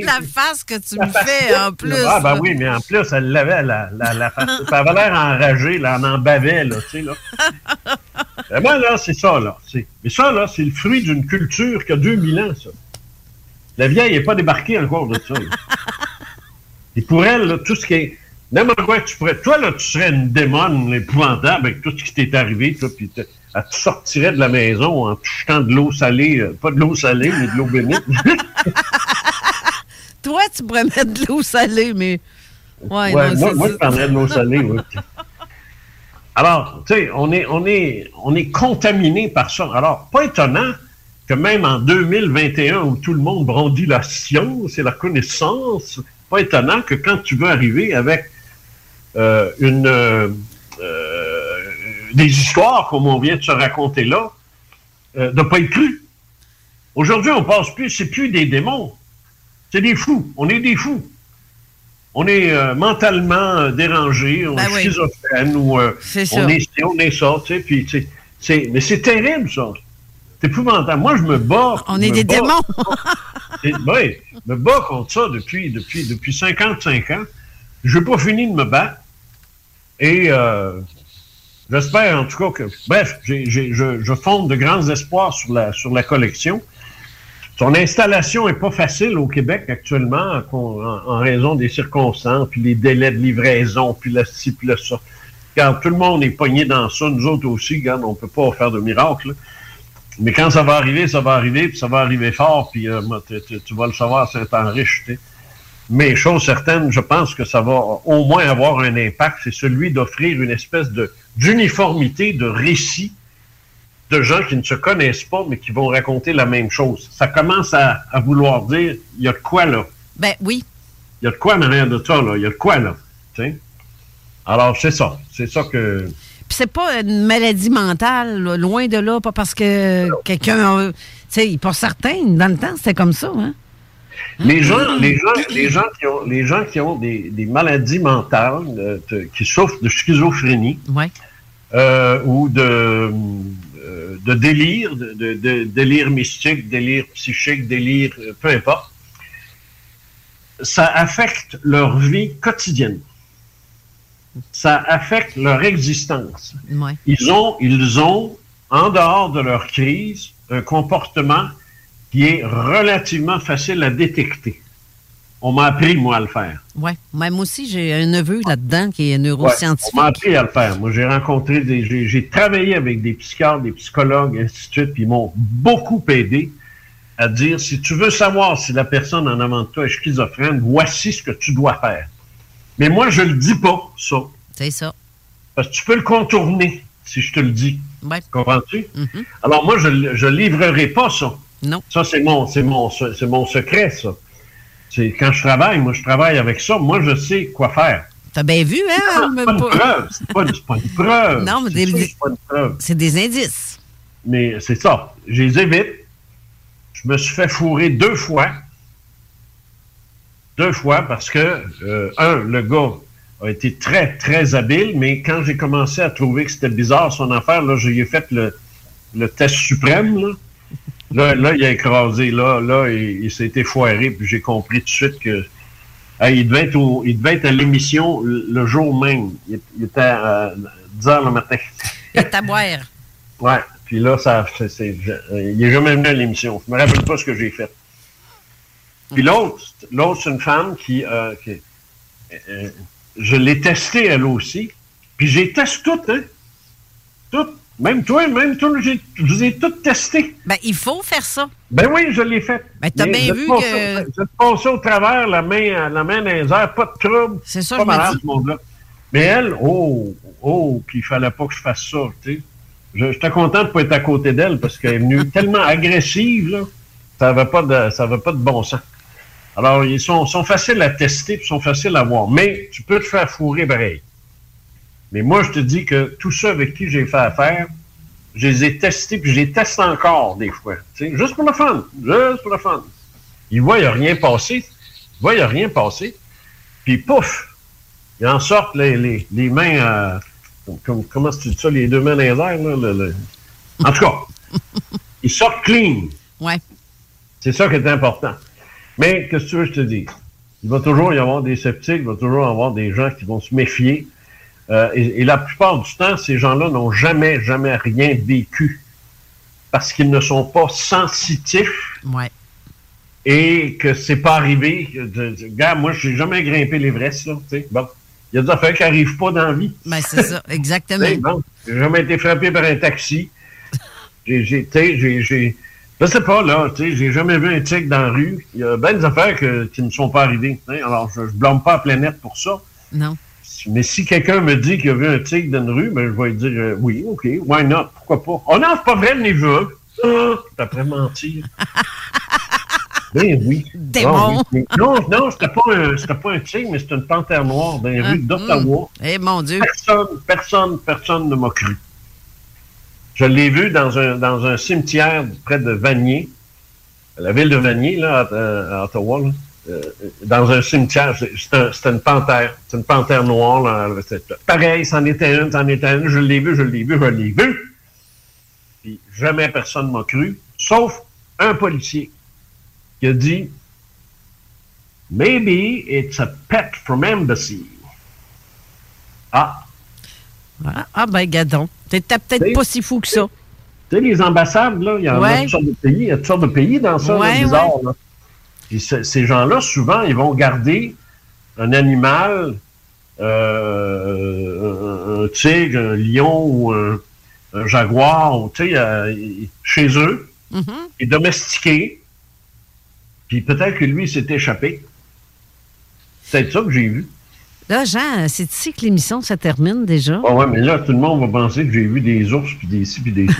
sais la face que tu me fais, en plus. Ah, ben oui, mais en plus, elle l'avait, la face. Ça avait l'air enragée, là, elle en bavait, là, tu sais, là. Vraiment, là, c'est ça, là. Mais ça, là, c'est le fruit d'une culture qui a 2000 ans, ça. La vieille n'est pas débarquée encore de ça. Et pour elle, là, tout ce qui est... N'importe quoi que tu pourrais... Toi, là, tu serais une démone épouvantable avec tout ce qui t'est arrivé, toi, puis elle te sortirait de la maison en te jetant de l'eau salée. Pas de l'eau salée, mais de l'eau bénite. Toi, tu pourrais mettre de l'eau salée, mais... Ouais, moi, je prendrais de l'eau salée, oui. Alors, tu sais, on est contaminé par ça. Alors, pas étonnant... que même en 2021, où tout le monde brandit la science et la connaissance, pas étonnant que quand tu veux arriver avec des histoires, comme on vient de se raconter là, de ne pas être cru. Aujourd'hui, on ne pense plus, c'est plus des démons, c'est des fous, on est des fous. On est mentalement dérangés, on est schizophrène, ou on est ça, tu sais, puis mais c'est terrible ça. C'est épouvantable. Moi, je me bats. On est des démons. Oui, je me bats contre ça depuis 55 ans. Je n'ai pas fini de me battre. Et j'espère, en tout cas, que... Bref, je fonde de grands espoirs sur la collection. Son installation n'est pas facile au Québec actuellement en raison des circonstances, puis les délais de livraison, puis la ci, puis la ça. Quand tout le monde est pogné dans ça, nous autres aussi, regarde, on ne peut pas faire de miracle, là. Mais quand ça va arriver, puis ça va arriver fort, puis tu vas le savoir, c'est un riche, tu sais. Mais chose certaine, je pense que ça va au moins avoir un impact, c'est celui d'offrir une espèce d'uniformité, de récit de gens qui ne se connaissent pas, mais qui vont raconter la même chose. Ça commence à vouloir dire, il y a de quoi, là. Ben oui. Il y a de quoi en arrière de toi, là. Il y a de quoi, là. Tu sais? Alors, c'est ça. C'est ça que... Puis c'est pas une maladie mentale, là, loin de là, pas parce que quelqu'un... Tu sais, pour certains, dans le temps, c'était comme ça. Hein? Les gens qui ont des maladies mentales, qui souffrent de schizophrénie, ou de délire, de délire mystique, délire psychique, délire, peu importe, ça affecte leur vie quotidienne. Ça affecte leur existence. Ouais. Ils ont, en dehors de leur crise, un comportement qui est relativement facile à détecter. On m'a appris, moi, à le faire. Oui. Même aussi, j'ai un neveu là-dedans qui est neuroscientifique. Ouais, on m'a appris à le faire. Moi, j'ai rencontré, j'ai travaillé avec des psychiatres, des psychologues, ainsi de suite, puis ils m'ont beaucoup aidé à dire, si tu veux savoir si la personne en avant de toi est schizophrène, voici ce que tu dois faire. Mais moi, je le dis pas, ça. C'est ça. Parce que tu peux le contourner, si je te le dis. Oui. Comprends-tu? Mm-hmm. Alors, moi, je livrerai pas ça. Non. Ça, c'est mon secret, ça. C'est quand je travaille, moi, je travaille avec ça. Moi, je sais quoi faire. T'as bien vu, hein? C'est pas une preuve. C'est pas une preuve. Non, mais c'est pas une preuve. C'est des indices. Mais c'est ça. Je les évite. Je me suis fait fourrer deux fois. Deux fois parce que, le gars a été très, très habile, mais quand j'ai commencé à trouver que c'était bizarre, son affaire, là, j'ai fait le test suprême, là. Là, il a écrasé. Là, il s'était foiré. Puis j'ai compris tout de suite que il devait être à l'émission le jour même. Il était à 10h le matin. Il était à boire. Oui. Puis là, il n'est jamais venu à l'émission. Je ne me rappelle pas ce que j'ai fait. Puis l'autre, c'est une femme qui je l'ai testée, elle aussi. Puis j'ai testé tout, hein? Tout. Même toi, je vous ai tout testé. Ben, il faut faire ça. Ben oui, je l'ai fait. Ben, t'as bien vu que... Je te passais au travers, la main dans les airs, pas de trouble. C'est ça, pas malade, ce monde-là. Mais elle, puis il fallait pas que je fasse ça, tu sais. J'étais content de pas être à côté d'elle, parce qu'elle est venue tellement agressive, là, ça avait pas de bon sens. Alors, ils sont faciles à tester, puis sont faciles à voir. Mais tu peux te faire fourrer pareil. Mais moi, je te dis que tous ceux avec qui j'ai fait affaire, je les ai testés, puis je les teste encore des fois. T'sais, juste pour le fun. Ils voient, il n'y a rien passé. Puis pouf! Ils en sortent les mains... comment tu dis ça? Les deux mains dans les airs, là? En tout cas, ils sortent clean. Ouais. C'est ça qui est important. Mais qu'est-ce que tu veux que je te dise? Il va toujours y avoir des sceptiques, il va toujours y avoir des gens qui vont se méfier. Et la plupart du temps, ces gens-là n'ont jamais, jamais rien vécu parce qu'ils ne sont pas sensitifs. Ouais. Et que c'est pas arrivé. Regarde, moi, j'ai jamais grimpé l'Everest, là, tu sais. Bon, il y a des affaires qui n'arrivent pas dans la vie. Ben, c'est ça, exactement. Bon, j'ai jamais été frappé par un taxi. Je sais pas, là, tu sais, j'ai jamais vu un tigre dans la rue. Il y a bien des affaires qui ne sont pas arrivées. T'sais. Alors, je blâme pas la planète pour ça. Non. Mais si quelqu'un me dit qu'il a vu un tigre dans une rue, ben, je vais lui dire « Oui, OK, why not? Pourquoi pas? »« Oh non, c'est pas vrai, venez voir. » T'as après mentir. Ben oui. Démon. Oui. Non, c'était pas un tigre, mais c'était une panthère noire dans les rues d'Ottawa. Eh mon Dieu. Personne ne m'a cru. Je l'ai vu dans un cimetière près de Vanier, la ville de Vanier, là, à Ottawa, là. Dans un cimetière, c'était une panthère. C'est une panthère noire. Là, pareil, c'en était une. Je l'ai vu. Puis jamais personne ne m'a cru, sauf un policier qui a dit « Maybe it's a pet from embassy. » Ah! Ah ben, gadon. T'étais peut-être pas si fou que ça. Tu sais, les ambassades, là, il y en a toutes sortes de pays. Il y a toutes sortes de pays dans ça, là, bizarre, là. Puis ces gens-là, souvent, ils vont garder un animal, un tigre, un lion ou un jaguar, tu sais, chez eux, et domestiqué. Puis peut-être que lui, il s'est échappé. C'est peut-être ça que j'ai vu. Là, Jean, c'est ici que l'émission se termine déjà. Ah ouais, mais là, tout le monde va penser que j'ai vu des ours, puis des ci, puis des ça.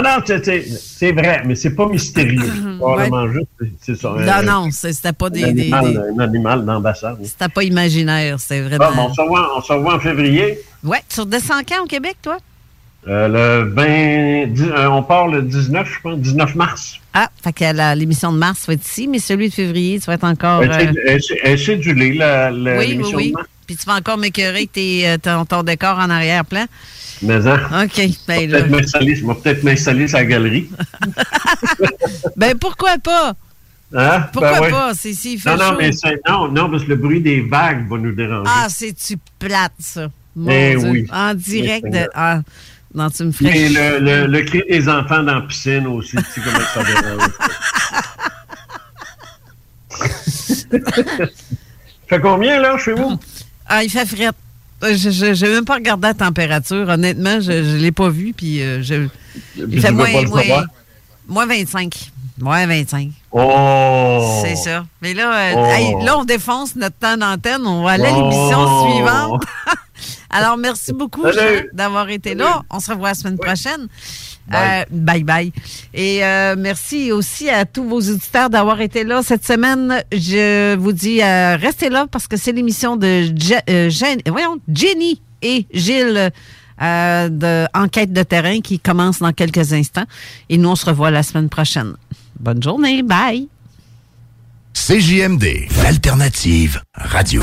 Non, c'est vrai, mais c'est pas mystérieux. C'est ça. Non, c'était pas des... Un animal d'ambassade. C'était pas imaginaire, c'est vraiment... Ah, bon, on se revoit en février. Oui, tu redescends quand au Québec, toi? On part le 19, je pense, 19 mars. Ah, fait que l'émission de mars va être ici, mais celui de février, ça va être encore... C'est du lait, l'émission de mars. Puis tu vas encore m'écœurer ton décor en arrière-plan. Mais non. OK. Ben, je vais peut-être m'installer sur la galerie. Ben, pourquoi pas? Hein? Pourquoi ben ouais. pas? C'est si fait chaud. Non, parce que le bruit des vagues va nous déranger. Ah, c'est-tu plate, ça? Mon Dieu. Oui. En direct de... Ah. Non, tu me ferais... Mais le cri des enfants dans la piscine aussi, tu sais comment ça dérange. Fait combien, là, chez vous? Ah, il fait frette. Je n'ai même pas regardé la température. Honnêtement, je ne l'ai pas vue. Il fait moins 25. Moins 25. Oh! C'est ça. Mais là, là, on défonce notre temps d'antenne. On va aller à l'émission suivante. Alors, merci beaucoup, Jean, d'avoir été là. On se revoit la semaine prochaine. Bye. Et merci aussi à tous vos auditeurs d'avoir été là cette semaine. Je vous dis, restez là parce que c'est l'émission de Jenny et Gilles de Enquête de terrain qui commence dans quelques instants. Et nous, on se revoit la semaine prochaine. Bonne journée. Bye. CJMD, l'alternative radio.